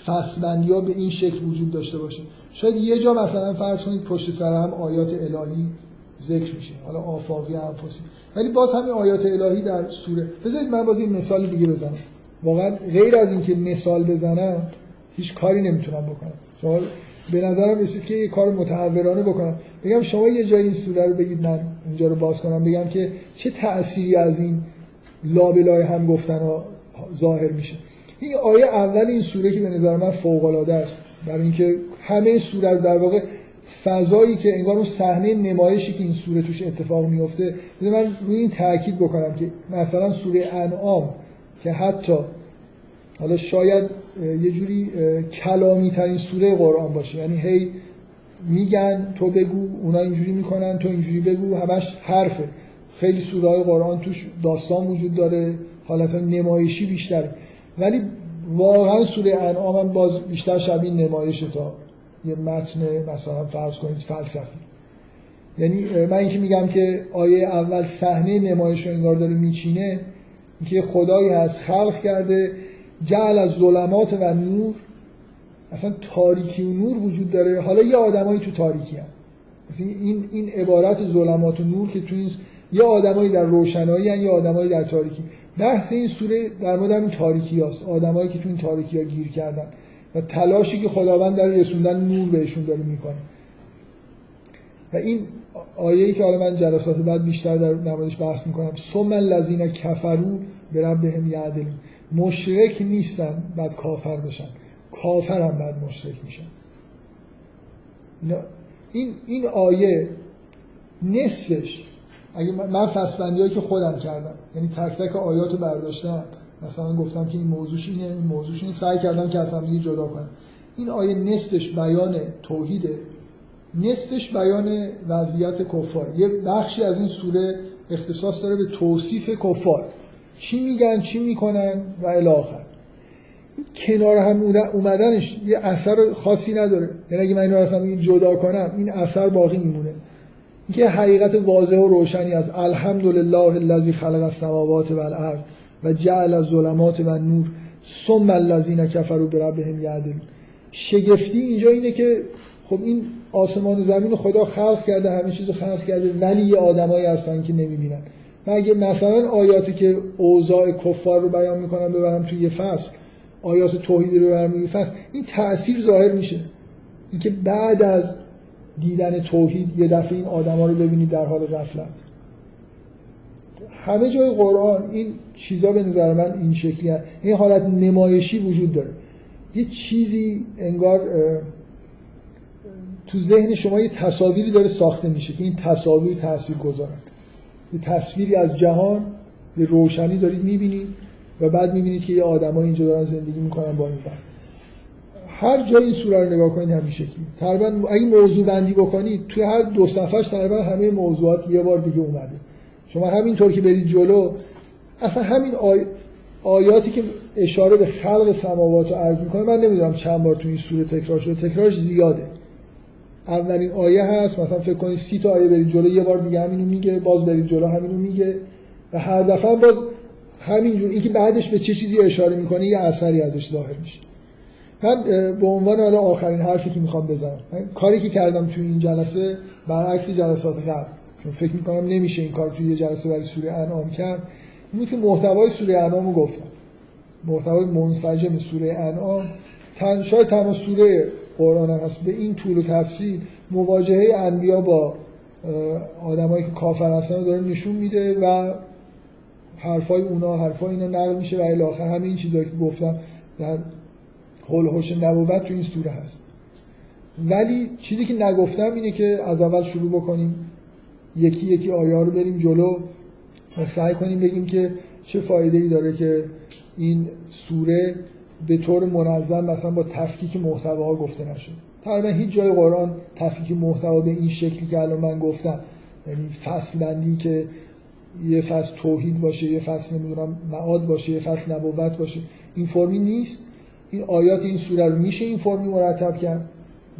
فصلبندی ها به این شکل وجود داشته باشه. شاید یه جا مثلا فرض کنید پشت سر هم آیات الهی ذکر میشه، حالا آفاقی انفاسی، ولی باز همین آیات الهی در سوره. بذارید من باز این مثال دیگه بزنم، واقعا غیر از این که مثال بزنم هیچ کاری نمیتونم بکنم. شما به نظرم رسید که یه کار متحورانه بکنم، بگم شما یه جای این سوره رو بگید من اینجا رو باز کنم بگم که چه تأثیری از این لابلای هم گفتن ها ظاهر میشه. این آیه اول این سوره که به نظر من فوق العاده است، برای اینکه همه سوره رو در واقع فضایی که انگار اون صحنه نمایشی که این سوره توش اتفاق میفته، من روی این تاکید بکنم که مثلا سوره انعام که حتی حالا شاید یه جوری کلامی ترین سوره قرآن باشه، یعنی هی میگن تو بگو، اونا اینجوری میکنن تو اینجوری بگو، همش حرفه. خیلی سوره های قرآن توش داستان وجود داره، حالت نمایشی بیشتر، ولی واقعا سوره انعام هم باز بیشتر شبیه نمایشه تا یه متن مثلا فرض کنید فلسفی. یعنی من اینکه میگم که آیه اول صحنه نمایش رو انگار داره میچینه، اینکه خدایی هست خلق کرده، جعل از ظلمات و نور، اصلا تاریکی و نور وجود داره، حالا یه آدمایی تو تاریکی هم. مثلا این این عبارت ظلمات و نور که تو این یه آدمایی در روشنایی هن، یه آدمایی در تاریکی. بحث این سوره در مورد این تاریکی هست، آدمایی که تو این تاریکی ها گیر کردن و تلاشی که خداوند داره رسوندن نور بهشون داره میکنه. و این آیه‌ای که حالا من جلسات بعد بیشتر در نمایش بحث میکنم، ثم الذین کفروا بربهم یعدلون، مشرک نیستن بعد کافر بشن، کافر هم بعد مشرک میشن. این این آیه نصفش اگه من فصلبندیایی که خودم کردم، یعنی تک تک آیاتو برداشتم، مثلا گفتم که این موضوعش اینه، این موضوعش اینه، سعی کردم که از هم دیگه جدا کنم. این آیه نصفش بیان توحیده، نصفش بیان وضعیت کفار. یه بخشی از این سوره اختصاص داره به توصیف کفار، چی میگن، چی میکنن و الی آخر. کنار هم اومدنش یه اثر خاصی نداره، یعنی اگه من این رو اصلا جدا کنم این اثر باقی میمونه. اینکه حقیقت واضح و روشنی از الحمدلله الذی خلق السماوات و الارض و جعل الظلمات و النور ثم الذین کفروا بربهم یعدلون. شگفتی اینجا اینه که خب این آسمان و زمین رو خدا خلق کرده، همه چیزو خلق کرده، ولی یه آدمایی هستن که نمیبینن. من اگه مثلا آیاتی که اوضاع کفار رو بیان میکنم ببرم توی یه فصل، آیات توحید رو ببرم توی یه فصل، این تأثیر ظاهر میشه. اینکه بعد از دیدن توحید یه دفعه این آدما رو ببینید در حال غفلت. همه جای قرآن این چیزا به نظر من این شکلیه، این حالت نمایشی وجود داره. یه چیزی انگار تو ذهن شما یه تصاویری داره ساخته میشه که این تصاویر تاثیرگذارن. یه تصویری از جهان به روشنی دارید میبینید و بعد میبینید که یه آدم‌ها اینجا دارن زندگی میکنن با این برد. هر جای این سوره رو نگاه کنید همین شکلی، تقریبا اگه موضوع بندی بکنید توی هر دو صفحه‌اش تقریبا همه موضوعات یه بار دیگه اومده. شما همینطور که برید جلو اصلا همین آی... آیاتی که اشاره به خلق سماوات و ارض میکنه، من نمیدونم چند بار تو این سوره تکرار شده، تکرارش زیاده. اولین آیه هست، مثلا فکر کنید سی تا آیه برید جلو، یه بار دیگه همینو میگه، باز برید جلو همینو میگه و هر دفعه باز همینجور. اینکه بعدش به چه چیزی اشاره میکنه یه اثری ازش ظاهر میشه. من به عنوان حالا آخرین حرفی که میخوام بزنم، من کاری که کردم توی این جلسه برعکس جلسات قبل، چون فکر میکنم نمیشه این کار توی یه جلسه برای سوره انعام کرد، اینه که محتوای سوره انعامو گفتم، محتوای منسجم سوره انعام، تنشای تمام سوره قرآن هست به این طول و تفصیل مواجهه انبیا با آدمایی که کافر هستن رو داره نشون میده و حرفای اونا حرفای اینا نقل میشه و الی آخر. همه این چیزایی که گفتم در هول هوش نبوت تو این سوره هست. ولی چیزی که نگفتم اینه که از اول شروع بکنیم، یکی یکی آیه رو بریم جلو و سعی کنیم بگیم که چه فایده‌ای داره که این سوره به طور منظم مثلا با تفکیک محتواها گفته نشد. تقریبا هیچ جای قرآن تفکیک محتوا به این شکلی که الان من گفتم، یعنی فصل بندی که یه فصل توحید باشه، یه فصل نمیدونم معاد باشه، یه فصل نبوت باشه، این فرمی نیست. این آیات این سوره رو میشه این فرمی مرتب کرد،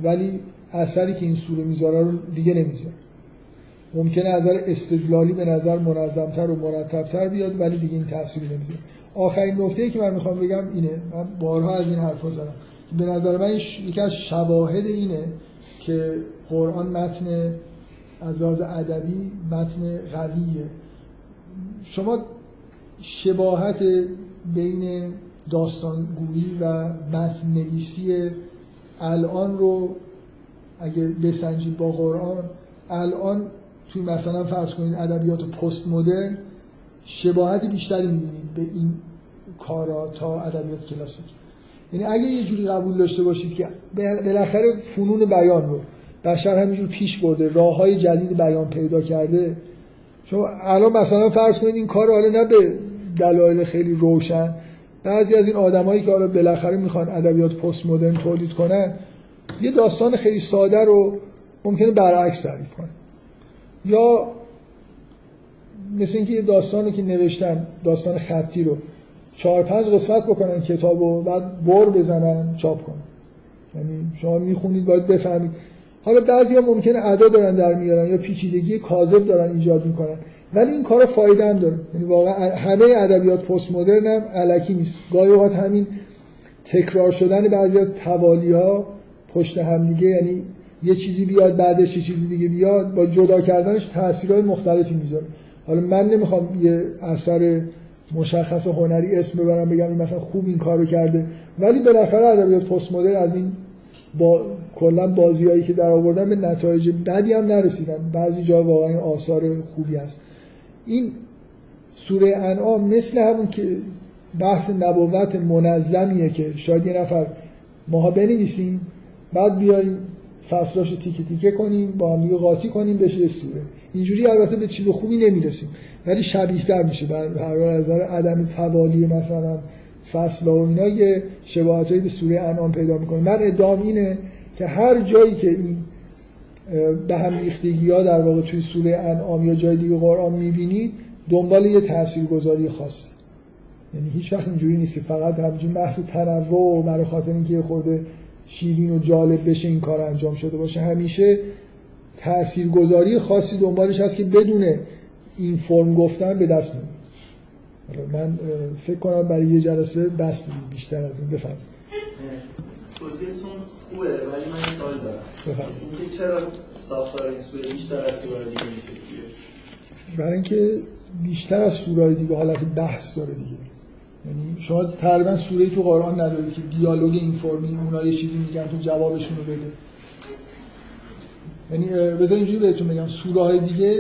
ولی اثری که این سوره میذاره رو دیگه نمیذاره. ممکنه از نظر استدلالی به نظر منظمتر و مرتبتر بیاد، ولی دیگه این تأثیری نمیذاره. آخرین نکته‌ای که من میخوام بگم اینه، من بارها از این حرفا زدم، به نظر من یکی از شواهد اینه که قرآن متن از لحاظ ادبی متن قویه. شما شباهت بین داستانگویی و متن نویسی الان رو اگه بسنجید با قرآن، الان توی مثلا فرض کنید ادبیات پست مدرن شباهت بیشتری می‌بینید به این کارا تا ادبیات کلاسیک. یعنی اگه یه جوری قبول داشته باشید که بالاخره فنون بیان رو بشر همینجور پیش برده، راه‌های جدید بیان پیدا کرده، شما الان مثلا فرض کنید این کار حالا نه به دلایل خیلی روشن، بعضی از این آدمایی که حالا بالاخره میخوان ادبیات پست مدرن تولید کنن یه داستان خیلی ساده رو ممکنه برعکس تعریف کنن، یا مثل اینکه یه داستانی که نوشتن، داستان خطی رو چهار پنج قسمت بکنن کتابو، بعد بر بزنن چاپ کنن. یعنی شما میخونید باید بفهمید. حالا بعضیا ممکنه ادا دارن در میارن یا پیچیدگی کاذب دارن ایجاد میکنن، ولی این کارا فایده هم داره. یعنی واقعا همه ادبیات پست مدرن هم الکی نیست. گاهی اوقات همین تکرار شدن بعضی از توالی‌ها پشت هم دیگه، یعنی یه چیزی بیاد بعدش یه چیزی دیگه بیاد، با جدا کردنش تاثیرهای مختلفی میذاره. حالا من نمیخوام یه اثر مشخص هنری اسم ببرم بگم این مثلا خوب این کارو کرده، ولی بالاخره ادبیات پست مدرن از این با کلا بازیایی که در آوردن به نتایج بدی هم نرسیدن، بعضی جا واقعا آثار خوبی هست. این سوره انعام مثل همون که بحث نبوت منظمیه که شاید یه نفر ماها بنویسیم بعد بیایم فصلاشو تیکه تیکه کنیم با هم دیگه قاطی کنیم بشه یه سوره. اینجوری البته به چیز خوبی نمیرسیم، ولی شبیه‌تر میشه. به هر حال از نظر عدم توالی مثلا فصل‌ها و اینا یه شباهتایی به سوره انعام پیدا میکنه. من ادعام اینه که هر جایی که این به هم ریختگی‌ها در واقع توی سوره انعام یا جای دیگه قرآن می‌بینید، دنبال یه تاثیرگذاری خاصه. یعنی هیچ وقت اینجوری نیست که فقط همینجوری محض تنوع برای خاطر اینکه خورده شیرین و جالب بشه این کار انجام شده باشه. همیشه تاثیرگذاری خاصی دنبالش هست که بدون این فرم گفتن به دست نمیاد. من فکر کنم برای یه جلسه بس بیشتر از این بفهم. توضیحتون خوبه، ولی من یه سوال دارم. اینکه چرا ساختار این سوره بیشتر از سوره‌های دیگه میشه؟ برای اینکه بیشتر از سوره‌های دیگه حالت بحث داره دیگه. یعنی شما تقریبا سوره‌ای تو قرآن نداری که دیالوگ این فرمی اونا یه چیزی میگن تو جوابشون رو بده. یعنی بذار اینجوری بهتون بگم، سوره‌های دیگه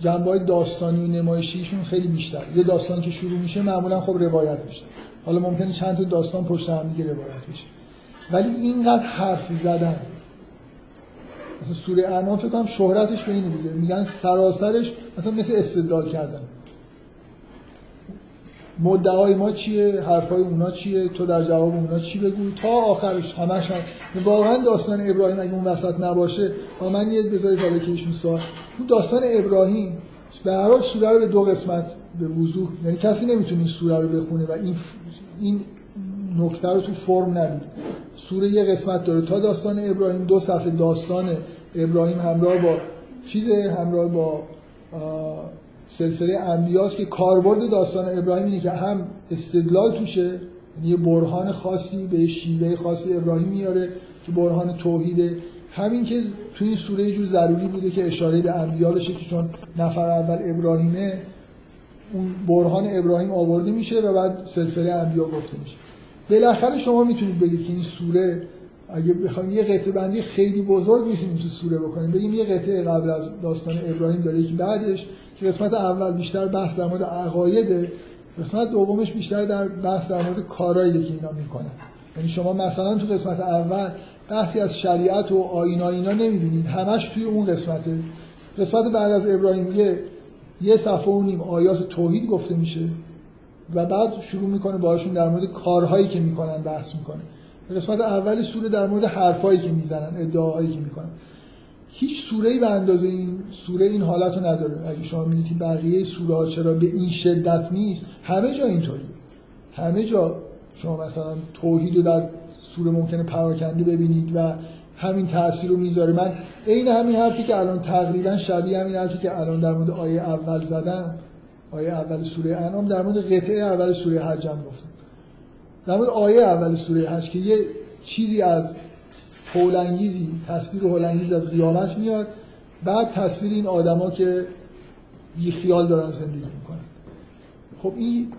جنبه‌های داستانی و نمایشیشون خیلی بیشتر. یه داستان که شروع میشه معمولا خب روایت میشه. حالا ممکنه چند تا داستان پشت هم دیگه روایت بشه. ولی اینقدر حرف زدن، مثلا سوره انعام فکر کنم شهرتش به اینه دیگه، میگن سراسرش مثلا مثل استدلال کردن. مدعای ما چیه؟ حرفای اونا چیه؟ تو در جواب اونا چی بگو؟ تا آخرش همش هم. واقعا داستان ابراهیم اگه اون وسط نباشه، با من یه بذارید حالا که ایشون سوال، اون داستان ابراهیم به هر حال سوره رو به دو قسمت به وضوح، یعنی کسی نمیتونه این سوره رو بخونه و این ف... این نکته رو تو فرم ندید. سوره یه قسمت داره تا داستان ابراهیم، دو صفحه داستان ابراهیم همراه با چیزه، همراه با سلسله انبیاست که کاربرد داستان ابراهیم اینه که هم استدلال توشه، یه برهان خاصی به شیوه خاصی ابراهیم میاره که برهان توحیده، همین که تو این سوره یه جور ضروری بوده که اشاره به انبیا بشه که چون نفر اول ابراهیمه اون برهان ابراهیم آورده میشه و بعد سلسله انبیا گفته میشه. بالاخره شما میتونید بگید که این سوره اگه بخوایم یه قطعه بندی خیلی بزرگ میتونیم تو سوره بکنیم، بگیم یه قطعه قبل از داستان ابراهیم داره که بعدش که قسمت اول بیشتر بحث در مورد عقایده، قسمت دومش بیشتر در بحث در مورد کارایی که اینا میکنن. یعنی شما مثلا تو قسمت اول بحثی از شریعت و آینا اینا نمیبینید، همش توی اون قسمته. قسمت بعد از ابراهیم یه یه صفحه و نیم آیات توحید گفته میشه و بعد شروع میکنه باهاشون در مورد کارهایی که میکنن بحث میکنه. قسمت اول سوره در مورد حرفایی که میزنن، ادعاهایی که میکنن. هیچ سوره‌ای به اندازه این سوره این حالت رو نداره. اگه شما میگید که بقیه سوره‌ها چرا به این شدت نیست، همه جا اینطوریه. همه جا شما مثلا توحید رو در سوره ممکنه پراکنده ببینید و همین تأثیر رو میذاره. من این همین حرفی که الان تقریبا شبیه همین حرفی که الان در مورد آیه اول زدم، آیه اول سوره انعام، در مورد قطعه اول سوره حج هم گفتم. در مورد آیه اول سوره حج که یه چیزی از هولانگیزی، تصویر هولانگیز از قیامت میاد، بعد تصویر این آدما که بی خیال دارن زندگی میکنن. خب این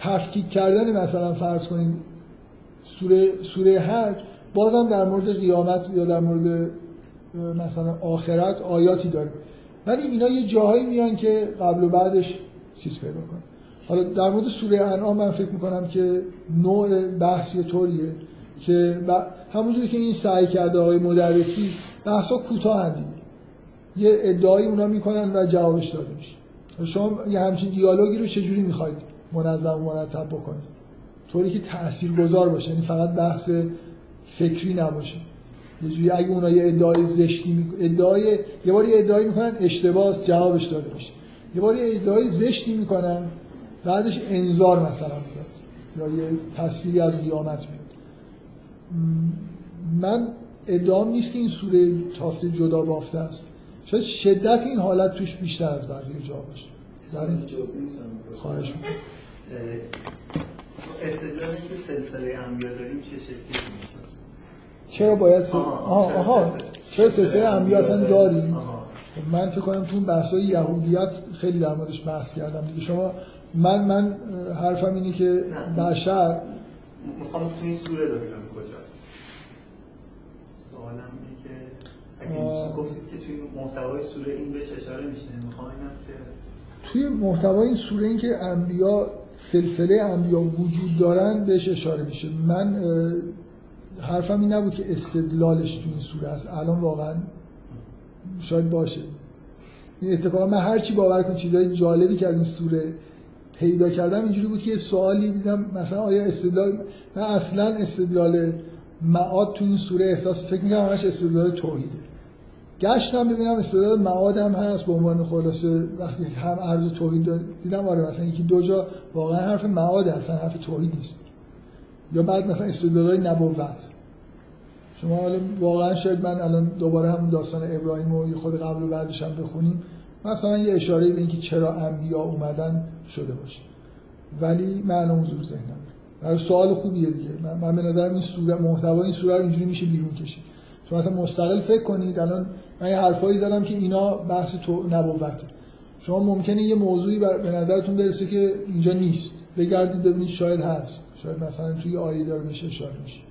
تفکیک کردن مثلا فرض کنین سوره سوره حج بازم در مورد قیامت یا در مورد مثلا آخرت آیاتی داره، ولی اینا یه جاهایی میان که قبل و بعدش چیز پیدا کنه. حالا در مورد سوره انعام من فکر میکنم که نوع بحث یه طوریه که همونجوری که این سعی کرده آقای مدرسی، بحثا کوتاه اند، یه ادعایی اونا میکنن و جوابش داده میشه. شما یه همچین دیالوگی رو چجوری میخواید منظم و مرتب بکنید طوری که تاثیرگذار باشه، یعنی فقط بحث فکری نباشه. یه جوری اگه اونا یه ادعای زشتی میکنن، ادعای یه بار یه ادعایی میکنن اشتباهه، جوابش داده میشه. یه بار یه ادعای زشتی میکنن، بعدش انذار مثلا میاد یا یه تصویری از قیامت میاد. من ادعام نیست که این سوره تافته جدا بافته است، شاید شدت این حالت توش بیشتر از بقیه جا باشه. خواهش میکنم. استدلالی که سلسله انبیا داریم چه شکلی میشه؟ چرا باید سلسله آها آها چرا سلسله انبیا اصلا داریم؟ من فکر کنم تو اون بحثای یهودیت خیلی در موردش بحث کردم دیگه. شما من من حرفم اینه که بشر میخوام تو این سوره داریم کجاست؟ سوالم اینه که اگه این گفتید که توی محتوای سوره این بهش اشاره میشه، میخوام اینم که توی محتوای این سوره این که انبیا سلسله انبیا وجود دارن بهش اشاره میشه. من حرفم این نبود که استدلالش توی این سوره است، الان واقعا شاید باشه. این اتفاقا من هر چی باور کنم چیزای جالبی که از این سوره پیدا کردم اینجوری بود که یه سوالی دیدم مثلا آیا استدلال، من اصلا استدلال معاد تو این سوره احساس فکر می‌کنم همش استدلال توحیده. گشتم ببینم استدلال معاد هم هست به عنوان خلاصه وقتی هم عرض توحید داره. دیدم آره مثلا یکی دو جا واقعا حرف معاد اصلا حرف توحید نیست. یا بعد مثلا استدلال نبوت. شما حالا واقعا شاید من الان دوباره همون داستان ابراهیم رو یه خود قبل و بعدش هم بخونیم، مثلا یه اشاره به اینکه چرا انبیا اومدن شده باشه، ولی من اونجور ذهنم برای سوال خوبیه دیگه. من, من به نظرم این سوره محتوای این سوره رو اینجوری میشه بیرون کشید. شما مثلا مستقل فکر کنید، الان من یه حرفایی زدم که اینا بحث تو نبوته، شما ممکنه یه موضوعی بر... به نظرتون برسه که اینجا نیست، بگردید ببینید شاید هست، شاید مثلا توی آیه داره بشه اشاره میشه.